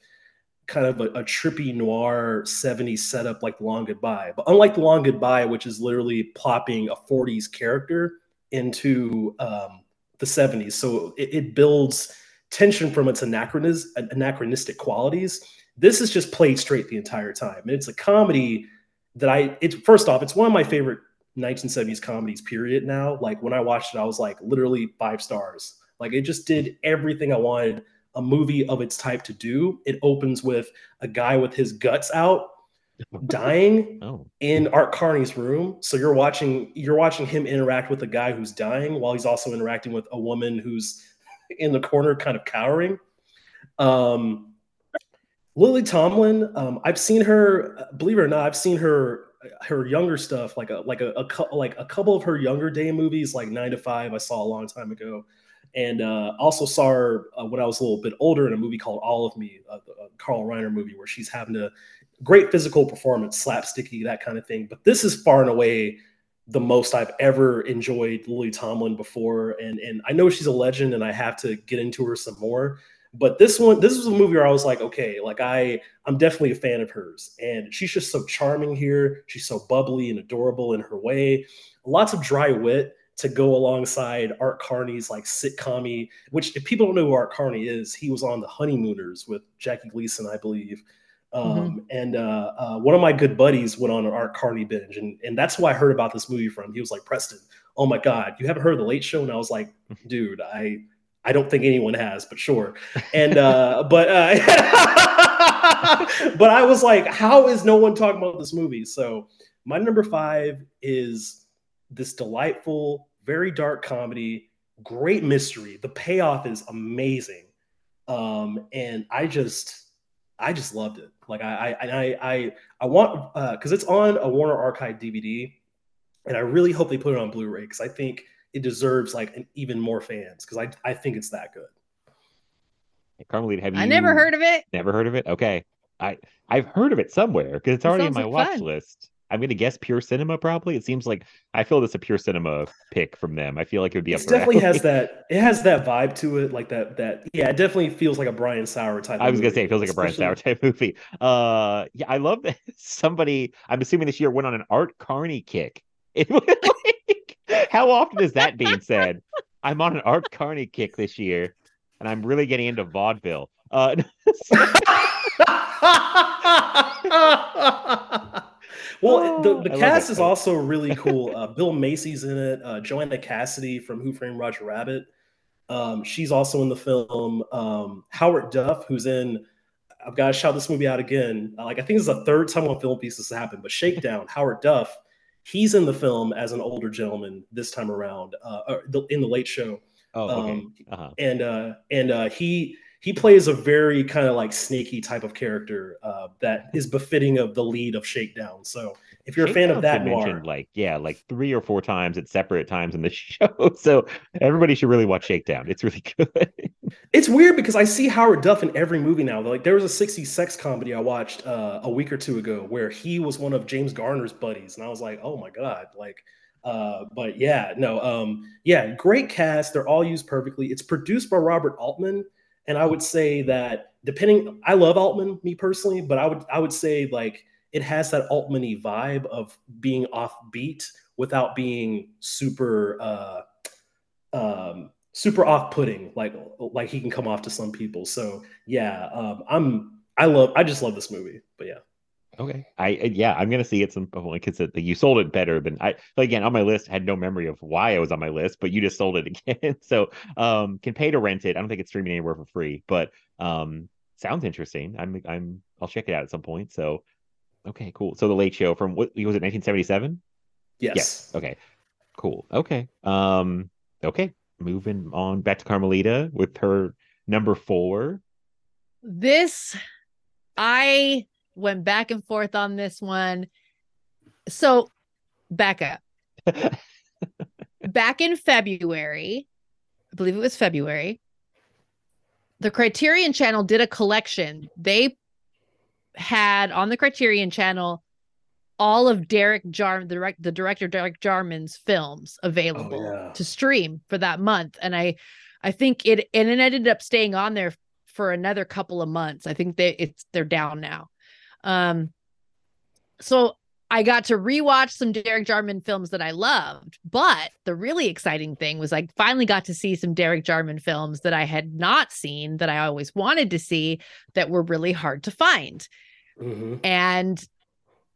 kind of a, a trippy noir seventies setup like Long Goodbye. But unlike the Long Goodbye, which is literally plopping a forties character into um, the seventies. So it, it builds tension from its anachronis- anachronistic qualities. This is just played straight the entire time. And it's a comedy that I, it's first off, it's one of my favorite nineteen seventies comedies period now. Like when I watched it, I was like literally five stars. Like it just did everything I wanted a movie of its type to do. It opens with a guy with his guts out dying oh. in Art Carney's room. So you're watching you're watching him interact with a guy who's dying while he's also interacting with a woman who's in the corner kind of cowering. Um, Lily Tomlin, um, I've seen her, believe it or not, I've seen her her younger stuff, like a like a, a like a couple of her younger day movies, like Nine to Five I saw a long time ago. And uh, also saw her uh, when I was a little bit older in a movie called All of Me, a, a Carl Reiner movie where she's having a great physical performance, slapsticky, that kind of thing. But this is far and away the most I've ever enjoyed Lily Tomlin before. And and I know she's a legend and I have to get into her some more. But this one, this was a movie where I was like, okay, like I, I'm definitely a fan of hers. And she's just so charming here. She's so bubbly and adorable in her way. Lots of dry wit. to go alongside Art Carney's like sitcom-y, which if people don't know who Art Carney is, he was on The Honeymooners with Jackie Gleason, I believe. Um, mm-hmm. And uh, uh, one of my good buddies went on an Art Carney binge, and, and that's who I heard about this movie from. He was like, Preston, oh my God, you haven't heard of The Late Show? And I was like, dude, I I don't think anyone has, but sure. And uh, but uh, but I was like, how is no one talking about this movie? So my number five is this delightful, very dark comedy, great mystery. The payoff is amazing. Um, and I just, I just loved it. Like I, I, I, I, I want, uh, cause it's on a Warner Archive D V D, and I really hope they put it on Blu-ray, cause I think it deserves like an even more fans. Cause I, I think it's that good. Carmelita, have you? I never heard of it. Never heard of it. Okay. I I've heard of it somewhere, cause it's already on my watch list. I'm going to guess Pure Cinema, probably. It seems like I feel this a Pure Cinema pick from them. I feel like it would be up. It definitely has that. It has that vibe to it, like that. That yeah, it definitely feels like a Brian Sauer type. I was going to say it feels like a Brian Sauer type movie. Uh, yeah, I love that somebody, I'm assuming this year, went on an Art Carney kick. It was like, how often is that being said? I'm on an Art Carney kick this year, and I'm really getting into vaudeville. Uh, Well, oh, the, the cast is also really cool. Uh, Bill Macy's in it. Uh, Joanna Cassidy from Who Framed Roger Rabbit. Um, she's also in the film. Um, Howard Duff, who's in, I've got to shout this movie out again. Uh, like I think this is the third time on Film Piece this has happened, but Shakedown, Howard Duff, he's in the film as an older gentleman this time around, uh, in The Late Show. Oh, okay. Um, uh-huh. And, uh, and uh, he... He plays a very kind of like sneaky type of character uh, that is befitting of the lead of Shakedown. So if you're Shakedown's a fan of that noir, like yeah, like three or four times at separate times in the show. So everybody should really watch Shakedown. It's really good. It's weird because I see Howard Duff in every movie now. Like there was a sixties sex comedy I watched uh, a week or two ago where he was one of James Garner's buddies, and I was like, oh my God, like. Uh, but yeah, no, um, yeah, great cast. They're all used perfectly. It's produced by Robert Altman. And I would say that depending, I love Altman, me personally, but I would I would say like it has that Altman-y vibe of being offbeat without being super uh, um, super off-putting, like like he can come off to some people. So yeah, um, I'm I love I just love this movie. But yeah, okay, I yeah I'm gonna see it some point because you sold it better than I. Again, on my list, I had no memory of why it was on my list, but you just sold it again. So um, can pay to rent it. I don't think it's streaming anywhere for free, but um, sounds interesting. I'm I'm I'll check it out at some point. So okay, cool. So The Late Show from what was it? nineteen seventy-seven? Yes. Yes. Okay. Cool. Okay. Um. Okay. Moving on back to Carmelita with her number four. This I. Went back and forth on this one. So back up. Back in February, I believe it was February, the Criterion Channel did a collection. They had on the Criterion Channel all of Derek Jarman, the, direct, the director Derek Jarman's films available oh, yeah. to stream for that month. And I I think it and it ended up staying on there for another couple of months. I think they it's they're down now. Um, so I got to rewatch some Derek Jarman films that I loved, but the really exciting thing was I finally got to see some Derek Jarman films that I had not seen that I always wanted to see that were really hard to find. Mm-hmm. And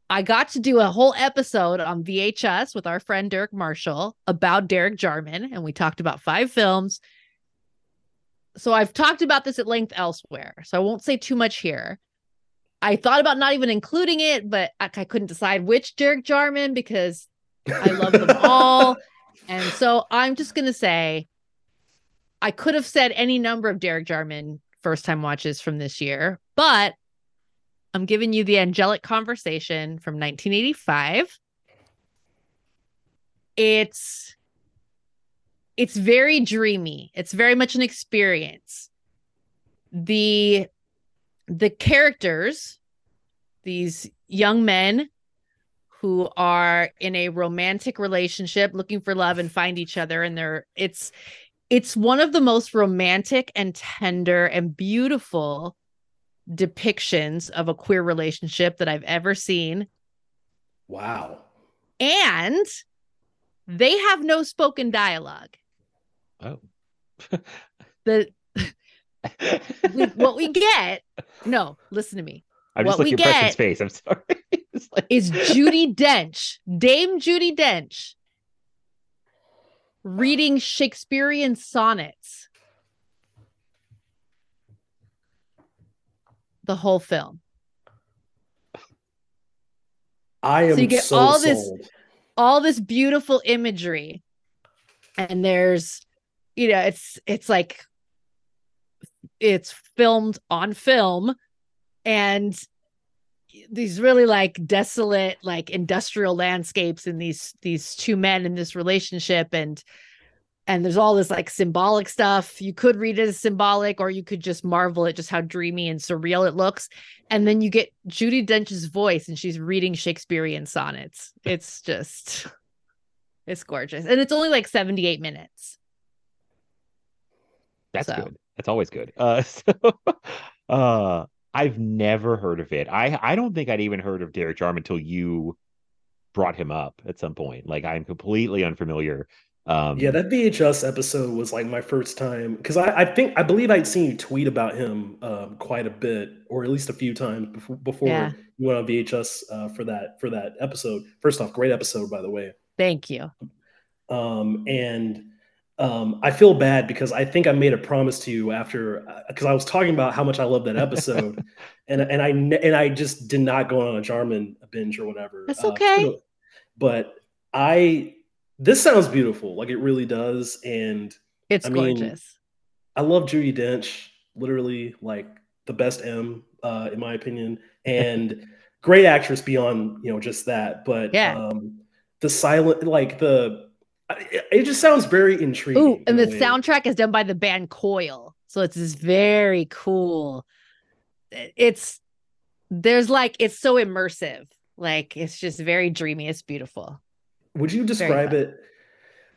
I got to do a whole episode on V H S with our friend Derek Marshall about Derek Jarman. And we talked about five films. So I've talked about this at length elsewhere, so I won't say too much here. I thought about not even including it, but I, I couldn't decide which Derek Jarman because I love them all. And so I'm just going to say I could have said any number of Derek Jarman first-time watches from this year, but I'm giving you The Angelic Conversation from nineteen eighty-five. It's, it's very dreamy. It's very much an experience. The... The characters, these young men who are in a romantic relationship looking for love and find each other, and they're it's it's one of the most romantic and tender and beautiful depictions of a queer relationship that I've ever seen. Wow. And They have no spoken dialogue. Oh. the we, what we get no listen to me I'm what just looking at Preston's face. I'm sorry. It's like... is Judi Dench, Dame Judi Dench, reading Shakespearean sonnets the whole film. I am so you get so all sold. this all this beautiful imagery, and there's, you know, it's it's like it's filmed on film, and these really like desolate, like industrial landscapes, and these these two men in this relationship, and and there's all this like symbolic stuff. You could read it as symbolic, or you could just marvel at just how dreamy and surreal it looks. And then you get Judi Dench's voice, and she's reading Shakespearean sonnets. It's just, it's gorgeous, and it's only like seventy-eight minutes. That's so. good. That's always good. Uh, so, uh, I've never heard of it. I, I don't think I'd even heard of Derek Jarman until you brought him up at some point. Like, I'm completely unfamiliar. Um, yeah, that V H S episode was like my first time, because I, I think I believe I'd seen you tweet about him um, quite a bit, or at least a few times before, before yeah. you went on V H S uh, for that for that episode. First off, great episode, by the way. Thank you. Um, and. Um, I feel bad because I think I made a promise to you after, because I was talking about how much I love that episode, and and I and I just did not go on a Jarman binge or whatever. That's okay. Uh, but I, this sounds beautiful, like it really does, and it's I mean, gorgeous. I love Judi Dench, literally like the best M, uh, in my opinion, and great actress beyond, you know, just that. But yeah, um, the silent, like the. It just sounds very intriguing. Ooh, and the way. soundtrack is done by the band Coil, so it's this very cool. It's there's like it's so immersive, like it's just very dreamy. It's beautiful. Would you describe it?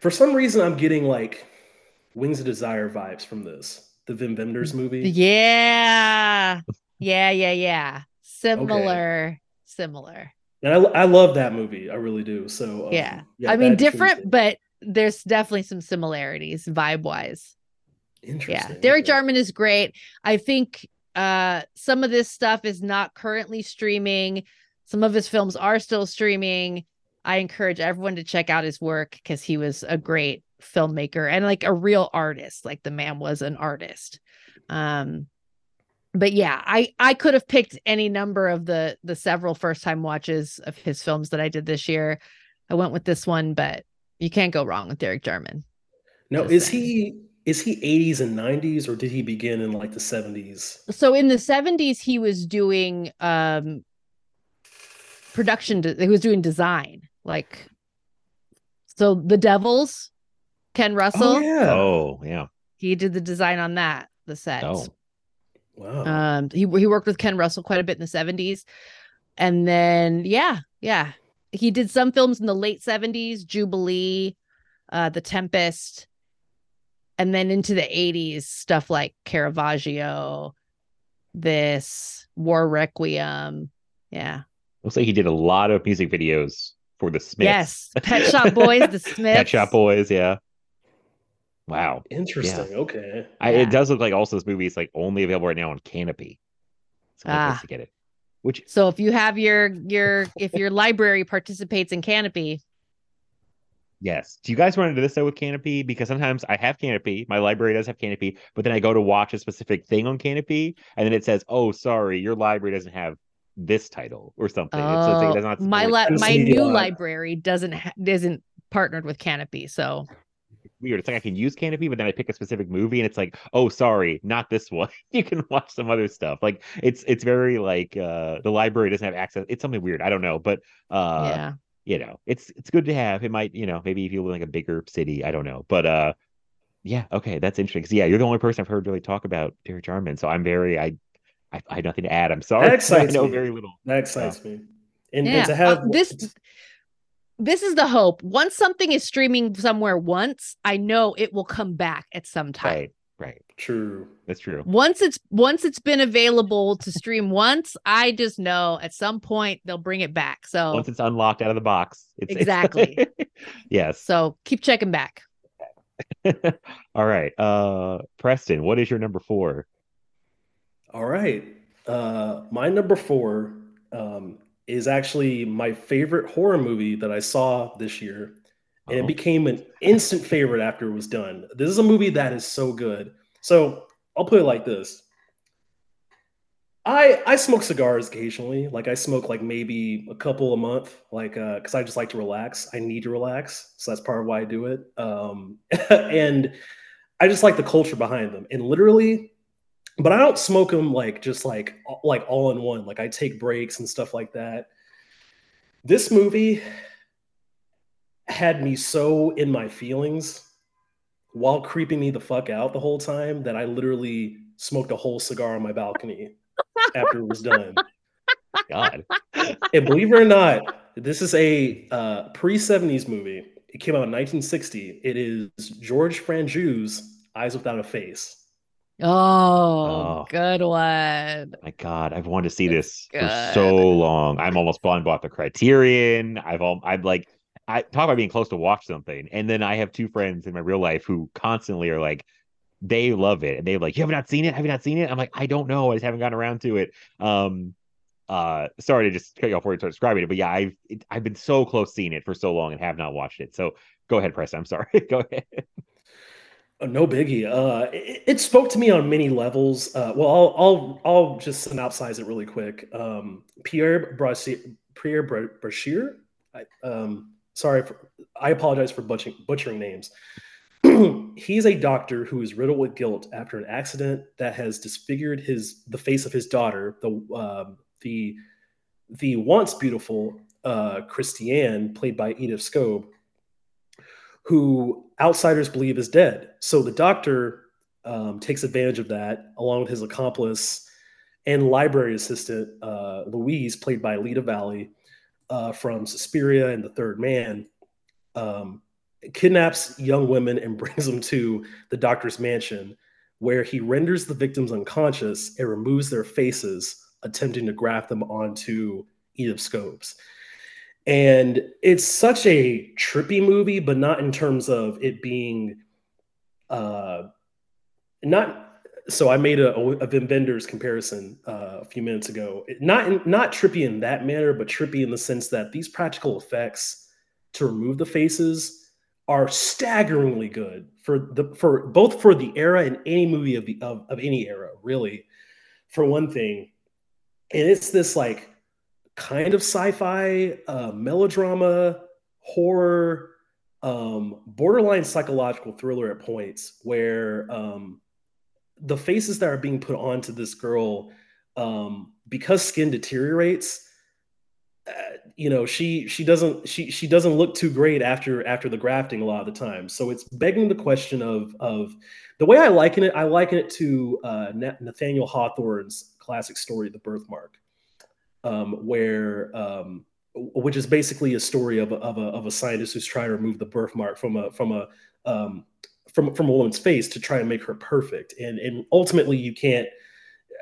For some reason, I'm getting like Wings of Desire vibes from this, the Wim Wenders movie. Yeah, yeah, yeah, yeah. Similar, okay. similar. And I, I love that movie. I really do. So um, yeah. yeah, I mean, different, but there's definitely some similarities vibe wise. Interesting. Yeah, Derek yeah. Jarman is great. I think uh, some of this stuff is not currently streaming. Some of his films are still streaming. I encourage everyone to check out his work because he was a great filmmaker and like a real artist. Like the man was an artist. Um, But yeah, I, I could have picked any number of the the several first time watches of his films that I did this year. I went with this one, but you can't go wrong with Derek Jarman. No, is he is he eighties and nineties, or did he begin in like the seventies? So in the seventies, he was doing um, production. De- he was doing design, like so. The Devils, Ken Russell. Oh yeah, oh, yeah. He did the design on that. The sets. Oh. Wow. Um, he he worked with Ken Russell quite a bit in the seventies, and then yeah, yeah, he did some films in the late seventies, Jubilee, uh, The Tempest, and then into the eighties, stuff like Caravaggio, this War Requiem. Yeah, looks like he did a lot of music videos for the Smiths. Yes, Pet Shop Boys, the Smiths, Pet Shop Boys, yeah. Wow. Interesting. Yeah. Okay. I, yeah. It does look like also this movie is like only available right now on Canopy. So ah. nice to get it. Which So if you have your your if your library participates in Canopy. Yes. Do you guys run into this though with Canopy? Because sometimes I have Canopy, my library does have Canopy, but then I go to watch a specific thing on Canopy and then it says, "Oh, sorry, your library doesn't have this title" or something. Oh, it's, it does not my li- my new yeah. library doesn't ha- isn't partnered with Canopy, so weird. It's like I can use Canopy, but then I pick a specific movie and it's like, "Oh, sorry, not this one. You can watch some other stuff." Like it's it's very like uh the library doesn't have access. It's something weird. I don't know, but uh yeah. you know, it's it's good to have. It might, you know, maybe if you live in like a bigger city, I don't know. But uh yeah, okay, that's interesting. Cause yeah, you're the only person I've heard really talk about Derek Jarman, so I'm very I I, I have nothing to add. I'm sorry. That excites I know me. very little. That excites so. me. And, yeah. and to have uh, this This is the hope. Once something is streaming somewhere once, I know it will come back at some time. Right. Right. True. That's true. Once it's once it's been available to stream once, I just know at some point they'll bring it back. So once it's unlocked out of the box. It's, exactly. It's like, yes. So keep checking back. All right. Uh, Preston, what is your number four? All right. Uh, my number four um, is actually my favorite horror movie that I saw this year. And it became an instant favorite after it was done. This is a movie that is so good. So I'll put it like this. I I smoke cigars occasionally. Like I smoke like maybe a couple a month, like uh, because I just like to relax. I need to relax. So that's part of why I do it. Um, and I just like the culture behind them. And literally, but I don't smoke them like just like like all in one. Like I take breaks and stuff like that. This movie had me so in my feelings while creeping me the fuck out the whole time that I literally smoked a whole cigar on my balcony after it was done. God. And believe it or not, this is a uh, pre-seventies movie. It came out in nineteen sixty. It is Georges Franju's Eyes Without a Face. Oh, oh, good one. My God, I've wanted to see this good. for so long. I'm almost blind bought the Criterion. I've all, I'm like, I talk about being close to watch something. And then I have two friends in my real life who constantly are like, they love it. And they're like, you have not seen it? Have you not seen it? I'm like, I don't know. I just haven't gotten around to it. Um, uh, sorry to just cut you off before you start describing it. But yeah, I've, it, I've been so close seeing it for so long and have not watched it. So go ahead, Preston. I'm sorry. Go ahead. Oh, no biggie. Uh, it, it spoke to me on many levels. Uh, well, I'll, I'll, I'll just synopsize it really quick. Um, Pierre Brashear, Pierre Brashear, um, Sorry, for, I apologize for butchering, butchering names. He's a doctor who is riddled with guilt after an accident that has disfigured his the face of his daughter, the uh, the the once beautiful uh, Christiane, played by Edith Scobe, who outsiders believe is dead. So the doctor um, takes advantage of that, along with his accomplice and library assistant uh, Louise, played by Lita Vallee. Uh, from Suspiria and The Third Man, um, kidnaps young women and brings them to the doctor's mansion, where he renders the victims unconscious and removes their faces, attempting to graft them onto Edith Scobe's. And it's such a trippy movie, but not in terms of it being uh, not. So I made a, a Wim Wenders comparison uh, a few minutes ago. Not in, not trippy in that manner, but trippy in the sense that these practical effects to remove the faces are staggeringly good for the for both for the era and any movie of the of, of any era, really. For one thing, and it's this like kind of sci-fi uh, melodrama horror, um, borderline psychological thriller at points where. Um, The faces that are being put onto this girl, um, because skin deteriorates, uh, you know, she she doesn't she she doesn't look too great after after the grafting a lot of the time. So it's begging the question of of the way I liken it. I liken it to uh, Nathaniel Hawthorne's classic story, The Birthmark, um, where um, which is basically a story of a, of a of a scientist who's trying to remove the birthmark from a from a um, From, from a woman's face to try and make her perfect. And, and ultimately you can't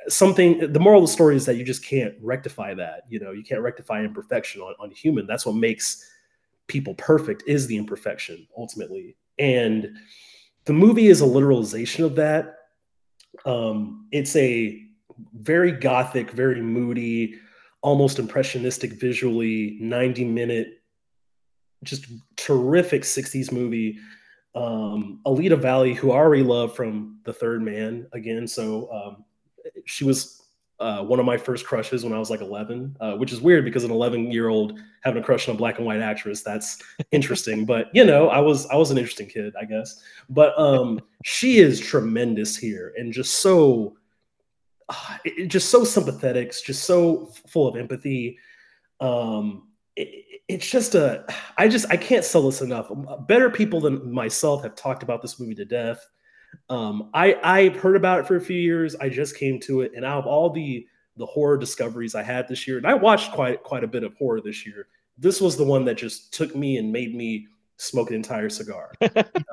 something, the moral of the story is that you just can't rectify that. You know, you can't rectify imperfection on, on a human. That's what makes people perfect is the imperfection ultimately. And the movie is a literalization of that. Um, it's a very gothic, very moody, almost impressionistic visually, ninety minute, just terrific sixties movie. Um, Alita Vallee, who I already love from The Third Man again. So um, she was uh, one of my first crushes when I was like eleven, uh, which is weird because an eleven year old having a crush on a black and white actress, that's interesting. But you know, I was, I was an interesting kid, I guess, but um, she is tremendous here and just so, uh, it, just so sympathetic, just so full of empathy. Um, It, it's just a, I just, I can't sell this enough. Better people than myself have talked about this movie to death. Um, I, I've heard about it for a few years. I just came to it. And out of all the, the horror discoveries I had this year, and I watched quite, quite a bit of horror this year. This was the one that just took me and made me smoke an entire cigar.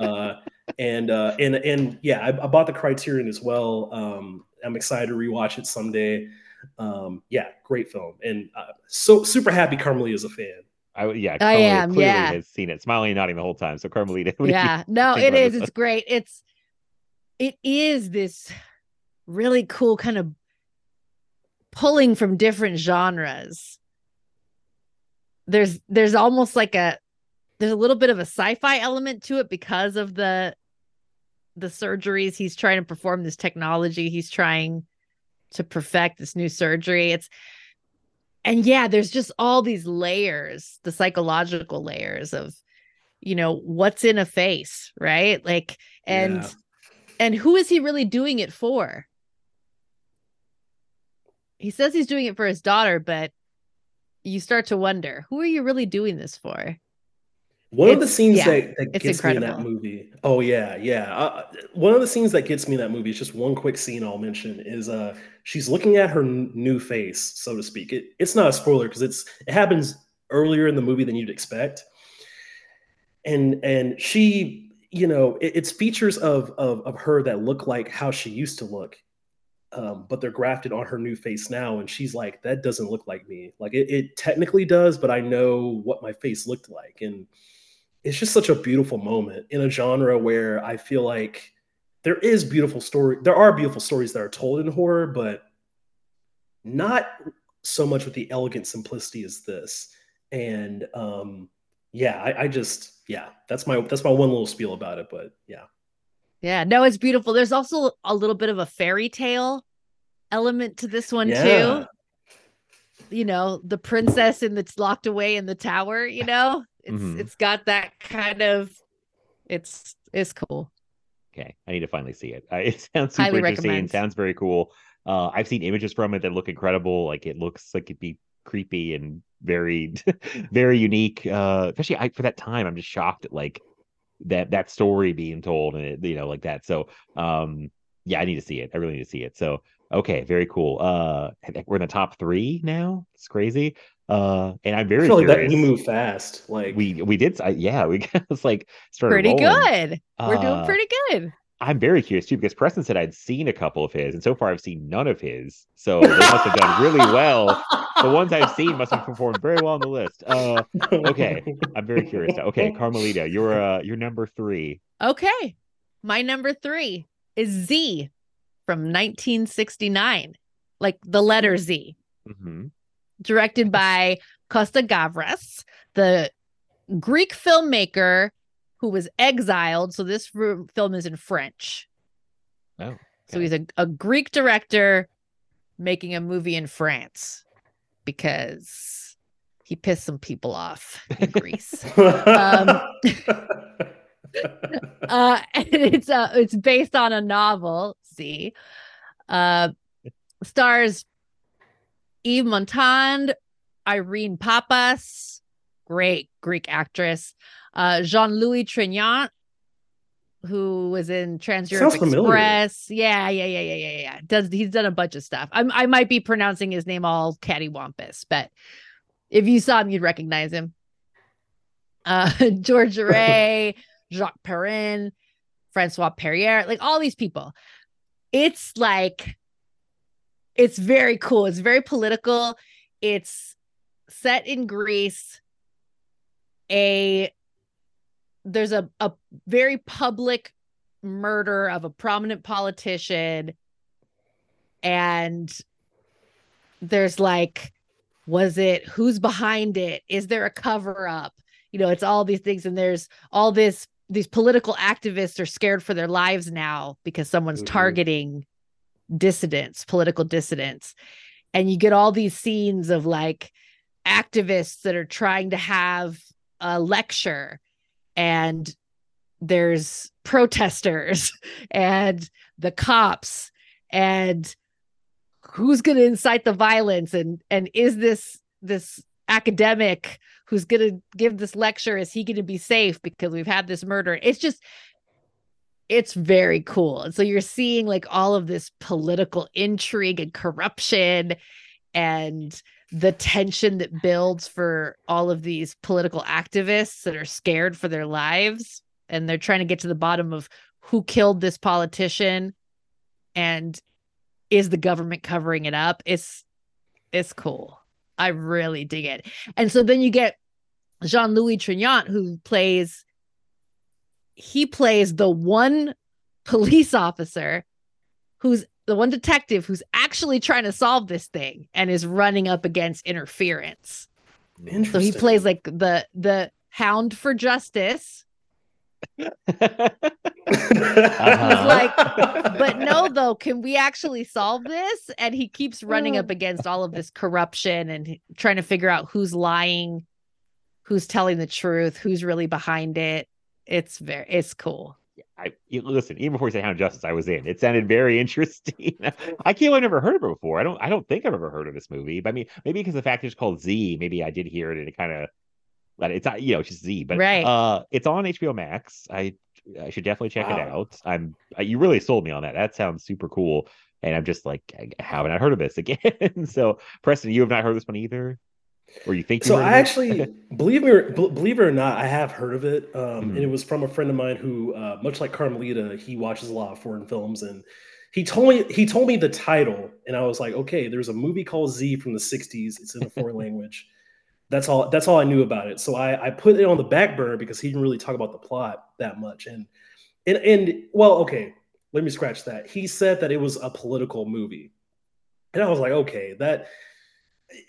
uh, And uh, and and yeah, I, I bought the Criterion as well. Um, I'm excited to rewatch it someday. Um, yeah, great film, and uh, so super happy Carmelita is a fan. I yeah, Carmelita I am. Clearly yeah, has seen it, smiling and nodding the whole time. So Carmelita, yeah, no, it is. It's great. It's it is this really cool kind of pulling from different genres. There's there's almost like a there's a little bit of a sci-fi element to it because of the. the surgeries he's trying to perform, this technology he's trying to perfect, this new surgery. It's and yeah, there's just all these layers, the psychological layers of, you know, what's in a face, right? Like, and yeah. and who is he really doing it for? He says he's doing it for his daughter, but you start to wonder, who are you really doing this for? One it's, of the scenes yeah, that, that gets incredible. me in that movie. Oh, yeah, yeah. Uh, one of the scenes that gets me in that movie is just one quick scene I'll mention is uh, she's looking at her n- new face, so to speak. It, it's not a spoiler because it's it happens earlier in the movie than you'd expect. And and she, you know, it, it's features of, of, of her that look like how she used to look. Um, but they're grafted on her new face now. And she's like, that doesn't look like me. Like it, it technically does, but I know what my face looked like. And it's just such a beautiful moment in a genre where I feel like there is beautiful story. There are beautiful stories that are told in horror, but not so much with the elegant simplicity as this. And um, yeah, I, I just, yeah, that's my, that's my one little spiel about it, but yeah. Yeah, no, it's beautiful. There's also a little bit of a fairy tale element to this one yeah. too. You know, the princess in that's locked away in the tower, you know, it's mm-hmm. it's got that kind of, it's it's cool. Okay, I need to finally see it. Uh, it sounds super Highly interesting. Recommend. Sounds very cool. Uh, I've seen images from it that look incredible. Like it looks like it'd be creepy and very, very unique. Uh, especially I, for that time, I'm just shocked at like that that story being told and it, you know, like that. So um yeah, I need to see it. I really need to see it. So okay, very cool. Uh we're in the top three now. It's crazy. Uh and I'm very I feel curious. Like that we move fast. Like we we did I, yeah, we it's like pretty rolling. good. Uh, we're doing pretty good. I'm very curious too, because Preston said I'd seen a couple of his, and so far I've seen none of his. So they must have done really well. The ones I've seen must have performed very well on the list. Uh, okay, I'm very curious now. Okay, Carmelita, you're uh, you're number three. Okay, my number three is Z from nineteen sixty-nine, like the letter Z, mm-hmm. directed by Costa Gavras, the Greek filmmaker who was exiled. So this film is in French. Oh, okay. So he's a, a Greek director making a movie in France because he pissed some people off in Greece. um, uh, and it's uh, it's based on a novel. See, uh, stars Yves Montand, Irene Papas, great Greek actress. Uh, Jean-Louis Trintignant, who was in Trans-Europe Express. Yeah, yeah, yeah, yeah, yeah, yeah. Does he's done a bunch of stuff. I'm, I might be pronouncing his name all cattywampus, but if you saw him, you'd recognize him. Uh, Georges Perec, Jacques Perrin, Francois Perrier, like all these people. It's like, it's very cool. It's very political. It's set in Greece. A There's a, a very public murder of a prominent politician. And there's like, was it, who's behind it? Is there a cover up? You know, it's all these things. And there's all this, these political activists are scared for their lives now because someone's mm-hmm. targeting dissidents, political dissidents. And you get all these scenes of like activists that are trying to have a lecture. And there's protesters and the cops and who's going to incite the violence. And, and is this, this academic who's going to give this lecture, is he going to be safe because we've had this murder? It's just, it's very cool. And so you're seeing like all of this political intrigue and corruption and the tension that builds for all of these political activists that are scared for their lives. And they're trying to get to the bottom of who killed this politician and is the government covering it up? It's, it's cool. I really dig it. And so then you get Jean-Louis Trintignant, who plays, he plays the one police officer who's the one detective who's actually trying to solve this thing and is running up against interference. So he plays like the, the hound for justice. uh-huh. Like, but no, though, can we actually solve this? And he keeps running up against all of this corruption and trying to figure out who's lying, who's telling the truth, who's really behind it. It's very, it's cool. I listen, even before you say Hound of Justice, I was in. It sounded very interesting. I can't. I've never heard of it before. I don't. I don't think I've ever heard of this movie. But I mean, maybe because the fact it's called Z, maybe I did hear it and it kind of. But it's not, you know, it's just Z. But right. uh, it's on H B O Max. I I should definitely check wow. it out. I'm. You really sold me on that. That sounds super cool. And I'm just like, how haven't I heard of this again? So Preston, you have not heard of this one either. Or you think you so? I actually believe me, or, b- believe it or not, I have heard of it, um, mm-hmm. and it was from a friend of mine who, uh, much like Carmelita, he watches a lot of foreign films, and he told me he told me the title, and I was like, okay, there's a movie called Z from the sixties. It's in a foreign language. That's all. That's all I knew about it. So I, I put it on the back burner because he didn't really talk about the plot that much. And and and well, okay, let me scratch that. He said that it was a political movie, and I was like, okay, that,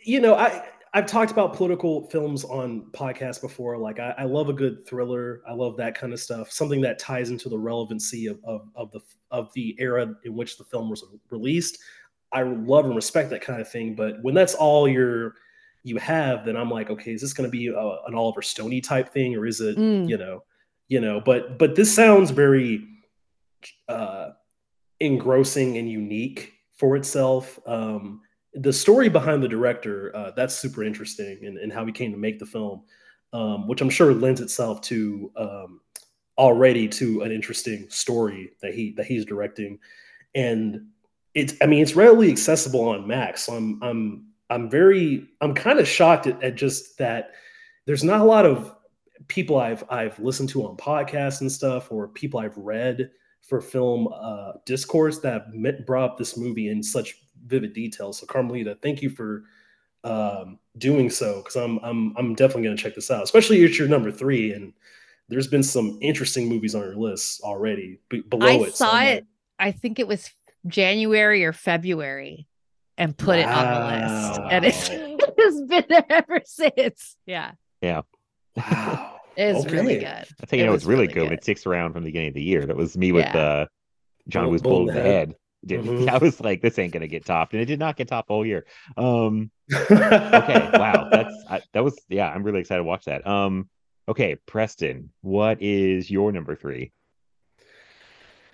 you know, I. I've talked about political films on podcasts before. Like I, I love a good thriller. I love that kind of stuff. Something that ties into the relevancy of, of, of the, of the era in which the film was released. I love and respect that kind of thing. But when that's all you're, you have, then I'm like, okay, is this going to be a, an Oliver Stone type thing? Or is it, mm. you know, you know, but, but this sounds very uh, engrossing and unique for itself. Um, The story behind the director, uh, that's super interesting, and in, in how he came to make the film, um, which I'm sure lends itself to um, already to an interesting story that he that he's directing, and it's I mean it's readily accessible on Max. So I'm I'm I'm very I'm kind of shocked at, at just that there's not a lot of people I've I've listened to on podcasts and stuff, or people I've read for film uh, discourse that have brought up this movie in such vivid details. So Carmelita, thank you for um, doing so, because I'm I'm I'm definitely going to check this out. Especially it's your number three, and there's been some interesting movies on your list already. B- below I it, saw so it. Like, I think it was January or February, and put wow. it on the list, and it's, it's been there ever since. Yeah. Yeah. Wow. It's okay. really good. I think you know it's really, really good. good. It sticks around from the beginning of the year. That was me with yeah. uh, John was pulled in the head. Dude, mm-hmm. I was like, this ain't gonna get topped, and it did not get topped all year. Um, okay, wow, that's I, that was yeah. I'm really excited to watch that. Um, okay, Preston, what is your number three?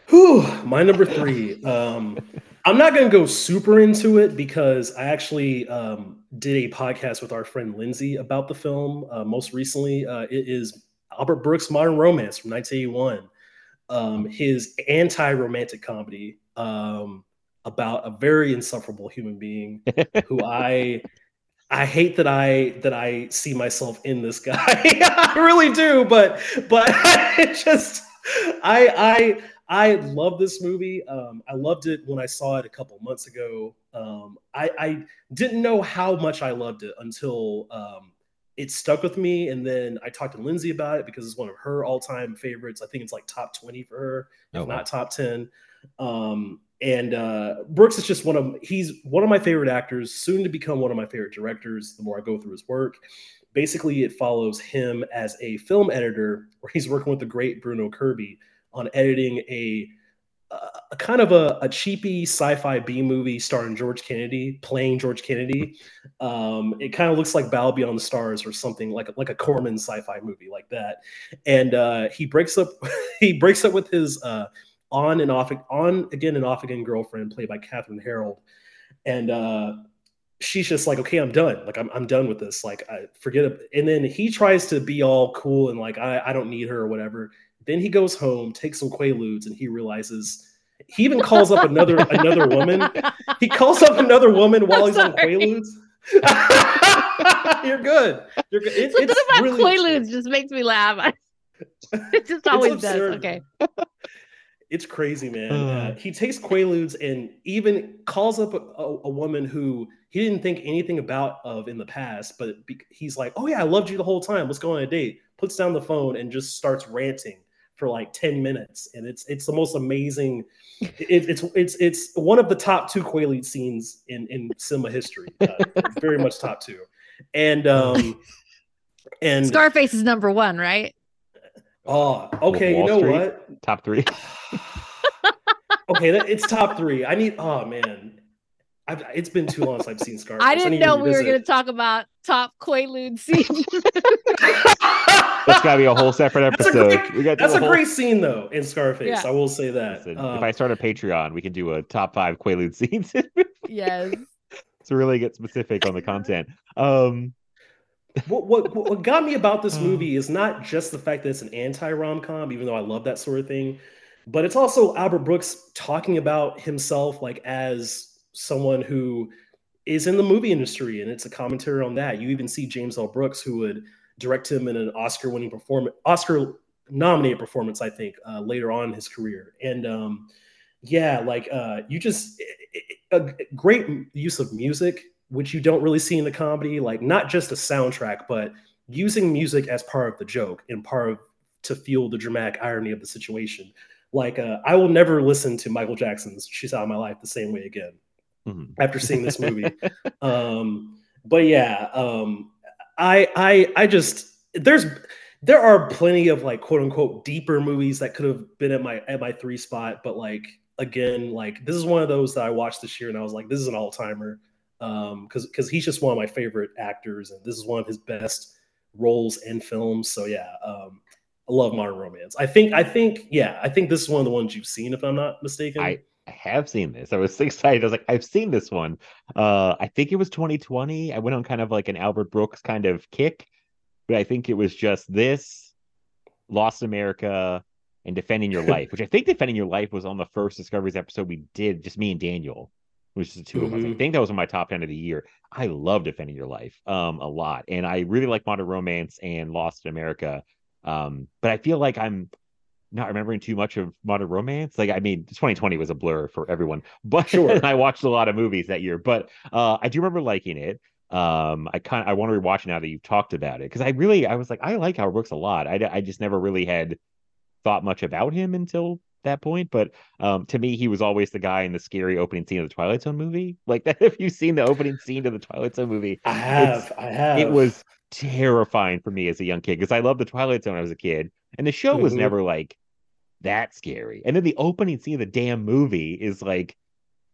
Whew, my number three. um, I'm not gonna go super into it because I actually um, did a podcast with our friend Lindsay about the film uh, most recently. Uh, it is Albert Brooks' Modern Romance from nineteen eighty-one, um, his anti-romantic comedy. Um, about a very insufferable human being who I I hate that I that I see myself in this guy. I really do, but but I just I I I love this movie. Um, I loved it when I saw it a couple months ago. Um, I, I didn't know how much I loved it until um, it stuck with me, and then I talked to Lindsay about it because it's one of her all-time favorites. I think it's like top twenty for her, oh, if wow. not top ten. Um, and, uh, Brooks is just one of, he's one of my favorite actors, soon to become one of my favorite directors. The more I go through his work, basically it follows him as a film editor where he's working with the great Bruno Kirby on editing a, a kind of a, a cheapy sci-fi B movie starring George Kennedy, playing George Kennedy. Um, it kind of looks like Battle Beyond the Stars or something like, like a Corman sci-fi movie like that. And, uh, he breaks up, he breaks up with his, uh, on and off on again and off again girlfriend played by Catherine Harold, and uh she's just like, okay, I'm done, like I'm I'm done with this, like I forget it. And then he tries to be all cool and like I I don't need her or whatever. Then he goes home, takes some Quaaludes, and he realizes he even calls up another another woman. He calls up another woman while I'm he's sorry. on Quaaludes. You're good. You're good. It, Something it's about really... Quaaludes just makes me laugh. It just always does. Okay. It's crazy, man. Uh, uh, he takes Quaaludes and even calls up a, a, a woman who he didn't think anything about of in the past, but be, he's like, oh yeah, I loved you the whole time. Let's go on a date. Puts down the phone and just starts ranting for like ten minutes. And it's it's the most amazing. It, it's it's it's one of the top two Quaalude scenes in, in cinema history. Uh, very much top two. And um, and Scarface is number one, right? Oh, okay. Wall you know Street, what? Top three. Okay, that, it's top three. I need. Oh man, I've, it's been too long since I've seen Scarface. I didn't I know we were going to talk about top Quaalude scenes. That's got to be a whole separate episode. That's a great, we that's a whole... great scene though in Scarface. Yeah. I will say that. Listen, um, if I start a Patreon, we can do a top five Quaalude scenes. Yes. To really get specific on the content. Um, what, what what got me about this movie is not just the fact that it's an anti-rom-com, even though I love that sort of thing, but it's also Albert Brooks talking about himself like as someone who is in the movie industry, and it's a commentary on that. You even see James L. Brooks, who would direct him in an Oscar-winning performance, Oscar-nominated performance, I think, uh, later on in his career. And um, yeah, like uh, you just a great use of music, which you don't really see in the comedy, like not just a soundtrack, but using music as part of the joke and part of to fuel the dramatic irony of the situation. Like, uh, I will never listen to Michael Jackson's She's Out of My Life the same way again mm-hmm. after seeing this movie. um, but yeah, um, I, I, I just, there's, there are plenty of like, quote unquote, deeper movies that could have been at my, at my three spot. But like, again, like this is one of those that I watched this year and I was like, this is an all timer. Um, because because he's just one of my favorite actors, and this is one of his best roles in films. So yeah, um, I love Modern Romance. I think I think yeah, I think this is one of the ones you've seen, if I'm not mistaken. I have seen this. I was excited. I was like, I've seen this one. Uh, I think it was twenty twenty. I went on kind of like an Albert Brooks kind of kick, but I think it was just this, Lost in America, and Defending Your Life, which I think Defending Your Life was on the first Discoveries episode we did, just me and Daniel. Which is the two mm-hmm. of us. I think that was in my top ten of the year. I love Defending Your Life um, a lot. And I really like Modern Romance and Lost in America. Um, but I feel like I'm not remembering too much of Modern Romance. Like, I mean, twenty twenty was a blur for everyone. But sure. I watched a lot of movies that year. But uh, I do remember liking it. Um, I kind of I want to rewatch it now that you've talked about it. Because I really, I was like, I like Albert Brooks a lot. I, I just never really had thought much about him until that point, but um to me he was always the guy in the scary opening scene of the Twilight Zone movie. Like that, if you've seen the opening scene to the Twilight Zone movie, I have I have it was terrifying for me as a young kid because I loved the Twilight Zone when I was a kid, and the show mm-hmm. was never like that scary, and then the opening scene of the damn movie is like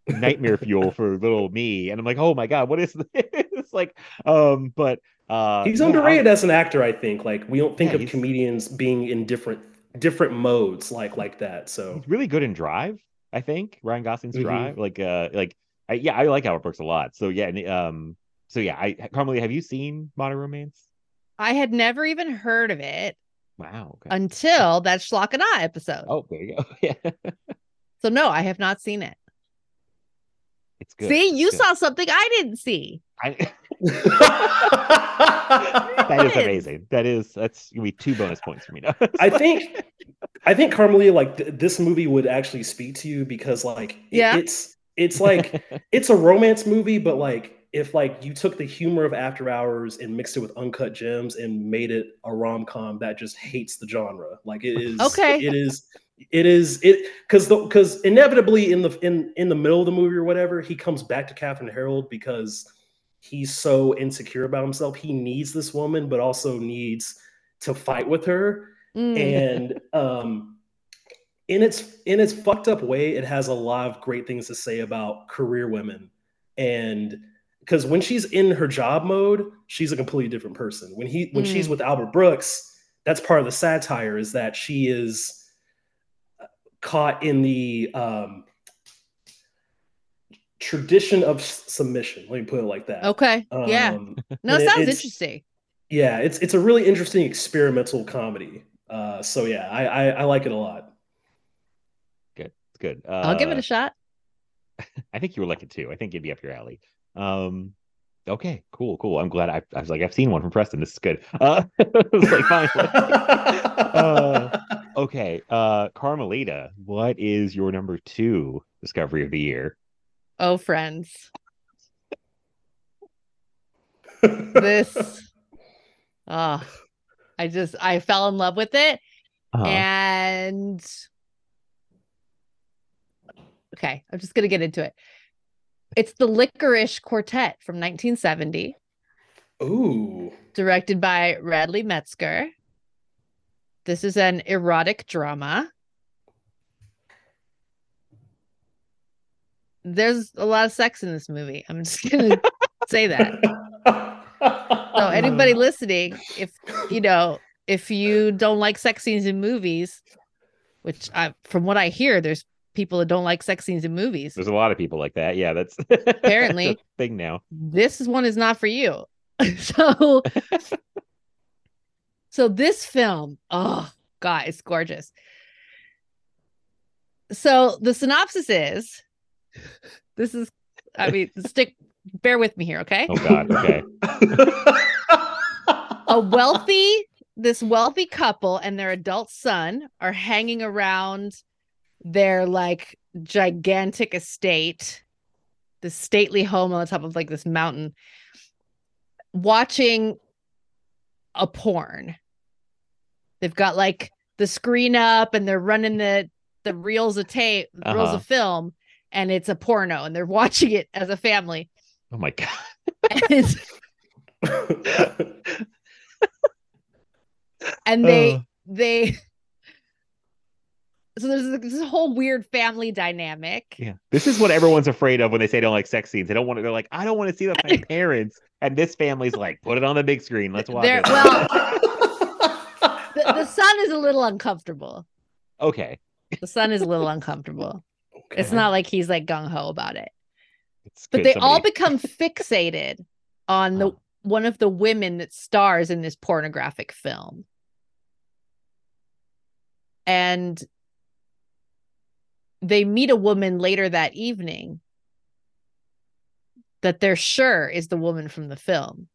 nightmare fuel for little me, and I'm like, oh my god, what is this? Like um but uh he's underrated yeah, as an actor. I think like we don't think yeah, of comedians being in different different modes like like that. So he's really good in Drive, I think. Ryan Gosling's mm-hmm. Drive. Like uh like I, yeah, I like Albert Brooks a lot. So yeah, and, um so yeah, I Carmelie, have you seen Modern Romance? I had never even heard of it. Wow. Okay. Until that Schlock and I episode. Oh, there you go. Yeah. So no, I have not seen it. It's good. See, it's you good. Saw something I didn't see. I... That is amazing. That is that's gonna be two bonus points for me now. I think I think Carmelie, like th- this movie would actually speak to you because like yeah. it's it's like it's a romance movie, but like if like you took the humor of After Hours and mixed it with Uncut Gems and made it a rom-com that just hates the genre. Like it is okay. It is it is it because because inevitably in the in in the middle of the movie or whatever, he comes back to Catherine Harold because he's so insecure about himself. He needs this woman, but also needs to fight with her. Mm. And um, in its in its fucked up way, it has a lot of great things to say about career women. And because when she's in her job mode, she's a completely different person. When he when mm. she's with Albert Brooks, that's part of the satire is that she is caught in the um, tradition of submission, let me put it like that. Okay. Um, yeah. No, it sounds it, interesting. Yeah, it's it's a really interesting experimental comedy. Uh, so yeah, I, I I like it a lot. Good, it's good. Uh, I'll give it a shot. I think you were like it too. I think it'd be up your alley. Um, okay, cool, cool. I'm glad. I, I was like, I've seen one from Preston. This is good. Uh, I was like, fine. uh, Okay, uh, Carmelita, what is your number two discovery of the year? Oh, Friends. This, oh, I just, I fell in love with it. Uh-huh. And okay, I'm just going to get into it. It's the Licorice Quartet from nineteen seventy. Ooh. Directed by Radley Metzger. This is an erotic drama. There's a lot of sex in this movie. I'm just going to say that. So anybody listening, if you know, if you don't like sex scenes in movies, which I, from what I hear, there's people that don't like sex scenes in movies. There's a lot of people like that. Yeah, that's apparently that's a thing now. This one is not for you. So, so this film, oh God, it's gorgeous. So the synopsis is, this is, I mean, stick, bear with me here, okay? Oh God, okay. A wealthy, this wealthy couple and their adult son are hanging around their like gigantic estate, the stately home on the top of like this mountain, watching a porn. They've got like the screen up and they're running the the reels of tape, uh-huh. reels of film, and it's a porno and they're watching it as a family. Oh my God. And, and they uh. they so there's this whole weird family dynamic. Yeah. This is what everyone's afraid of when they say they don't like sex scenes. They don't want to, they're like, I don't want to see that with my parents. And this family's like, put it on the big screen. Let's watch there, it. Well, the, the son is a little uncomfortable. Okay. The son is a little uncomfortable. Okay. It's not like he's like gung-ho about it. It's but they somebody... all become fixated on the oh. one of the women that stars in this pornographic film. And they meet a woman later that evening that they're sure is the woman from the film.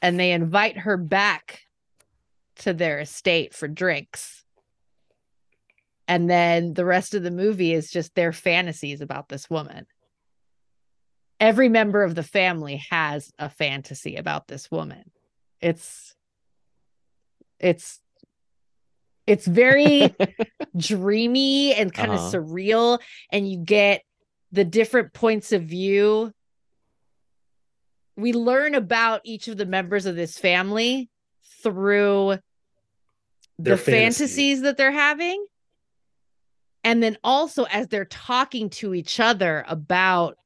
And they invite her back to their estate for drinks. And then the rest of the movie is just their fantasies about this woman. Every member of the family has a fantasy about this woman. It's, it's, It's very dreamy and kind uh-huh. of surreal. And you get the different points of view. We learn about each of the members of this family through their the fantasy. fantasies that they're having. And then also as they're talking to each other about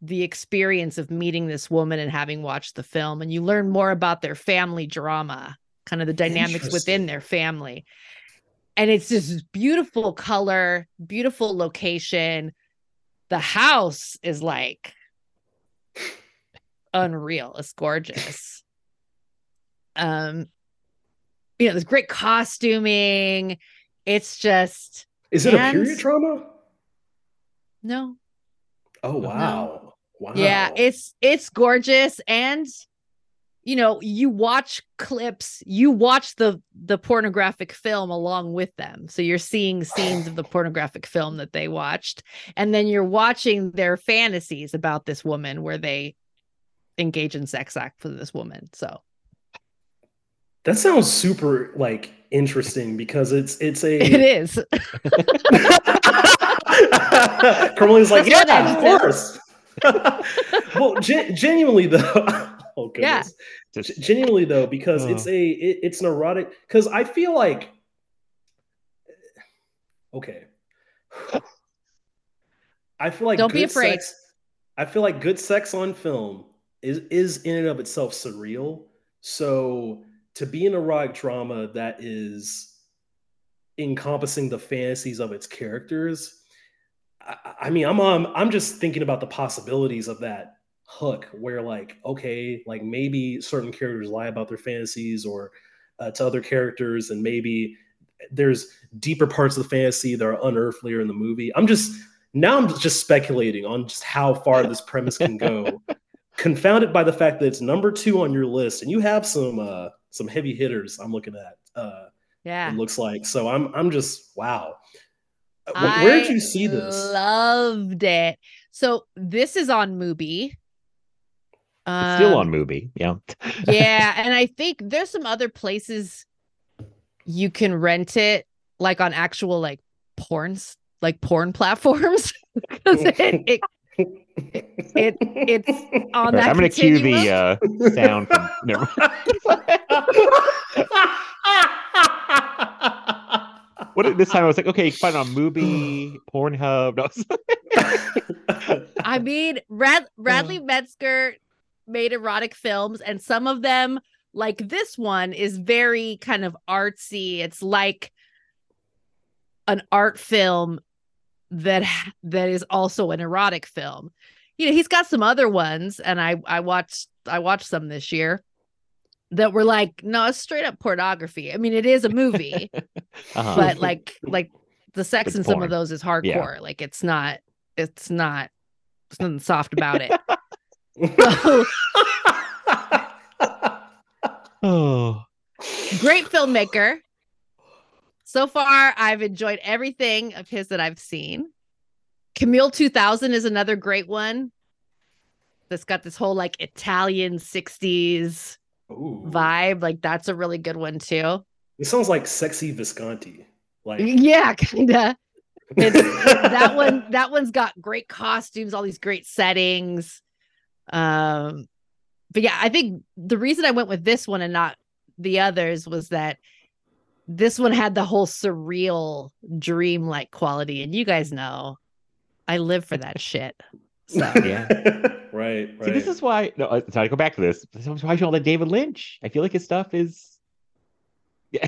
the experience of meeting this woman and having watched the film. And you learn more about their family drama. Kind of the dynamics within their family. And it's this beautiful color, beautiful location. The house is like unreal. It's gorgeous. Um, you know, there's great costuming. It's just. Is it and... a period drama? No. Oh, wow. No. Wow. Yeah, it's it's gorgeous. And you know, you watch clips, you watch the the pornographic film along with them. So you're seeing scenes of the pornographic film that they watched. And then you're watching their fantasies about this woman where they engage in sex act with this woman. So that sounds super like interesting because it's it's a it is. Carmelita's like, that's yeah, of course. Well, gen- genuinely though. Oh, goodness. Yeah. G- genuinely though, because oh. it's a it, it's an erotic. Because I feel like, okay, I feel like don't be afraid. Sex, I feel like good sex on film is is in and of itself surreal. So to be an erotic drama that is encompassing the fantasies of its characters, I, I mean, I'm um, I'm just thinking about the possibilities of that. Hook where like okay like maybe certain characters lie about their fantasies or uh, to other characters and maybe there's deeper parts of the fantasy that are unearthlier in the movie. I'm just now I'm just speculating on just how far this premise can go. Confounded by the fact that it's number two on your list and you have some uh some heavy hitters I'm looking at uh Yeah, it looks like. So I'm I'm just, wow. Where did you see this? I loved it. So this is on Mubi. Um, still on Mubi, yeah. Yeah, and I think there's some other places you can rent it, like on actual like porns, like porn platforms. it, it, it it's on right, that. I'm gonna continuum. Cue the uh, sound. From... Never mind. What this time I was like, okay, find on Mubi, Pornhub. No. I mean, Rad- Radley Metzger made erotic films, and some of them, like this one, is very kind of artsy. It's like an art film that that is also an erotic film. You know, he's got some other ones, and I I watched I watched some this year that were like, no, it's straight up pornography. I mean, it is a movie, uh-huh. but like like the sex it's in porn. Some of those is hardcore. Yeah. Like it's not it's not there's nothing soft about it. So, oh, great filmmaker. So far, I've enjoyed everything of his that I've seen. Camille two thousand is another great one. That's got this whole like Italian sixties ooh. Vibe. Like that's a really good one too. It sounds like sexy Visconti. Like yeah, kinda. that one. That one's got great costumes, all these great settings. Um, but yeah, I think the reason I went with this one and not the others was that this one had the whole surreal dream-like quality. And you guys know I live for that shit. So yeah. Right, right. See, this is why no, sorry to go back to this. This is why you all that David Lynch. I feel like his stuff is yeah.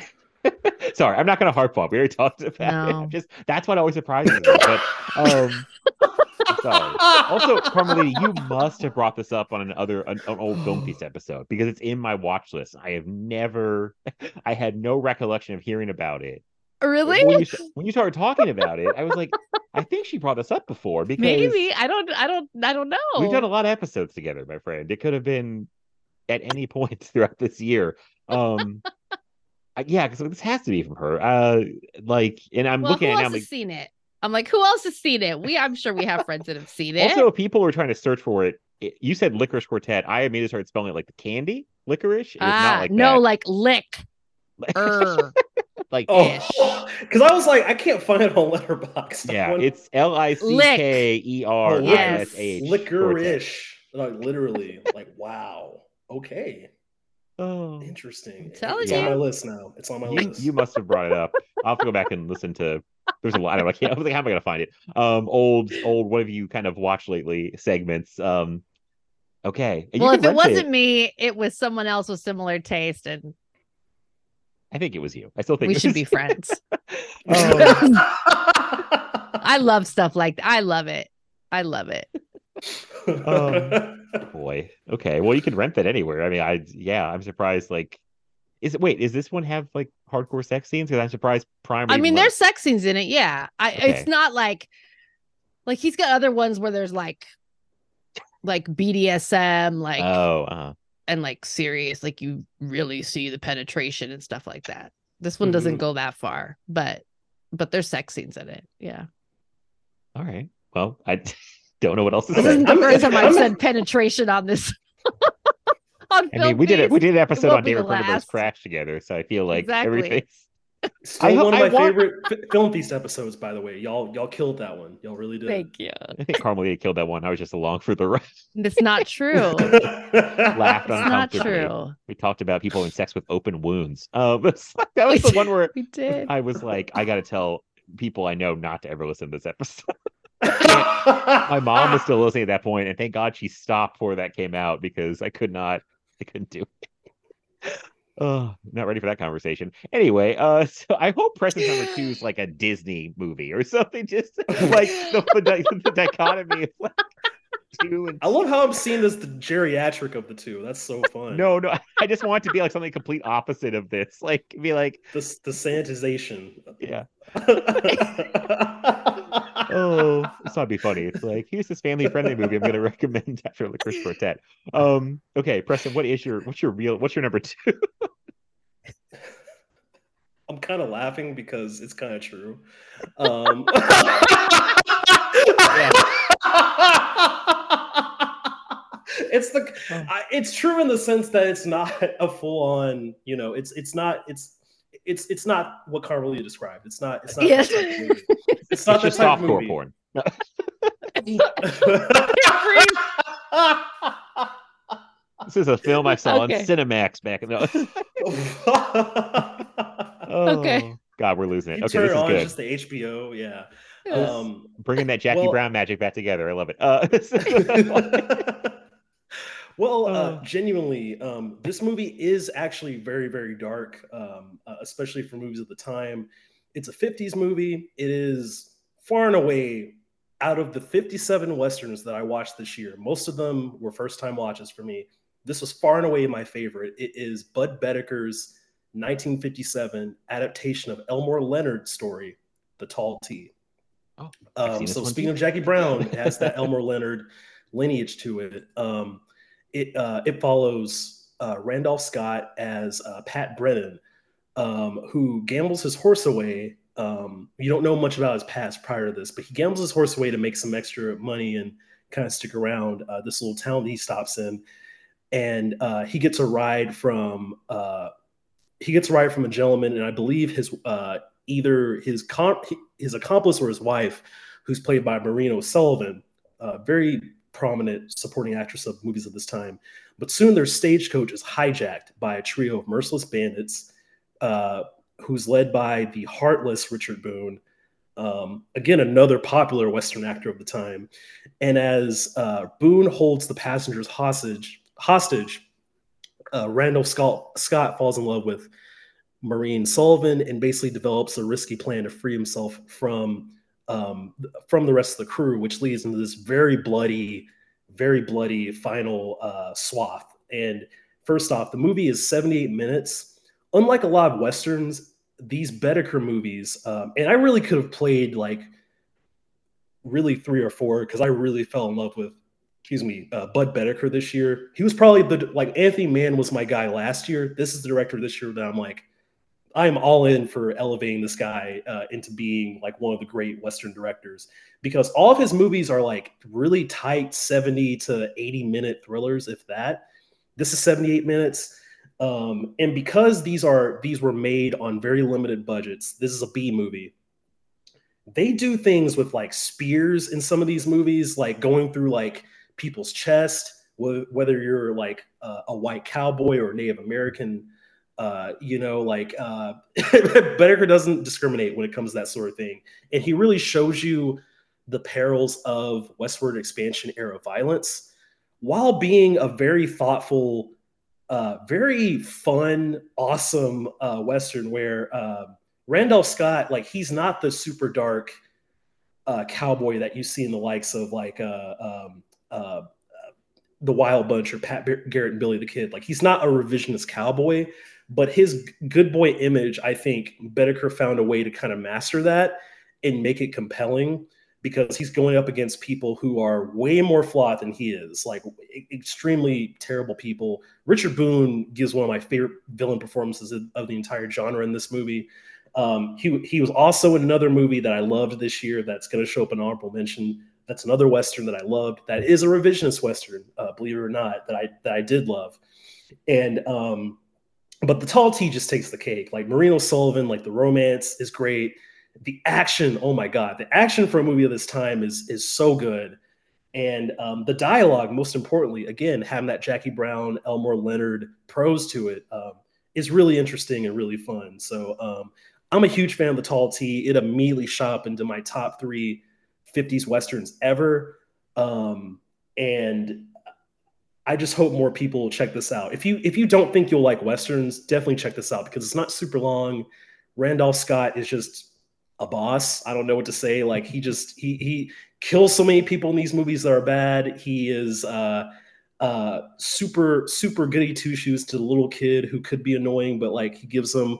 Sorry, I'm not gonna harp on. We already talked about no. it. Just that's what always surprises me. But um sorry. Also, Carmelita, you must have brought this up on another an, an old Film Feast episode because it's in my watch list. I have never, I had no recollection of hearing about it. Really? When you, when you started talking about it, I was like, I think she brought this up before because maybe I don't, I don't, I don't know. We've done a lot of episodes together, my friend. It could have been at any point throughout this year. Um, I, yeah, because this has to be from her. Uh, like, and I'm well, looking who at it. I've like, seen it. I'm like, who else has seen it? We, I'm sure we have friends that have seen it. Also, people were trying to search for it. It you said Licorice Quartet. I immediately started spelling it like the candy licorice. It's ah, not like no, that. Like lick, er, like oh. ish. Because I was like, I can't find it on Letterboxd. Yeah, one... it's L I C K E R I S H. Licorice, like literally, like wow, okay. Oh, interesting. It's you. On my list now. It's on my you, list. You must have brought it up. I'll have to go back and listen to. There's a lot. I can't. I was like, how am I going to find it? Um, old, old. What have you kind of watched lately? Segments. Um, okay. Well, if it wasn't it. me, it was someone else with similar taste, and I think it was you. I still think we should be friends. um... I love stuff like that. I love it. I love it. Um, boy. Okay. Well, you can rent that anywhere. I mean, I yeah. I'm surprised. Like, is it? Wait, is this one have like? Hardcore sex scenes because I'm surprised Prime. I mean, there's sex scenes in it, yeah. I okay. It's not like like he's got other ones where there's like like B D S M, like oh, uh-huh. and like serious, like you really see the penetration and stuff like that. This one mm-hmm. doesn't go that far, but but there's sex scenes in it, yeah. All right, well, I don't know what else. This is the first time I've said penetration on this. I mean, we did it. We did an episode on David Cronenberg's Crash together, so I feel like exactly. everything. Still I hope, one of my want... favorite Film Feast episodes, by the way. Y'all, y'all killed that one. Y'all really did. Thank you. I think Carmelita killed that one. I was just along for the ride. It's not true. Laughed it's not true. We talked about people in sex with open wounds. Um, that was the one where we did. I was like, I got to tell people I know not to ever listen to this episode. My mom was still listening at that point, and thank God she stopped before that came out because I could not. I couldn't do it. Oh, not ready for that conversation. Anyway, uh, so I hope Preston number two is like a Disney movie or something. Just like the, the, the dichotomy of like two and. I love how I'm seeing this the geriatric of the two. That's so fun. No, no, I just want it to be like something complete opposite of this. Like be like the the sanitization. Yeah. Oh, this ought to be funny. It's like, here's this family-friendly movie I'm going to recommend after Licorice Quartet. Um, okay, Preston, what is your what's your real what's your number two? I'm kind of laughing because it's kind of true. Um, yeah. It's the oh. I, it's true in the sense that it's not a full on, you know, it's it's not it's it's it's not what Carmelia described. It's not it's not yeah. that type of movie. It's, it's not just soft core porn. This is a film I saw okay. on Cinemax back in the oh, okay. God, we're losing it. You okay, this is on, good. Just the H B O, yeah. Yes. Um, bringing that Jackie well, Brown magic back together. I love it. Uh, well, uh, uh, genuinely, um, this movie is actually very, very dark, um, uh, especially for movies of the time. It's a fifties movie. It is far and away out of the fifty-seven Westerns that I watched this year. Most of them were first-time watches for me. This was far and away my favorite. It is Bud Baedeker's nineteen fifty-seven adaptation of Elmore Leonard's story, The Tall T. Oh, um, so speaking too. of Jackie Brown, it has that Elmore Leonard lineage to it. Um, it uh, it follows uh, Randolph Scott as uh, Pat Brennan, um, who gambles his horse away. Um, you don't know much about his past prior to this, but he gambles his horse away to make some extra money and kind of stick around uh, this little town he stops in. And uh, he gets a ride from uh, he gets a ride from a gentleman, and I believe his uh, either his comp his accomplice or his wife, who's played by Maureen O'Sullivan, a very prominent supporting actress of movies of this time. But soon their stagecoach is hijacked by a trio of merciless bandits, uh, who's led by the heartless Richard Boone, um, again another popular Western actor of the time. And as uh, Boone holds the passengers hostage. hostage, uh, Randolph Scott, Scott falls in love with Maureen Sullivan and basically develops a risky plan to free himself from um, from the rest of the crew, which leads into this very bloody, very bloody final uh, swath. And first off, the movie is seventy-eight minutes. Unlike a lot of Westerns, these Baedeker movies, um, and I really could have played like really three or four because I really fell in love with excuse me, uh, Bud Baedeker this year. He was probably the, like, Anthony Mann was my guy last year. This is the director this year that I'm like, I'm all in for elevating this guy uh, into being, like, one of the great Western directors. Because all of his movies are, like, really tight seventy to eighty-minute thrillers, if that. This is seventy-eight minutes. Um, and because these are these were made on very limited budgets, this is a B movie. They do things with, like, spears in some of these movies, like, going through, like, people's chest, whether you're like uh, a white cowboy or Native American, uh, you know, like uh, Baedeker doesn't discriminate when it comes to that sort of thing. And he really shows you the perils of westward expansion era violence while being a very thoughtful, uh, very fun, awesome uh, Western where uh, Randolph Scott, like he's not the super dark uh, cowboy that you see in the likes of like, uh, um, Uh, the Wild Bunch or Pat Garrett and Billy the Kid. Like he's not a revisionist cowboy, but his good boy image, I think Baedeker found a way to kind of master that and make it compelling because he's going up against people who are way more flawed than he is, like extremely terrible people. Richard Boone gives one of my favorite villain performances of the entire genre in this movie. Um, he, he was also in another movie that I loved this year that's going to show up in honorable mention. That's another Western that I loved. That is a revisionist Western, uh, believe it or not, that I that I did love. And um, but The Tall T just takes the cake. Like Maureen O'Sullivan, like the romance is great. The action, oh my God, the action for a movie of this time is is so good. And um, the dialogue, most importantly, again having that Jackie Brown, Elmore Leonard prose to it um, is really interesting and really fun. So um, I'm a huge fan of The Tall T. It immediately shot up into my top three fifties Westerns ever. Um, and I just hope more people check this out. If you, if you don't think you'll like Westerns, definitely check this out because it's not super long. Randolph Scott is just a boss. I don't know what to say. Like he just, he, he kills so many people in these movies that are bad. He is uh, uh, super, super goody two shoes to the little kid who could be annoying, but like he gives them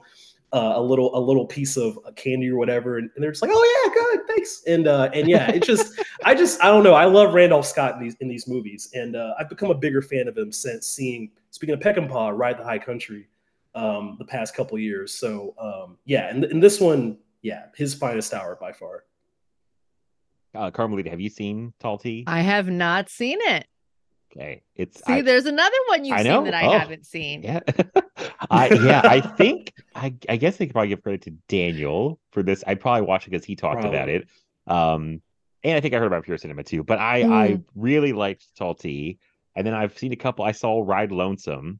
Uh, a little, a little piece of candy or whatever, and, and they're just like, "Oh yeah, good, thanks." And uh, and yeah, it just, I just, I don't know. I love Randolph Scott in these in these movies, and uh, I've become a bigger fan of him since seeing. Speaking of Peckinpah, Ride the High Country, um, the past couple years. So um, yeah, and, and this one, yeah, his finest hour by far. Uh, Carmelita, have you seen Tall T? I have not seen it. Okay, it's see. I, there's another one you've I know. seen that I oh, haven't seen. Yeah, I yeah. I think I I guess they could probably give credit to Daniel for this. I probably watched it because he talked probably. about it. Um, and I think I heard about Pure Cinema too. But I mm. I really liked Tall T. And then I've seen a couple. I saw Ride Lonesome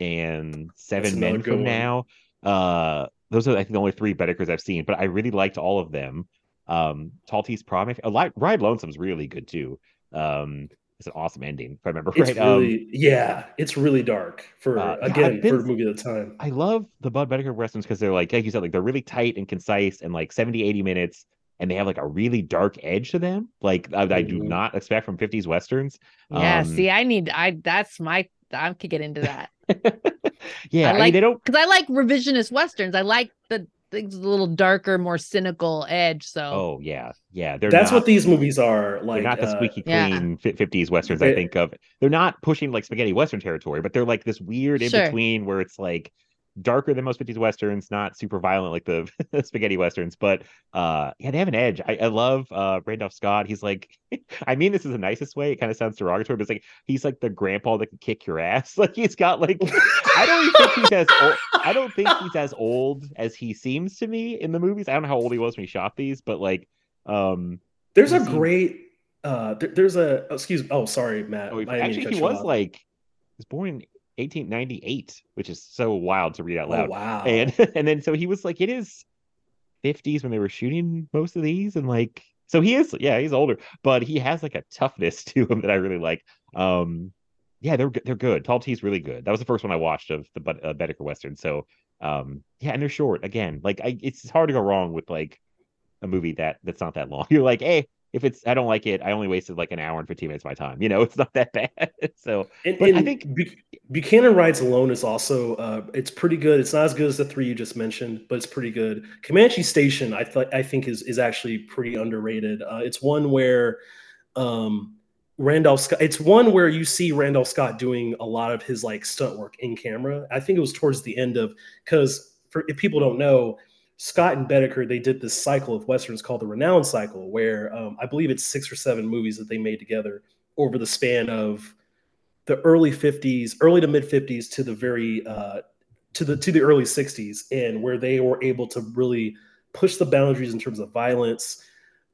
and Seven Men From Now. Uh, those are I think the only three Bedekers I've seen. But I really liked all of them. Um, Tall T's Prom. A lot, Ride Lonesome's really good too. Um. It's an awesome ending, if I remember right. It's really, um, yeah, it's really dark for uh, again been, for a movie at the time. I love the Bud Bedecker westerns because they're like, like you said, like they're really tight and concise and like seventy, eighty minutes, and they have like a really dark edge to them. Like I, I do not expect from fifties westerns. Yeah, um, see, I need I that's my I could get into that. yeah, I like I mean, they don't because I like revisionist westerns. I like the things a little darker, more cynical edge. So oh yeah, yeah. That's not, what these movies are like. They're not the squeaky uh, clean yeah. fifties westerns they, I think of. They're not pushing like spaghetti western territory, but they're like this weird in sure. between where it's like darker than most fifties westerns, not super violent like the spaghetti westerns. But uh, yeah, they have an edge. I, I love uh, Randolph Scott. He's like, I mean, this is the nicest way. It kind of sounds derogatory, but it's like he's like the grandpa that can kick your ass. Like he's got like I don't even think he's as old. I don't think he's as old as he seems to me in the movies. I don't know how old he was when he shot these, but like, um, there's a seemed... great. Uh, there, there's a oh, excuse. me. Oh, sorry, Matt. Oh, he, actually, he was off. like he was born. eighteen ninety-eight, which is so wild to read out loud. Oh, wow. And and then so he was like, it is fifties when they were shooting most of these, and like so he is, yeah, he's older, but he has like a toughness to him that I really like. Um, yeah, they're they're good. Tall T's really good. That was the first one I watched of the uh, Bedecker Western. So um, yeah, and they're short again. Like I, it's hard to go wrong with like a movie that that's not that long. You're like, hey. If it's, I don't like it. I only wasted like an hour and fifteen minutes of my time. You know, it's not that bad. So, and, but and I think Buch- Buchanan Rides Alone is also, uh, it's pretty good. It's not as good as the three you just mentioned, but it's pretty good. Comanche Station, I th- I think is is actually pretty underrated. Uh, it's one where um, Randolph Scott. It's one where you see Randolph Scott doing a lot of his like stunt work in camera. I think it was towards the end of because for if people don't know. Scott and Bedecker, they did this cycle of westerns called the Renown Cycle, where um, I believe it's six or seven movies that they made together over the span of the early fifties, early to mid fifties to the very uh, to the to the early sixties, and where they were able to really push the boundaries in terms of violence,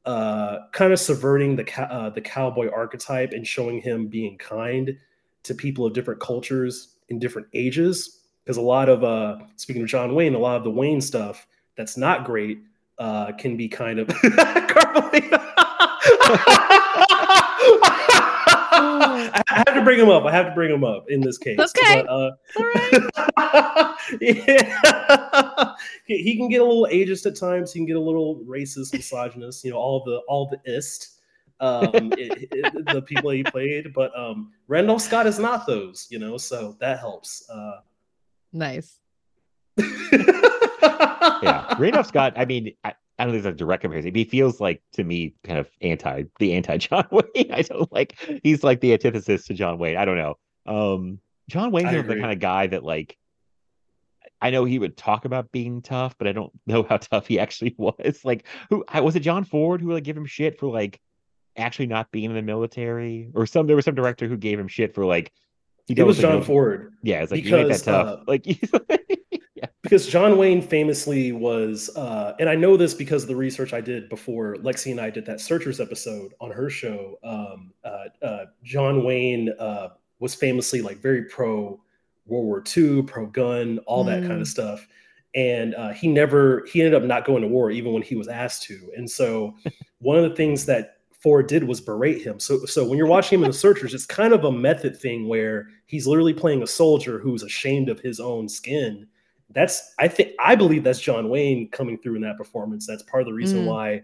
uh, kind of subverting the co- uh, the cowboy archetype and showing him being kind to people of different cultures in different ages. Because a lot of uh, speaking of John Wayne, a lot of the Wayne stuff. That's not great, uh, can be kind of Carmelita. I have to bring him up. I have to bring him up in this case. Okay. But, uh, all right. yeah. he, he can get a little ageist at times. He can get a little racist, misogynist, you know, all the all the ist. Um, it, it, the people he played. But um, Randolph Scott is not those, you know, so that helps. Uh, nice. yeah, Randolph Scott. I mean, I, I don't think it's a direct comparison. He feels like to me kind of anti the anti John Wayne. I don't like. He's like the antithesis to John Wayne. I don't know. Um, John Wayne's the kind of guy that like. I know he would talk about being tough, but I don't know how tough he actually was. Like, who was it? John Ford who like gave him shit for like actually not being in the military, or some there was some director who gave him shit for like. He it was John no, Ford. Yeah, it's like because, you make that tough. Uh, like. Yeah. Because John Wayne famously was, uh, and I know this because of the research I did before Lexi and I did that Searchers episode on her show. Um, uh, uh, John Wayne uh, was famously like very pro World War Two, pro gun, all mm. that kind of stuff. And uh, he never, he ended up not going to war even when he was asked to. And so one of the things that Ford did was berate him. So, so when you're watching him in the Searchers, it's kind of a method thing where he's literally playing a soldier who's ashamed of his own skin. That's I think I believe that's John Wayne coming through in that performance. That's part of the reason mm. why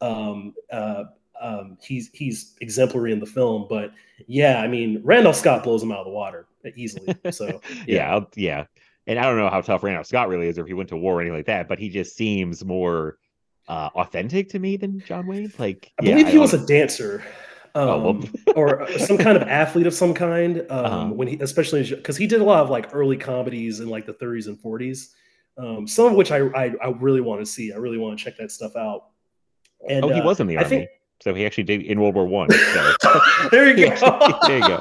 um, uh, um, he's he's exemplary in the film. But yeah, I mean, Randolph Scott blows him out of the water easily. So yeah, yeah, yeah. And I don't know how tough Randolph Scott really is, or if he went to war or anything like that. But he just seems more uh, authentic to me than John Wayne. Like I yeah, believe he I, was a dancer. um, or some kind of athlete of some kind. Um, uh-huh. When he, especially because he did a lot of like early comedies in like the thirties and forties, um, some of which I I, I really want to see. I really want to check that stuff out. And oh, he uh, was in the army, I think, so he actually did in World War One. So. There you go. Actually, there you go.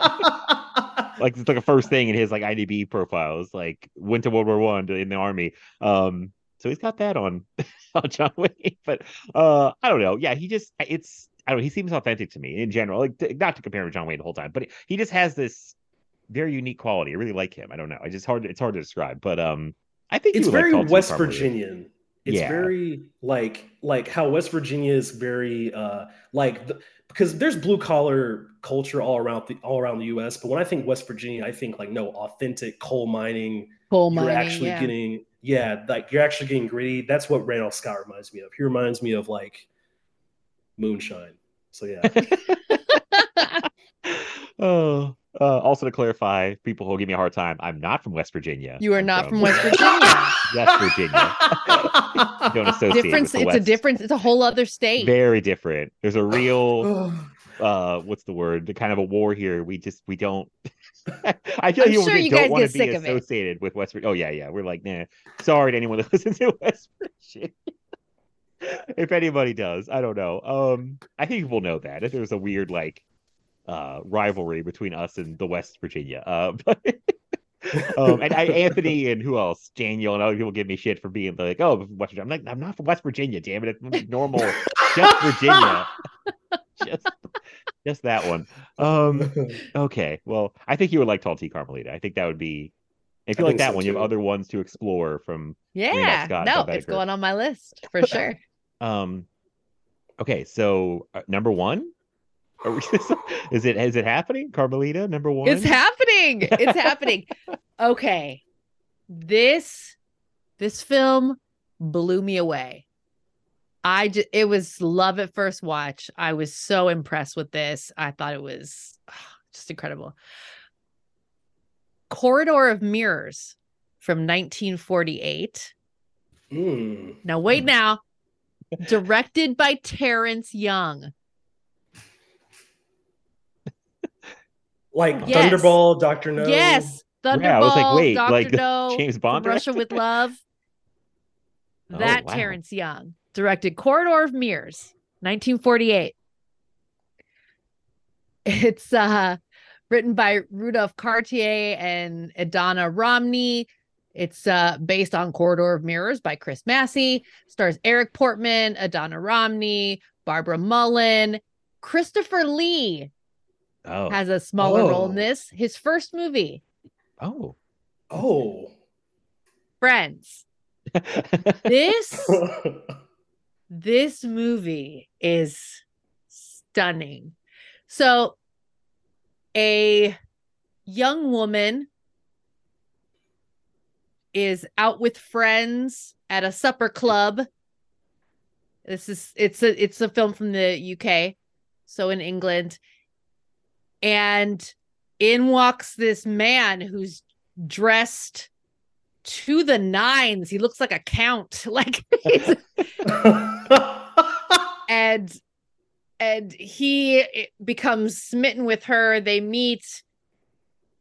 Like it's like a first thing in his like I M D B profiles. Like went to World War One in the army. Um, so he's got that on, on John Wayne. But uh, I don't know. Yeah, he just it's. I don't know, he seems authentic to me in general, like to, not to compare him to John Wayne the whole time, but he just has this very unique quality. I really like him. I don't know. I just hard. It's hard to describe, but um, I think it's very like West Virginian. It's yeah. very like, like how West Virginia is very uh, like, the, because there's blue collar culture all around the, all around the U S. But when I think West Virginia, I think like, no, authentic coal mining, coal mining, you're actually yeah. getting, yeah. Like you're actually getting gritty. That's what Randolph Scott reminds me of. He reminds me of like, moonshine. So yeah. Oh, uh, also to clarify, people who give me a hard time, I'm not from West Virginia. You are I'm not from, from West Virginia. West Virginia. Don't associate difference, with the It's West. A difference. It's a whole other state. Very different. There's a real, uh, what's the word? The kind of a war here. We just we don't. I feel people sure don't want to be associated with West Virginia. Oh yeah, yeah. We're like, nah. Sorry to anyone that listens to West Virginia. If anybody does, I don't know. Um, I think we'll know that if there's a weird like uh, rivalry between us and the West Virginia. Uh, but um, and I, Anthony and who else? Daniel and other people give me shit for being like, "Oh, West Virginia." I'm like, I'm not from West Virginia. Damn it, it's normal, just Virginia, just just that one. Um, okay, well, I think you would like Tall Tea Carmelita. I think that would be. If you I like that so one, too. You have other ones to explore from. Yeah, Scott, no, it's going on my list for sure. Um, okay, so uh, number one, are we, is it is it happening, Carmelita? Number one, it's happening. It's happening. Okay, this this film blew me away. I just, it was love at first watch. I was so impressed with this. I thought it was oh, just incredible. Corridor of Mirrors from nineteen forty-eight. Mm. Now, wait now. Directed by Terrence Young. Like yes. Thunderball, Doctor No. Yes. Thunderball, yeah, I was like, wait, Doctor like No, James Bond. Russia with Love. That oh, wow. Terrence Young directed Corridor of Mirrors, nineteen forty-eight. It's, uh, written by Rudolph Cartier and Adana Romney. It's uh, based on Corridor of Mirrors by Chris Massey. Stars Eric Portman, Adana Romney, Barbara Mullen. Christopher Lee oh. has a smaller oh. role in this. His first movie. Oh. Oh. Friends. This, this movie is stunning. So... a young woman is out with friends at a supper club. This is it's a it's a film from the U K, so in England. And in walks this man who's dressed to the nines. He looks like a count, like he's and And he becomes smitten with her. They meet.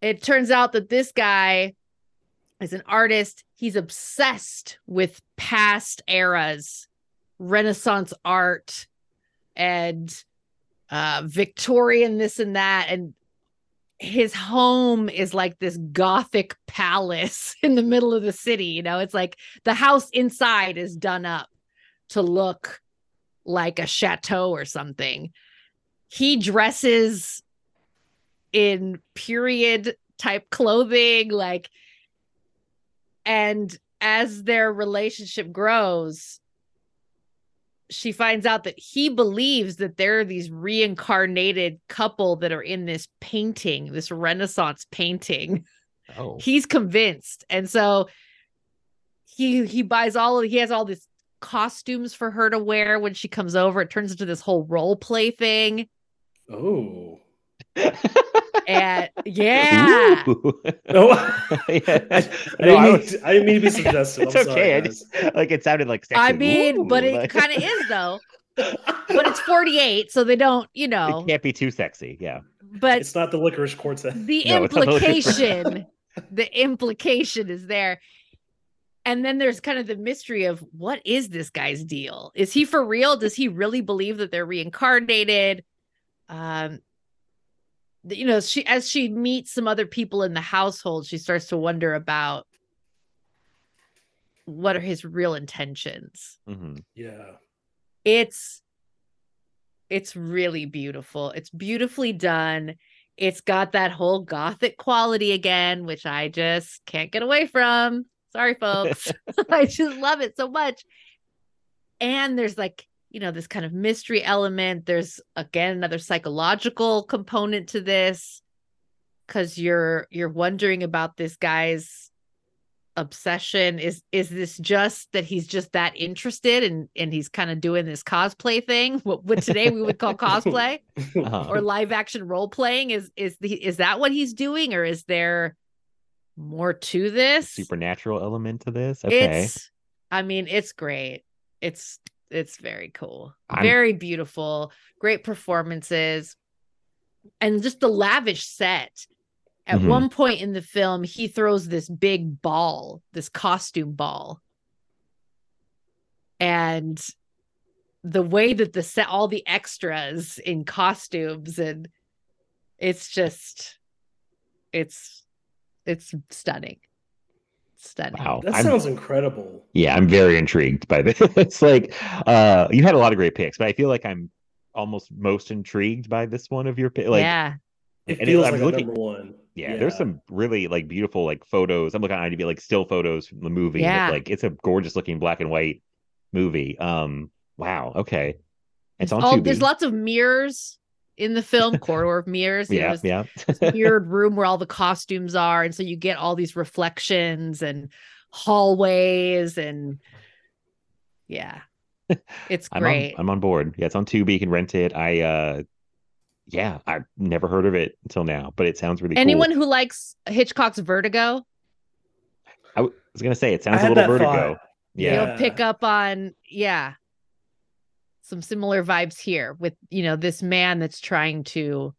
It turns out that this guy is an artist. He's obsessed with past eras, Renaissance art, and uh, Victorian this and that. And his home is like this Gothic palace in the middle of the city. You know, it's like the house inside is done up to look like a chateau or something. He dresses in period type clothing, like, and as their relationship grows, she finds out that he believes that there are these reincarnated couple that are in this painting, this Renaissance painting. Oh. He's convinced. And so he he buys all of, he has all this costumes for her to wear when she comes over. It turns into this whole role play thing. Oh. And yeah. Oh. Yeah. I, I, no, I, was, I didn't mean to be suggestive. It's I'm okay. Sorry, I just, like it sounded like sexy. I mean, Ooh, but it like... kind of is though. But it's forty-eight, so they don't, you know. It can't be too sexy, yeah. But it's not the licorice quartet. The no, implication, the implication is there. And then there's kind of the mystery of what is this guy's deal? Is he for real? Does he really believe that they're reincarnated? Um, you know, she as she meets some other people in the household, she starts to wonder about what are his real intentions. Mm-hmm. Yeah, it's it's really beautiful. It's beautifully done. It's got that whole gothic quality again, which I just can't get away from. Sorry, folks. I just love it so much. And there's like, you know, this kind of mystery element. There's, again, another psychological component to this, because you're you're wondering about this guy's obsession. Is is this just that he's just that interested and, and he's kind of doing this cosplay thing? What, what today we would call cosplay uh-huh. or live action role playing. Is, is, the, is that what he's doing? Or is there more to this supernatural element to this? Okay. It's, I mean, it's great. It's it's very cool. I'm... Very beautiful. Great performances. And just the lavish set. At mm-hmm. one point in the film, he throws this big ball, this costume ball. And the way that the set, all the extras in costumes, and it's just, it's It's stunning. Stunning. Wow. That I'm, sounds incredible. Yeah, I'm very intrigued by this. It's like, uh, you had a lot of great picks, but I feel like I'm almost most intrigued by this one of your picks. Like, yeah. It feels like I'm a looking, number one. Yeah, yeah, there's some really like beautiful like photos. I'm looking on I M D B, like still photos from the movie. Yeah. That, like, it's a gorgeous looking black and white movie. Um, wow. Okay. It's on oh, Tubi. There's lots of mirrors in the film, corridor of mirrors. Yeah, was, yeah. This weird room where all the costumes are, and so you get all these reflections and hallways, and yeah, it's great. I'm on, I'm on board. Yeah, it's on Tubi. You can rent it. I, uh, yeah, I've never heard of it until now, but it sounds really. Anyone cool. who likes Hitchcock's Vertigo, I w- was gonna say it sounds a little Vertigo. Thought. Yeah, you'll pick up on yeah. some similar vibes here with, you know, this man that's trying to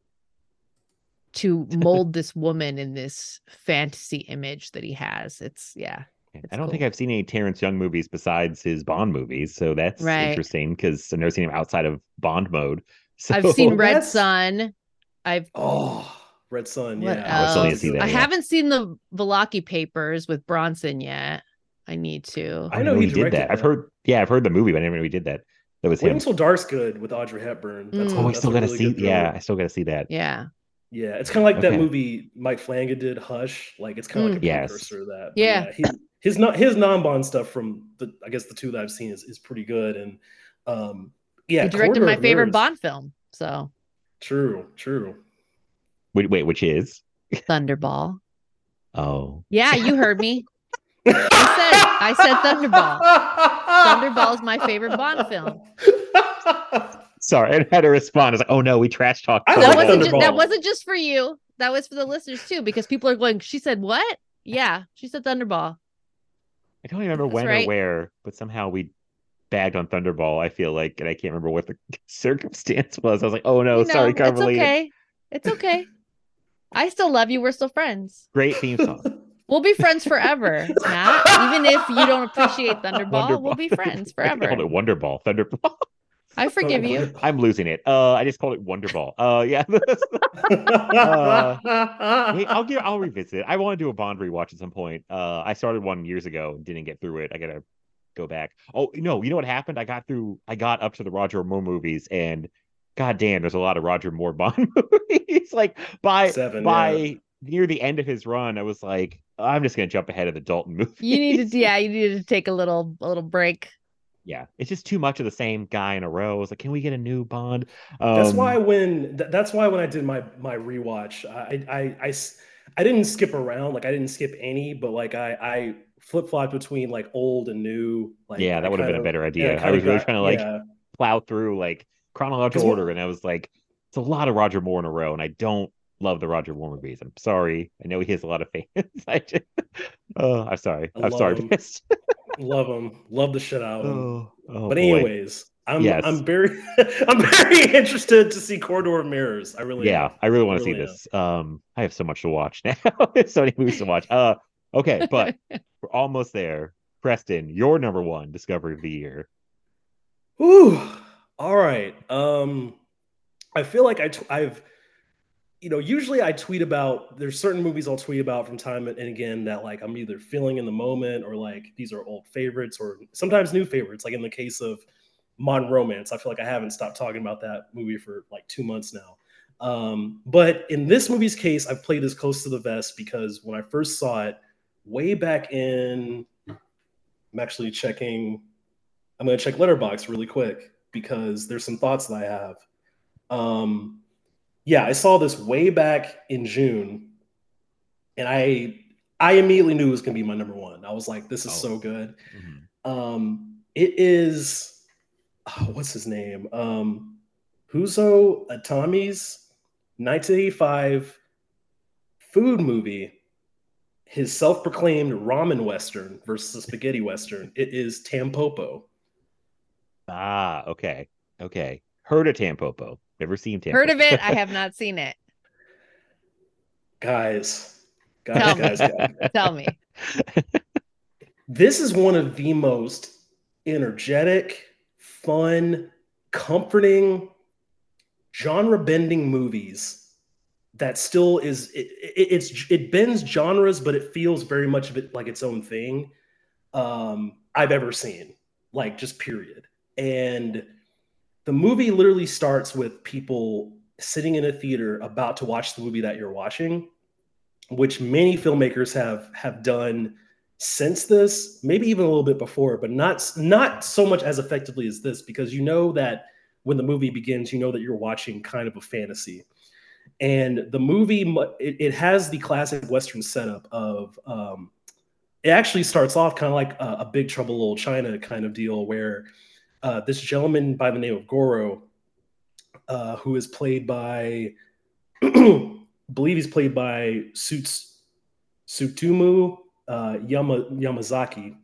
to mold this woman in this fantasy image that he has. It's yeah. It's I don't cool. think I've seen any Terrence Young movies besides his Bond movies, so that's right. interesting because I've never seen him outside of Bond mode. So I've seen Red that's... Sun. I've oh Red Sun. What yeah, else? I, that, I yeah. haven't seen the Bellocchi Papers with Bronson yet. I need to. I, I know he did that. that. I've heard yeah, I've heard the movie, but I never knew he did that. That was Wait him. Until Dark's good with Audrey Hepburn. That's mm. a, oh, I still gotta really see. Yeah, I still gotta see that. Yeah, yeah. It's kind of like okay. that movie Mike Flanagan did, Hush. Like it's kind of mm. like a yes. precursor to that. Yeah, yeah he, his not his non-Bond stuff from the I guess the two that I've seen is, is pretty good. And um, yeah, he directed my favorite nerds. Bond film. So true, true. Wait, wait, which is Thunderball? Oh, yeah, you heard me. I said, I said Thunderball. Thunderball is my favorite Bond film. Sorry, I had to respond. I was like, "Oh no, we trash talked." That wasn't just, that wasn't just for you. That was for the listeners too, because people are going. She said what? Yeah, she said Thunderball. I don't remember That's when right. or where, but somehow we bagged on Thunderball. I feel like, and I can't remember what the circumstance was. I was like, "Oh no, you know, sorry, Carol." It's okay. It's okay. I still love you. We're still friends. Great theme song. We'll be friends forever, Matt. Even if you don't appreciate Thunderball, Wonderball. We'll be friends forever. I called it Wonderball, Thunderball. I forgive oh, you. I'm losing it. Uh, I just called it Wonderball. Uh, yeah. uh, hey, I'll give. I'll revisit it. I want to do a Bond rewatch at some point. Uh, I started one years ago and didn't get through it. I gotta go back. Oh no, you know what happened? I got through. I got up to the Roger Moore movies, and goddamn, there's a lot of Roger Moore Bond movies. Like by Seven, by yeah. near the end of his run, I was like. I'm just gonna jump ahead of the Dalton movie. You needed, to, yeah, you needed to take a little, a little break. Yeah, it's just too much of the same guy in a row. I was like, can we get a new Bond? Um, that's why when th- that's why when I did my my rewatch, I, I I I didn't skip around. Like I didn't skip any, but like I I flip flopped between like old and new. Like yeah, that would have been of, a better idea. Yeah, I was really got, trying to like yeah. plow through like chronological order, and I was like, it's a lot of Roger Moore in a row, and I don't. Love the Roger Moore movies. I'm sorry. I know he has a lot of fans. I just, oh, I'm sorry. I'm sorry. Him. Love him. Love the shit out of him. Oh, oh but anyways, I'm yes. I'm very I'm very interested to see Corridor of Mirrors. I really yeah. Am. I really want to really see am. this. Um, I have so much to watch now. So many movies to watch. Uh, okay, but we're almost there. Preston, your number one discovery of the year. Ooh, all right. Um, I feel like I t- I've, you know, usually I tweet about. There's certain movies I'll tweet about from time and again that like I'm either feeling in the moment or like these are old favorites or sometimes new favorites. Like in the case of Modern Romance, I feel like I haven't stopped talking about that movie for like two months now. Um, but in this movie's case, I've played this close to the vest because when I first saw it, way back in, I'm actually checking. I'm going to check Letterboxd really quick because there's some thoughts that I have. Um, yeah, I saw this way back in June, and I I immediately knew it was going to be my number one. I was like, "This is oh. so good." Mm-hmm. Um, it is. Oh, what's his name? Um, Huzo Atami's nineteen eighty-five food movie, his self-proclaimed ramen western versus a spaghetti western. It is Tampopo. Ah, okay. Okay. Heard of Tampopo. Never seen Tampopo. Heard of it. I have not seen it. Guys. Guys, Tell guys, me. guys, guys. Tell me. This is one of the most energetic, fun, comforting, genre-bending movies that still is it, it, it's it bends genres, but it feels very much of it like its own thing. Um, I've ever seen, like just period. And the movie literally starts with people sitting in a theater about to watch the movie that you're watching, which many filmmakers have have done since this, maybe even a little bit before, but not not so much as effectively as this, because you know that when the movie begins, you know that you're watching kind of a fantasy. And the movie, it, it has the classic Western setup of, um, it actually starts off kind of like a, a Big Trouble in Little China kind of deal, where uh, this gentleman by the name of Goro, uh, who is played by, I believe he's played by Suits, Tsutomu, Uh, Yama, Yamazaki,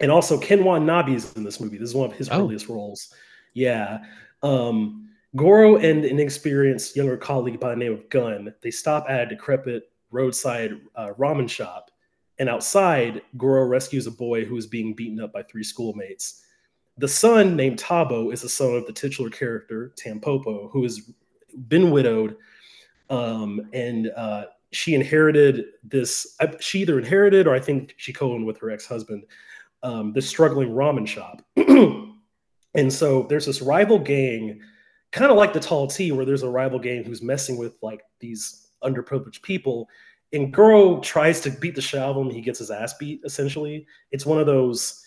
and also Kenwan Nabe is in this movie. This is one of his oh. earliest roles. Yeah, um, Goro and an inexperienced younger colleague by the name of Gun, they stop at a decrepit roadside uh, ramen shop, and outside, Goro rescues a boy who is being beaten up by three schoolmates. The son, named Tabo, is the son of the titular character Tampopo, who has been widowed, um, and uh, she inherited this, she either inherited or I think she co-owned with her ex-husband, um, this struggling ramen shop. And so there's this rival gang, kind of like the Tall T, where there's a rival gang who's messing with like these underprivileged people. And Goro tries to beat the shit out of him. He gets his ass beat, essentially. It's one of those,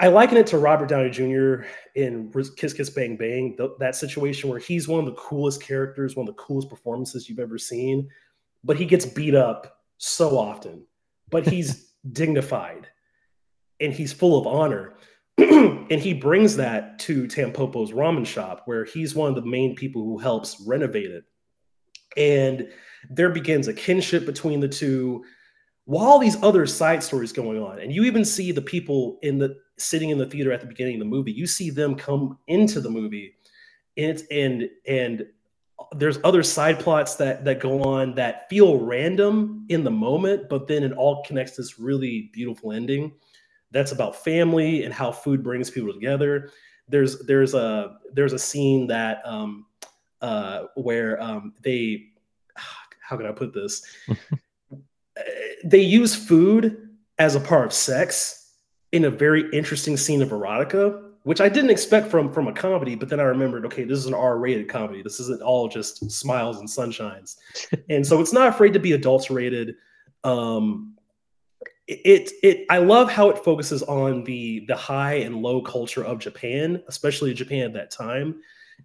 I liken it to Robert Downey Junior in Kiss Kiss Bang Bang, th- that situation where he's one of the coolest characters, one of the coolest performances you've ever seen, but he gets beat up so often, but he's dignified and he's full of honor. And he brings that to Tampopo's ramen shop, where he's one of the main people who helps renovate it. And there begins a kinship between the two, while these other side stories going on. And you even see the people in the sitting in the theater at the beginning of the movie, you see them come into the movie, and it's, and, and, there's other side plots that that go on that feel random in the moment, but then it all connects to this really beautiful ending that's about family and how food brings people together. There's there's a there's a scene that um, uh, where um, they how can I put this? They use food as a part of sex in a very interesting scene of erotica, which I didn't expect from, from a comedy, but then I remembered, okay, this is an R-rated comedy. This isn't all just smiles and sunshines. And so it's not afraid to be adulterated. Um, it it I love how it focuses on the the high and low culture of Japan, especially Japan at that time.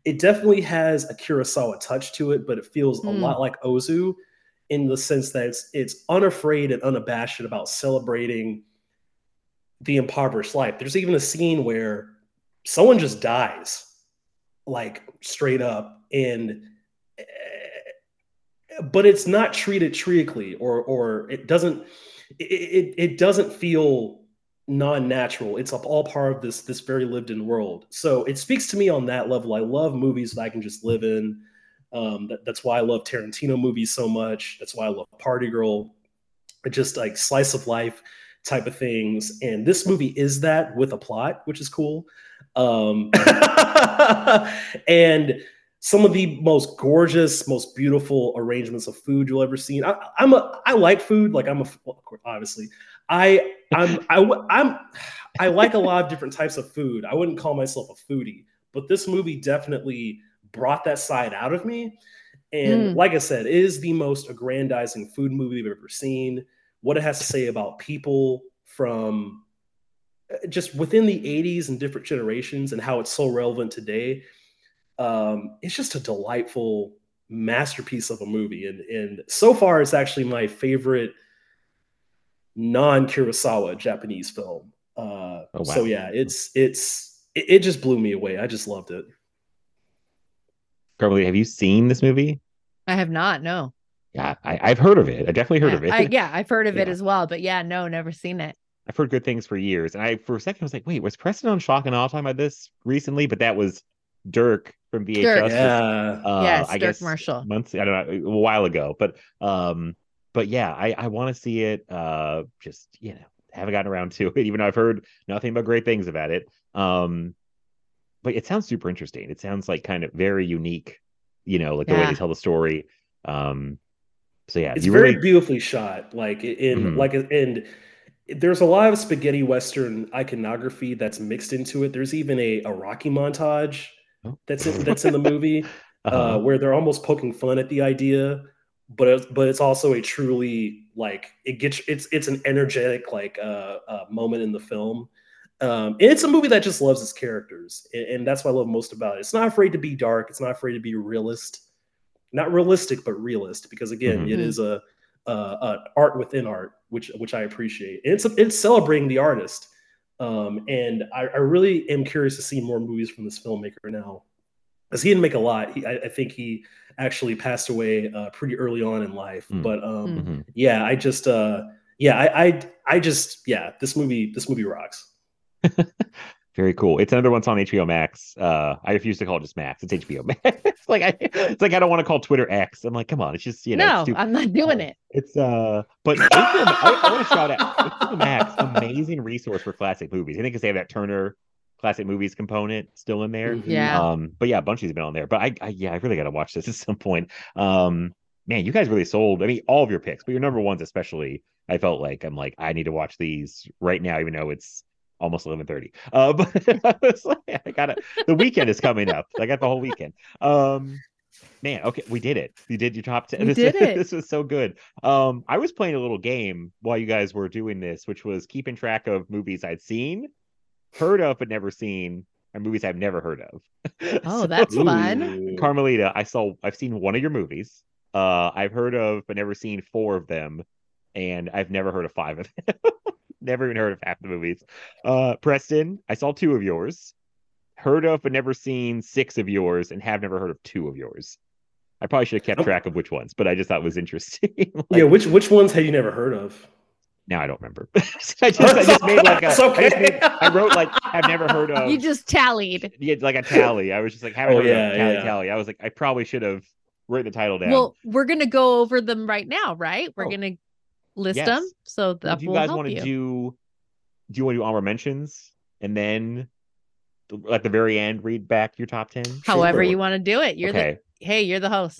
It definitely has a Kurosawa touch to it, but it feels mm. a lot like Ozu in the sense that it's, it's unafraid and unabashed about celebrating the impoverished life. There's even a scene where someone just dies, like straight up, and but it's not treated tragically, or or it doesn't it it doesn't feel non-natural. It's all part of this, this very lived-in world. So it speaks to me on that level. I love movies that I can just live in. Um, that, that's why I love Tarantino movies so much. That's why I love Party Girl. Just like slice of life type of things. And this movie is that with a plot, which is cool. Um, and some of the most gorgeous, most beautiful arrangements of food you'll ever see. I, I'm a, I like food. Like I'm a, well, obviously I, I'm, I, I'm, I like a lot of different types of food. I wouldn't call myself a foodie, but this movie definitely brought that side out of me. And mm. like I said, it is the most aggrandizing food movie we've ever seen. What it has to say about people from just within the eighties and different generations and how it's so relevant today. Um, it's just a delightful masterpiece of a movie. And, and so far, it's actually my favorite non-Kurosawa Japanese film. Uh, oh, wow. So yeah, it's it's it, it just blew me away. I just loved it. Carly, have you seen this movie? I have not. No. Yeah, I, I've heard of it. I definitely heard yeah, of it. I, yeah, I've heard of yeah. it as well. But yeah, no, never seen it. I've heard good things for years. And I, for a second, was like, wait, was Preston on Shock and Awe talking about this recently? But that was Dirk from V H S. Dirk. Yeah. Uh, yes, I Dirk guess Marshall. Months, I don't know, a while ago. But um, but yeah, I, I want to see it. Uh, just, you know, haven't gotten around to it, even though I've heard nothing but great things about it. Um, But it sounds super interesting. It sounds like kind of very unique, you know, like yeah. the way they tell the story. Um, so yeah, it's you very really... beautifully shot. Like in mm-hmm. like, and there's a lot of spaghetti Western iconography that's mixed into it. There's even a, a Rocky montage oh. that's in, that's in the movie uh-huh. uh, where they're almost poking fun at the idea, but it, but it's also a truly like it gets it's it's an energetic like uh, uh, moment in the film. Um, and it's a movie that just loves its characters. And, and that's what I love most about it. It's not afraid to be dark. It's not afraid to be realist, not realistic, but realist, because again, mm-hmm. it is a, a, a art within art, which, which I appreciate. And it's, a, it's celebrating the artist. Um, and I, I really am curious to see more movies from this filmmaker now, because he didn't make a lot. He, I, I think he actually passed away uh, pretty early on in life, mm-hmm. but um, mm-hmm. yeah, I just, uh, yeah, I, I, I just, yeah, this movie, this movie rocks. Very cool. It's another one's on H B O Max. Uh, I refuse to call it just Max. It's H B O Max. It's like I, it's like I don't want to call Twitter X. I'm like, come on, it's just you know. No, I'm not doing uh, it. It's uh, but H B O, I, I want to shout out H B O Max, amazing resource for classic movies. I think because they have that Turner classic movies component still in there. Yeah. Um, but yeah, a bunch of these have been on there. But I, I yeah, I really got to watch this at some point. Um, man, you guys really sold. I mean, all of your picks, but your number ones especially. I felt like I'm like I need to watch these right now, even though it's almost eleven thirty. Uh, but I was like, I got it. The weekend is coming up. I got the whole weekend. Um, man, okay, we did it. You did your top ten. You this, did it. This was so good. Um, I was playing a little game while you guys were doing this, which was keeping track of movies I'd seen, heard of, but never seen, and movies I've never heard of. Oh, so, that's ooh. Fun. Carmelita, I saw, I've seen one of your movies. Uh, I've heard of, but never seen four of them. And I've never heard of five of them. Never even heard of half the movies. Uh, Preston, I saw two of yours. Heard of but never seen six of yours, and have never heard of two of yours. I probably should have kept track of which ones, but I just thought it was interesting. Like, yeah, which which ones had you never heard of? Now I don't remember. I, just, I just made like a. Okay. I, just made, I wrote like I've never heard of. You just tallied. Yeah, like a tally. I was just like, haven't oh, heard yeah, of tally yeah. tally. I was like, I probably should have written the title down. Well, we're gonna go over them right now, right? We're oh. gonna. List yes. them. So that do you will guys want to do? Do you want to do honorable mentions and then at the very end read back your top ten? However sure. you want to do it. You're okay. the hey, you're the host.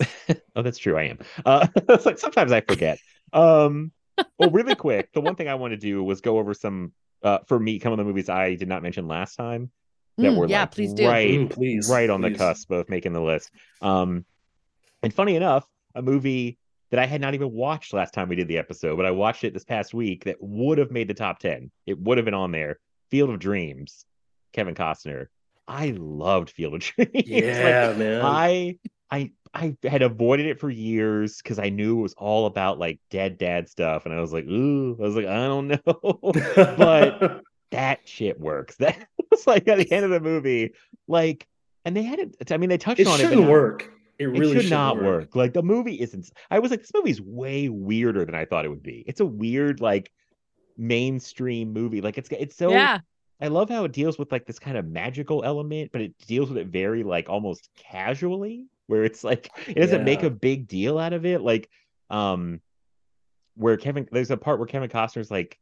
Oh, that's true. I am. Uh, it's like sometimes I forget. Um, well, really quick, the one thing I want to do was go over some uh, for me some of the movies I did not mention last time that mm, were yeah, like please do. right, mm, please, right on please. the cusp of making the list. Um, and funny enough, a movie that I had not even watched last time we did the episode, but I watched it this past week that would have made the top ten. It would have been on there. Field of Dreams, Kevin Costner. I loved Field of Dreams. Yeah, like, man. I I I had avoided it for years because I knew it was all about like dead dad stuff. And I was like, ooh, I was like, I don't know. But that shit works. That was like at the end of the movie. Like, and they had it. I mean, they touched it on it. It shouldn't work. It really it should not work. work. Like the movie isn't. I was like, this movie's way weirder than I thought it would be. It's a weird, like, mainstream movie. Like it's it's so yeah. I love how it deals with like this kind of magical element, but it deals with it very like almost casually, where it's like it doesn't yeah. make a big deal out of it. Like um where Kevin there's a part where Kevin Costner's like,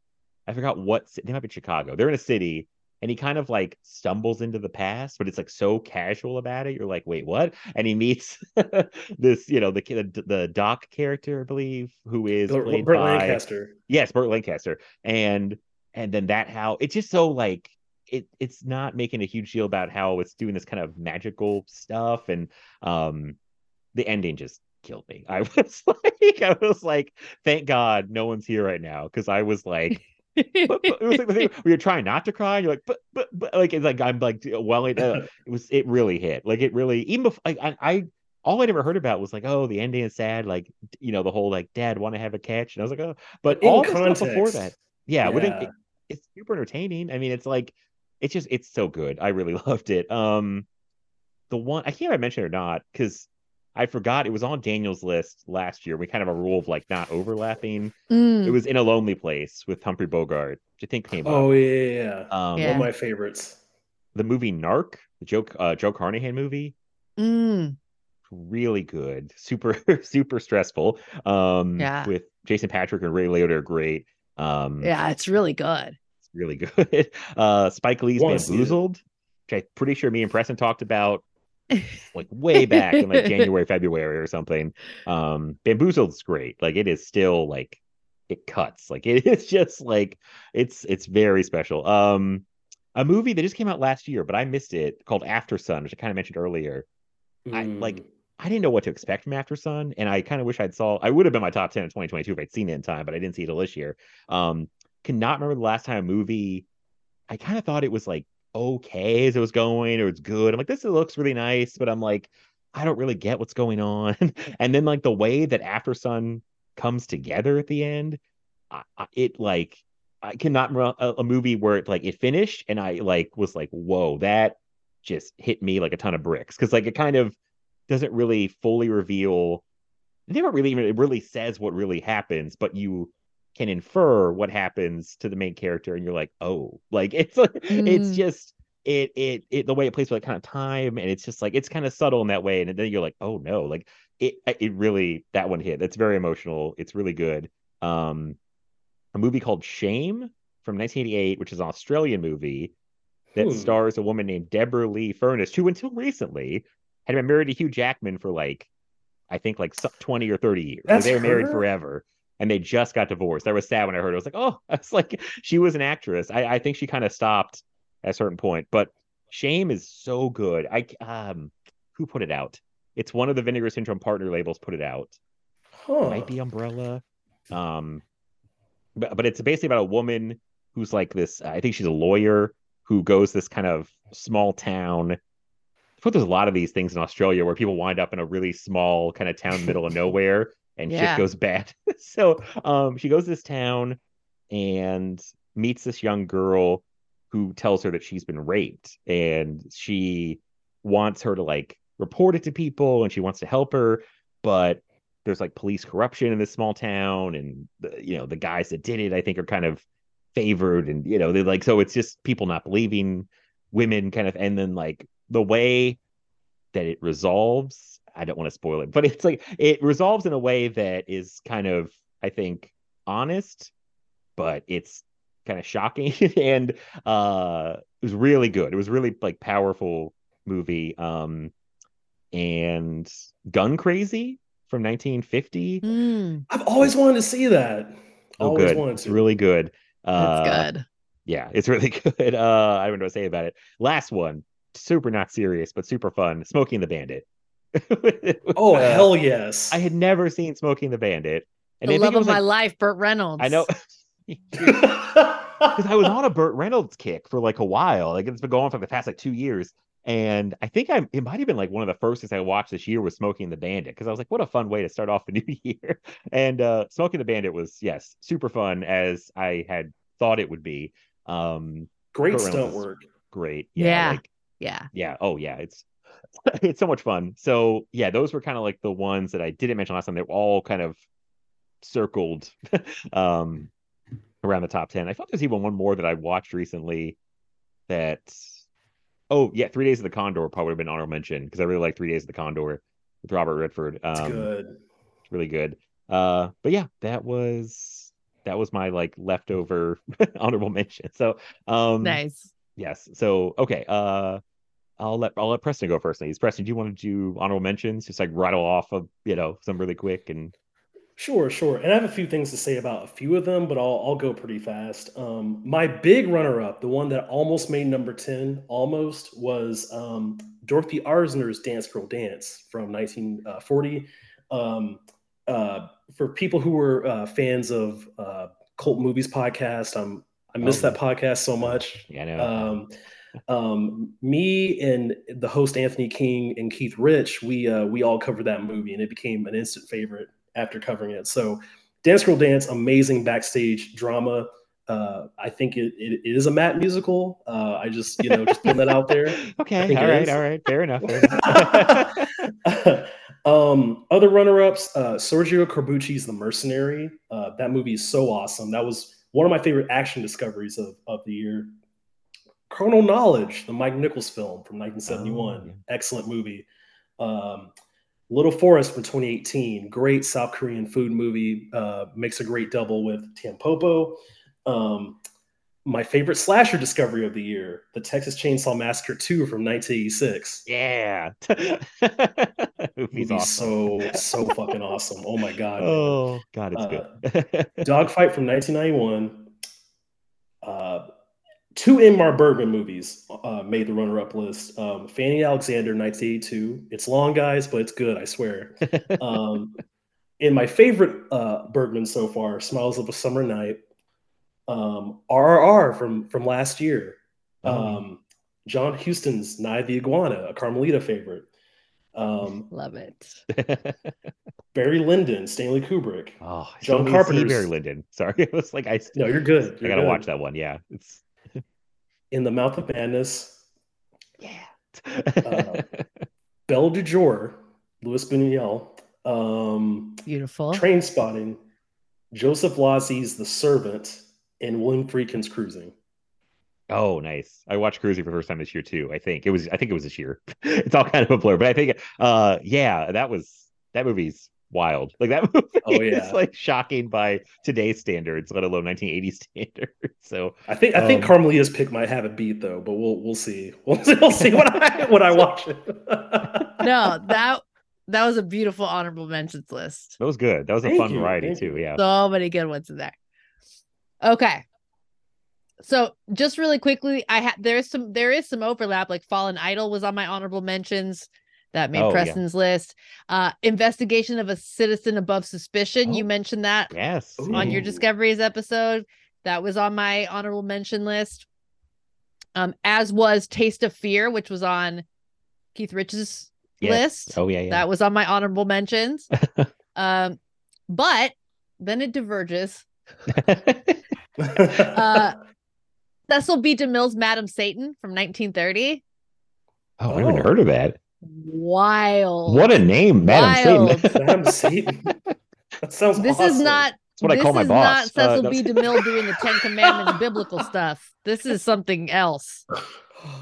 I forgot what they might be in Chicago. They're in a city. And he kind of like stumbles into the past, but it's like so casual about it. You're like, wait, what? And he meets this, you know, the the, the doc character, I believe, who is Bert, played Bert by Lancaster. Yes, Burt Lancaster. And and then that how it's just so like it it's not making a huge deal about how it's doing this kind of magical stuff. And um, the ending just killed me. I was like, I was like, thank God no one's here right now, because I was like. but, but it was like the thing where you're trying not to cry and you're like but but, but like it's like I'm like well it, uh, it was it really hit like it really even before like, I, I all I'd ever heard about was like oh the ending is sad like you know the whole like dad want to have a catch and I was like oh but in all context, stuff before that yeah, yeah. It, it, it's super entertaining. I mean it's like it's just it's so good. I really loved it. Um the one I can't remember if I mentioned it or not because I forgot it was on Daniel's list last year. We kind of have a rule of like not overlapping. Mm. It was In a Lonely Place with Humphrey Bogart, which I think came oh, up. Oh yeah, um, yeah, one of my favorites. The movie Narc, the Joe uh, Joe Carnahan movie, mm. really good. Super super stressful. Um, yeah, with Jason Patrick and Ray Liotta are great. Um, yeah, it's really good. It's really good. Uh, Spike Lee's Bamboozled, which I'm pretty sure me and Preston talked about. Like way back in like January, February or something. Um, Bamboozled's great. Like it is still like it cuts. Like it is just like it's it's very special. Um, a movie that just came out last year, but I missed it, called After Sun, which I kind of mentioned earlier. Mm. I like I didn't know what to expect from After Sun, and I kind of wish I'd saw. I would have been my top ten in twenty twenty-two if I'd seen it in time, but I didn't see it till this year. Um, cannot remember the last time a movie. I kind of thought it was like. Okay as it was going or it's good I'm like this looks really nice but I'm like I don't really get what's going on and then like the way that After Sun comes together at the end I, I, it like I cannot run a, a movie where it like it finished and I like was like whoa that just hit me like a ton of bricks because like it kind of doesn't really fully reveal it never really even it really says what really happens but you can infer what happens to the main character and you're like oh like it's like, mm. it's just it it it the way it plays with like kind of time and it's just like it's kind of subtle in that way and then you're like oh no like it it really that one hit. That's very emotional. It's really good. Um a movie called Shame from nineteen eighty-eight which is an Australian movie that Ooh. Stars a woman named Deborah Lee Furness who until recently had been married to Hugh Jackman for like I think like twenty or thirty years like, they were her? Married forever. And they just got divorced. I was sad when I heard it. I was like, oh, I was like, she was an actress. I, I think she kind of stopped at a certain point. But Shame is so good. I um, who put it out? It's one of the Vinegar Syndrome partner labels put it out. Huh. It might be Umbrella. Um, but, but it's basically about a woman who's like this. I think she's a lawyer who goes this kind of small town. I thought there's a lot of these things in Australia where people wind up in a really small kind of town in the middle of nowhere. And yeah. shit goes bad. So um, she goes to this town and meets this young girl who tells her that she's been raped. And she wants her to, like, report it to people. And she wants to help her. But there's, like, police corruption in this small town. And, the, you know, the guys that did it, I think, are kind of favored. And, you know, they're like, so it's just people not believing women kind of. And then, like, the way that it resolves. I don't want to spoil it, but it's like it resolves in a way that is kind of, I think, honest, but it's kind of shocking. And uh, it was really good. It was really like powerful movie. Um, and Gun Crazy from nineteen fifty. Mm. I've always wanted to see that. Oh, always good. Wanted to. It's really good. Uh, That's good. Yeah, it's really good. Uh, I don't know what to say about it. Last one, super not serious, but super fun. Smoking the Bandit. Oh uh, hell yes! I had never seen Smoking the Bandit, and the I love of my like, life, Burt Reynolds. I know, because I was on a Burt Reynolds kick for like a while. Like it's been going on for the past like two years, and I think I it might have been like one of the first things I watched this year was Smoking the Bandit because I was like, what a fun way to start off the new year. And uh, Smoking the Bandit was yes, super fun as I had thought it would be. Um, great stunt work. Great, yeah, yeah. Like, yeah, yeah. Oh yeah, it's. It's so much fun. So yeah, those were kind of like the ones that I didn't mention last time. They were all kind of circled um around the top ten. I felt there's even one more that I watched recently that, oh yeah, Three Days of the Condor probably would have been honorable mention because I really like Three Days of the Condor with Robert Redford. Um, it's good. It's really good. Uh, but yeah, that was that was my like leftover honorable mention. So um, nice. Yes. So okay. Uh, I'll let I'll let Preston go first. Please, Preston, do you want to do honorable mentions? Just like rattle off of you know some really quick and. Sure, sure. And I have a few things to say about a few of them, but I'll I'll go pretty fast. Um, my big runner-up, the one that almost made number ten, almost, was um, Dorothy Arzner's Dance Girl Dance from nineteen forty. Um, uh, for people who were uh, fans of uh, Cult Movies podcast, I'm, I miss oh, that podcast so much. Yeah, I know. Um, um, me and the host Anthony King and Keith Rich, we uh, we all covered that movie, and it became an instant favorite after covering it. So Dance Girl Dance, amazing backstage drama. Uh, I think it, it, it is a Matt musical. Uh, I just, you know, just putting that out there. Okay. All right. Is. All right. Fair enough. Fair enough. um, other runner-ups, uh, Sergio Corbucci's The Mercenary. Uh, that movie is so awesome. That was one of my favorite action discoveries of, of the year. Colonel Knowledge, the Mike Nichols film from nineteen seventy-one. Oh, yeah. Excellent movie. Um, Little Forest from twenty eighteen, great South Korean food movie, uh, makes a great double with Tampopo. Um, my favorite slasher discovery of the year, The Texas Chainsaw Massacre two from nineteen eighty-six. Yeah. Movie's awesome. so, so fucking awesome. Oh my God. Oh God, it's uh, good. Dogfight from nineteen ninety-one. Uh, Two Ingmar Bergman movies uh, made the runner-up list. Um, Fanny Alexander, nineteen eighty-two. It's long, guys, but it's good, I swear. Um, and my favorite uh, Bergman so far, Smiles of a Summer Night, um, R R R from, from last year, um, mm. John Huston's Night of the Iguana, a Carmelita favorite. Um, Love it. Barry Lyndon, Stanley Kubrick. Oh, John Carpenter's Barry Lyndon. Sorry, it was like I. No, you're good. You're I gotta good. watch that one. Yeah, it's. In the Mouth of Madness. Yeah. uh, Belle du Jour, Louis Buñuel. Um, Beautiful. Train Spotting, Joseph Lazzi's The Servant, and William Friedkin's Cruising. Oh, nice. I watched Cruising for the first time this year too, I think. It was I think it was this year. It's all kind of a blur, but I think uh yeah, that was that movie's wild. Like that movie oh, yeah. is like shocking by today's standards, let alone nineteen eighty standards. So I think I think um, Carmelita's pick might have a beat though, but we'll we'll see. We'll, we'll see when I when I watch it. No, that that was a beautiful honorable mentions list. That was good. That was Thank a fun you. variety Thank too. Yeah, so many good ones in there. Okay, so just really quickly, I had there is some there is some overlap. Like Fallen Idol was on my honorable mentions. That made oh, Preston's yeah. list. Uh, investigation of a Citizen Above Suspicion. Oh, you mentioned that yes. on Ooh. your Discoveries episode. That was on my honorable mention list. Um, as was Taste of Fear, which was on Keith Rich's yes. list. Oh, yeah, yeah. That was on my honorable mentions. um, but then it diverges. uh, Cecil B. DeMille's Madame Satan from nineteen thirty. Oh, I oh. haven't heard of that. Wild. What a name, Madam Wild. Satan. Madam Satan. That sounds This awesome. is not That's what I call my boss. This is not Cecil uh, B. DeMille doing the Ten Commandments biblical stuff. This is something else. Oh.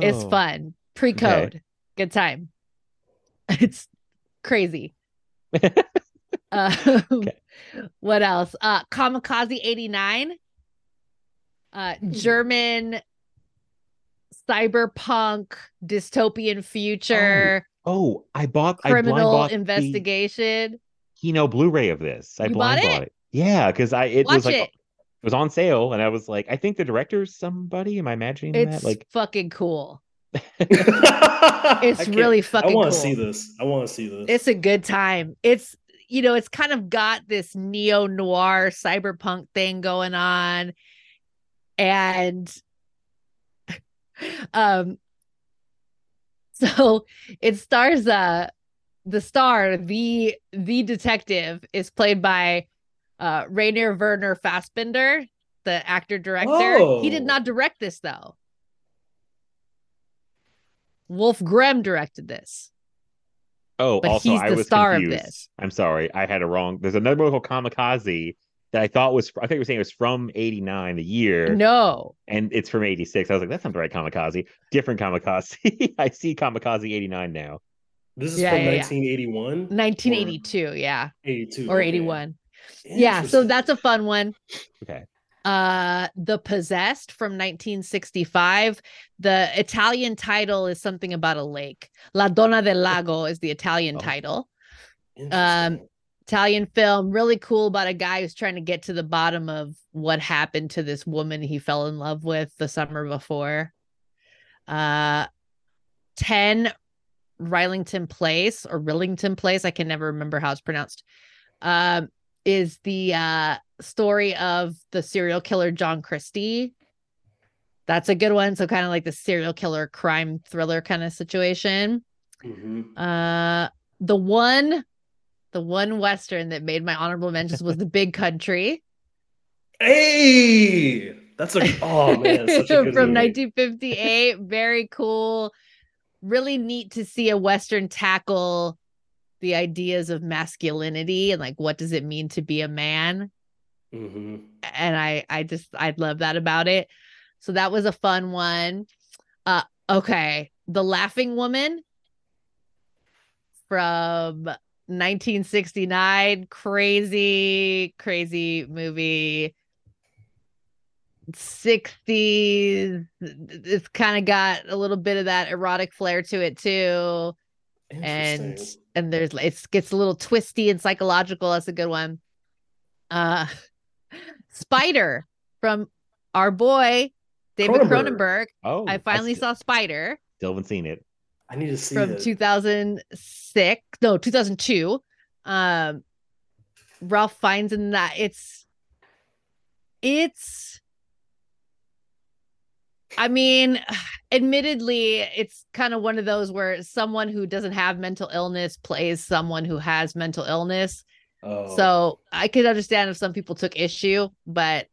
It's fun. Pre-code. Okay. Good time. It's crazy. uh, okay. What else? Uh, Kamikaze eighty-nine. Uh, German... cyberpunk dystopian future. Oh, oh I bought criminal I bought investigation. You know, Blu-ray of this. I you blind bought it. Bought it. Yeah, because I it Watch was like it. it was on sale, and I was like, I think the director's somebody. Am I imagining it's that? Like fucking cool. It's really fucking. I want to cool. see this. I want to see this. It's a good time. It's you know, it's kind of got this neo noir cyberpunk thing going on, and. Um, so it stars uh the star the the detective is played by uh Rainer Werner Fassbinder, the actor director. Whoa. He did not direct this though. Wolf Grimm directed this. Oh, but also he's the I was star confused. Of this. I'm sorry, I had a wrong. There's another movie called Kamikaze that I thought was, I thought you were saying it was from eighty-nine, the year. No. And it's from eighty-six. I was like, that's not the right Kamikaze. Different Kamikaze. I see Kamikaze eighty-nine now. This is yeah, from yeah, nineteen eighty-one? nineteen eighty-two, yeah. eighty-two. Or eighty-one. Yeah, so that's a fun one. Okay. Uh, The Possessed from nineteen sixty-five. The Italian title is something about a lake. La Donna del Lago is the Italian oh. title. Um, Italian film, really cool, about a guy who's trying to get to the bottom of what happened to this woman he fell in love with the summer before. Uh, ten, Rillington Place or Rillington Place, I can never remember how it's pronounced, um, is the uh, story of the serial killer John Christie. That's a good one. So kind of like the serial killer crime thriller kind of situation. Mm-hmm. Uh, the one, the one Western that made my honorable mentions was The Big Country. Hey, that's a oh man, that's such a good from movie. nineteen fifty-eight. Very cool. Really neat to see a Western tackle the ideas of masculinity and like, what does it mean to be a man? Mm-hmm. And I, I just, I love that about it. So that was a fun one. Uh, okay. The Laughing Woman from nineteen sixty-nine. Crazy, crazy movie. sixties. It's kind of got a little bit of that erotic flair to it too, and and there's it gets a little twisty and psychological. That's a good one. Uh, Spider from our boy David Cronenberg. Oh, I finally I saw Spider. Still haven't seen it. I need to see it. From that. two thousand six, no, two thousand two. Um, Ralph finds in that it's it's. I mean, admittedly, it's kind of one of those where someone who doesn't have mental illness plays someone who has mental illness. Oh. So I could understand if some people took issue, but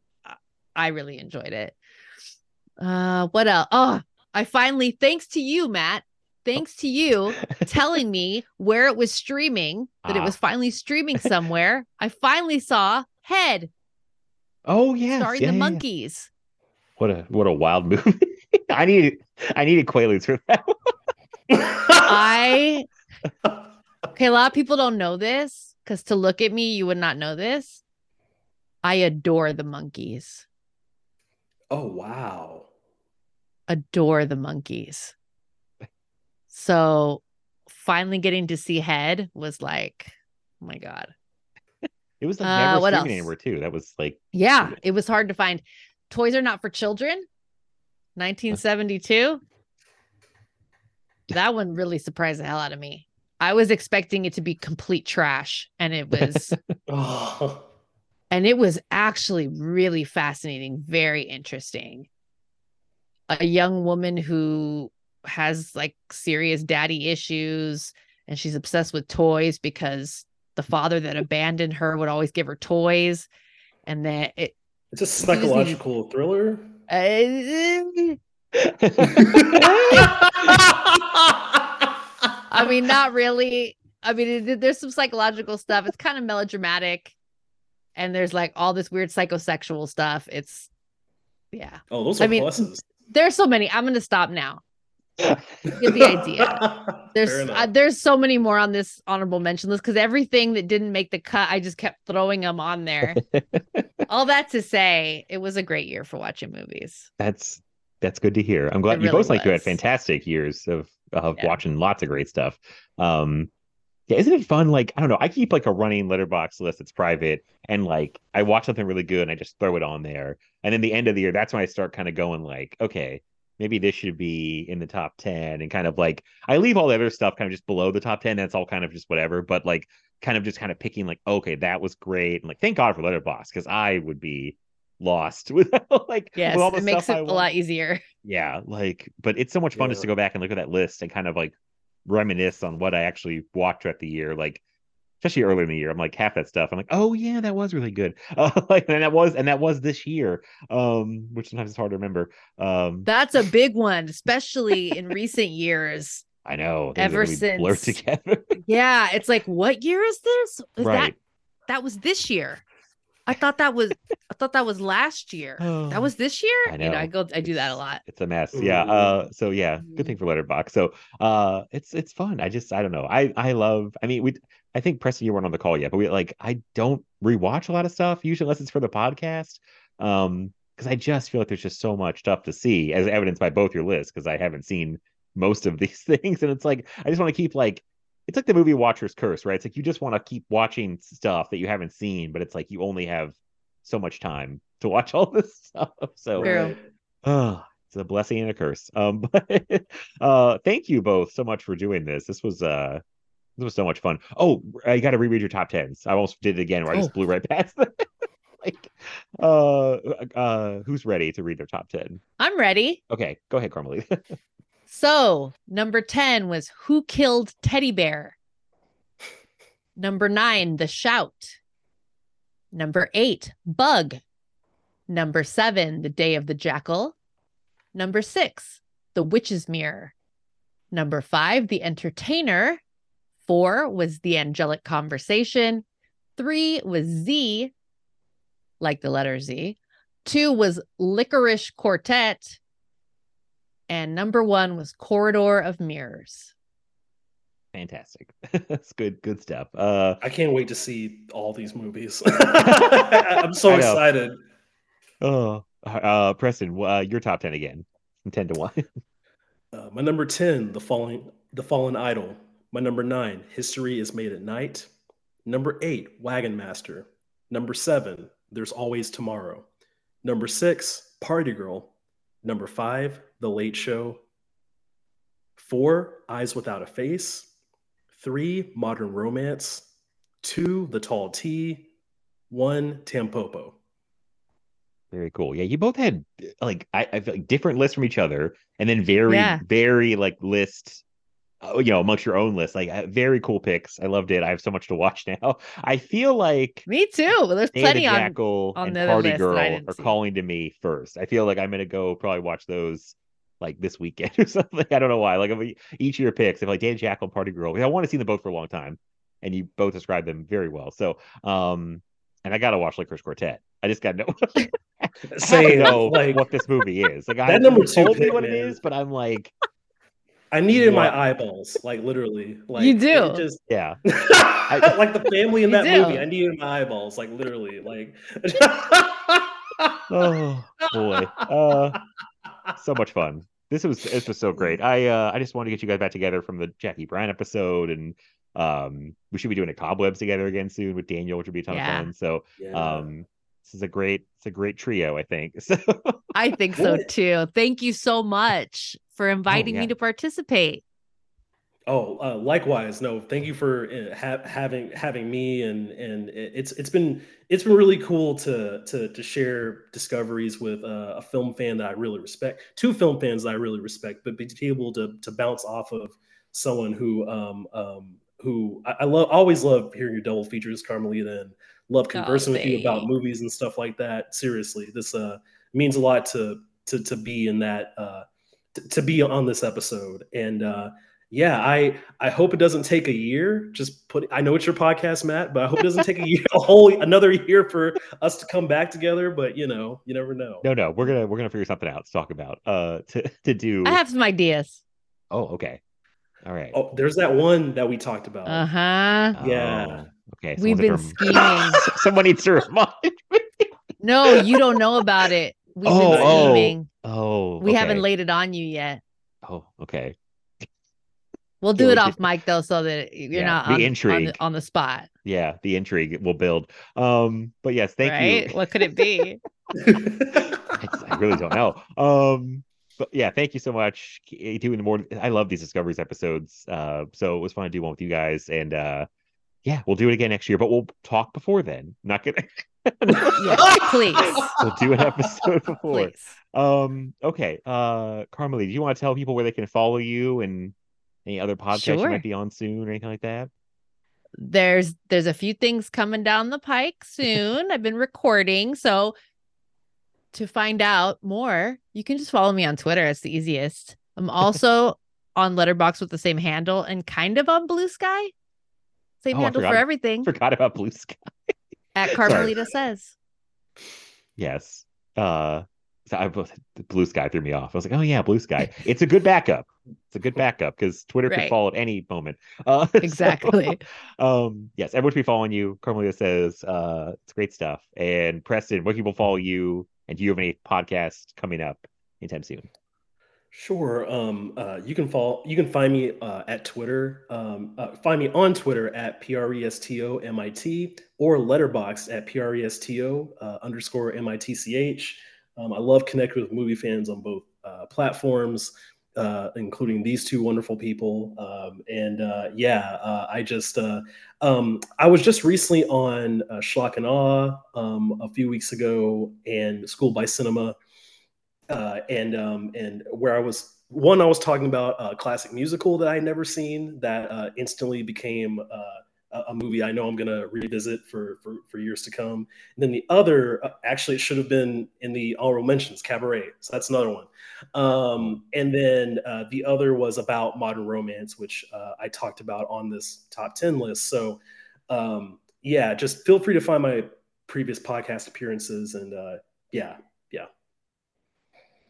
I really enjoyed it. Uh, what else? Oh, I finally, thanks to you, Matt, thanks to you telling me where it was streaming, that ah. it was finally streaming somewhere. I finally saw Head. Oh, yes. Starring yeah, the yeah, monkeys. Yeah. What a what a wild movie! I need I needed Quaaludes for that. I okay. A lot of people don't know this because to look at me, you would not know this. I adore the monkeys. Oh wow! Adore the monkeys. So finally getting to see Head was like, oh my god. It was like never uh, streaming anywhere too. That was like yeah, it was hard to find. Toys Are Not for Children, nineteen seventy-two. That one really surprised the hell out of me. I was expecting it to be complete trash, and it was oh. and it was actually really fascinating, very interesting. A young woman who has like serious daddy issues, and she's obsessed with toys because the father that abandoned her would always give her toys, and that it It's a psychological Disney. thriller. I mean, not really. I mean, it, there's some psychological stuff. It's kind of melodramatic. And there's like all this weird psychosexual stuff. It's, yeah. Oh, those are I mean, pluses. There's so many. I'm going to stop now. Get the idea. There's uh, there's so many more on this honorable mention list because everything that didn't make the cut, I just kept throwing them on there. All that to say, it was a great year for watching movies. That's that's good to hear. I'm glad it you really both like you had fantastic years of of yeah. watching lots of great stuff. Um, yeah, isn't it fun? Like I don't know, I keep like a running Letterboxd list that's private, and like I watch something really good and I just throw it on there. And then the end of the year, that's when I start kind of going like, okay. Maybe this should be in the top ten and kind of like I leave all the other stuff kind of just below the top ten. That's all kind of just whatever, but like kind of just kind of picking like, okay, that was great. And like, thank God for Letterboxd because I would be lost without like, yes, with all the it stuff makes it I a want. lot easier. Yeah. Like, but it's so much fun yeah. just to go back and look at that list and kind of like reminisce on what I actually watched throughout the year. Like, especially earlier in the year, I'm like half that stuff. I'm like, oh yeah, that was really good. Uh, like, and that was, and that was this year, um, which sometimes it's hard to remember. Um, That's a big one, especially in recent years. I know. Ever since. Blurred together. Yeah. It's like, what year is this? Is right. That, that was this year. I thought that was I thought that was last year. Oh, that was this year. I know. You know, I go I do that a lot. It's a mess. Yeah. Uh so yeah, good thing for Letterboxd. So uh it's it's fun. I just I don't know. I I love I mean we I think Preston, you weren't on the call yet, but we like I don't rewatch a lot of stuff, usually unless it's for the podcast. Um because I just feel like there's just so much stuff to see, as evidenced by both your lists, because I haven't seen most of these things. And it's like I just want to keep like it's like the movie Watcher's Curse, right? It's like you just want to keep watching stuff that you haven't seen, but it's like you only have so much time to watch all this stuff. So True. Uh, it's a blessing and a curse. Um, but uh, thank you both so much for doing this. This was uh, this was so much fun. Oh, I got to reread your top tens. I almost did it again where I just oh. blew right past them. like, uh, uh, who's ready to read their top ten? I'm ready. Okay, go ahead, Carmelie. So, number ten was Who Killed Teddy Bear? Number nine, The Shout. Number eight, Bug. Number seven, The Day of the Jackal. Number six, The Witch's Mirror. Number five, The Entertainer. Four was The Angelic Conversation. Three was Z, like the letter Z. Two was Licorice Quartet. And number one was Corridor of Mirrors. Fantastic. That's good, good stuff. Uh, I can't wait to see all these movies. I'm so excited. Oh, uh, Preston, uh, your top ten again, from ten to one. Uh, my number ten, The Fallen, The Fallen Idol. My number nine, History is Made at Night. Number eight, Wagon Master. Number seven, There's Always Tomorrow. Number six, Party Girl. Number five, The Late Show. Four, Eyes Without a Face. Three, Modern Romance. Two, The Tall T. One, Tampopo. Very cool. Yeah, you both had like I, I feel like different lists from each other, and then very, yeah. very like lists, you know, amongst your own list. Like very cool picks. I loved it. I have so much to watch now. I feel like me too. There's plenty on Jackal on and the Party Girl are see. Calling to me first. I feel like I'm gonna go probably watch those like this weekend or something. I don't know why. Like I mean, each of your picks, if like Dana Jackal, Party Girl, I want to see them both for a long time, and you both described them very well. So, um, and I gotta watch Licorice Quartet. I just gotta know. Say know like what this movie is. Like I number two told pick, me what man. It is, but I'm like. I needed yeah. my eyeballs, like literally. Like, you do, just, yeah. I, like the family in that do. Movie, I needed my eyeballs, like literally, like. Oh boy, uh, so much fun! This was this was so great. I uh, I just wanted to get you guys back together from the Jackie Bryan episode, and um, we should be doing a Cobwebs together again soon with Daniel, which would be a ton yeah. of fun. So, yeah. um. This is a great, it's a great trio, I think. So I think so too. Thank you so much for inviting oh, yeah. me to participate. Oh, uh, likewise. No, thank you for ha- having having me, and and it's it's been it's been really cool to to to share discoveries with uh, a film fan that I really respect, two film fans that I really respect, but be able to to bounce off of someone who um um who I, I love. Always love hearing your double features, Carmelita, and love conversing oh, with you about movies and stuff like that. Seriously, this uh, means a lot to to to be in that uh, t- to be on this episode. And uh, yeah, I I hope it doesn't take a year. Just put I know it's your podcast, Matt, but I hope it doesn't take a year, a whole another year for us to come back together. But you know, you never know. No, no, we're gonna we're gonna figure something out to talk about. Uh, to to do. I have some ideas. Oh, okay, all right. Oh, there's that one that we talked about. Uh huh. Yeah. Oh. Okay, we've been scheming. Someone needs to remind me. No, you don't know about it. We've oh, been scheming. Oh, oh we okay. haven't laid it on you yet. Oh, okay. We'll do yeah, it off mic though, so that you're yeah, not on the, intrigue. On, the, on the spot. Yeah, the intrigue will build. Um, but yes, thank right? you. What could it be? I, just, I really don't know. Um, but yeah, thank you so much. Doing more. I love these Discoveries episodes. Uh, so it was fun to do one with you guys, and uh. Yeah, we'll do it again next year, but we'll talk before then. Not gonna. Yes, please. We'll do an episode before. Please. Um. Okay. Uh, Carmelie, do you want to tell people where they can follow you and any other podcasts sure. you might be on soon or anything like that? There's there's a few things coming down the pike soon. I've been recording, so to find out more, you can just follow me on Twitter. It's the easiest. I'm also on Letterboxd with the same handle and kind of on Blue Sky. Same oh, handle for everything. Forgot about Blue Sky. At Carmelita Says. Yes. Uh, so I, Blue Sky threw me off. I was like, oh, yeah, Blue Sky. It's a good backup. It's a good backup because Twitter right. could fall at any moment. Uh, exactly. So, um, yes, everyone should be following you. Carmelita Says. Uh, it's great stuff. And Preston, what people follow you? And do you have any podcasts coming up anytime soon? Sure. Um, uh, you can follow. You can find me uh, at Twitter. Um, uh, find me on Twitter at P R E S T O M I T or Letterboxd at P R E S T O uh, underscore M I T C H. Um, I love connecting with movie fans on both uh, platforms, uh, including these two wonderful people. Um, and uh, yeah, uh, I just uh, um, I was just recently on uh, Schlock and Awe um, a few weeks ago and School by Cinema. Uh, and um, and where I was one, I was talking about a classic musical that I had never seen that uh, instantly became uh, a movie I know I'm going to revisit for, for for years to come. And then the other, uh, actually, it should have been in the honorable mentions, Cabaret. So that's another one. Um, and then uh, the other was about modern romance, which uh, I talked about on this top ten list. So um, yeah, just feel free to find my previous podcast appearances. And uh, yeah, yeah.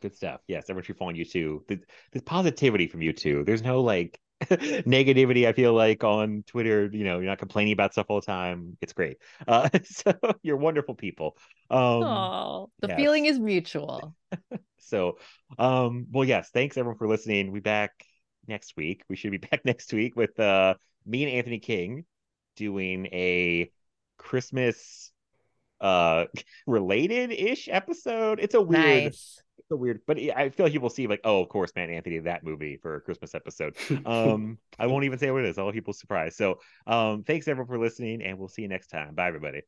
Good stuff. Yes, everyone should follow you too. There's positivity from you too. There's no like negativity, I feel like, on Twitter. You know, you're not complaining about stuff all the time. It's great. Uh, so you're wonderful people. Um, Aww, the yes. feeling is mutual. So, um, well, yes, thanks everyone for listening. We'll be back next week. We should be back next week with uh, me and Anthony King doing a Christmas uh, related-ish episode. It's a weird... Nice. So weird, but I feel like people see like, oh, of course, Matt and Anthony, that movie for a Christmas episode. Um, I won't even say what it is. I'll keep people surprised. So um, thanks everyone for listening, and we'll see you next time. Bye, everybody.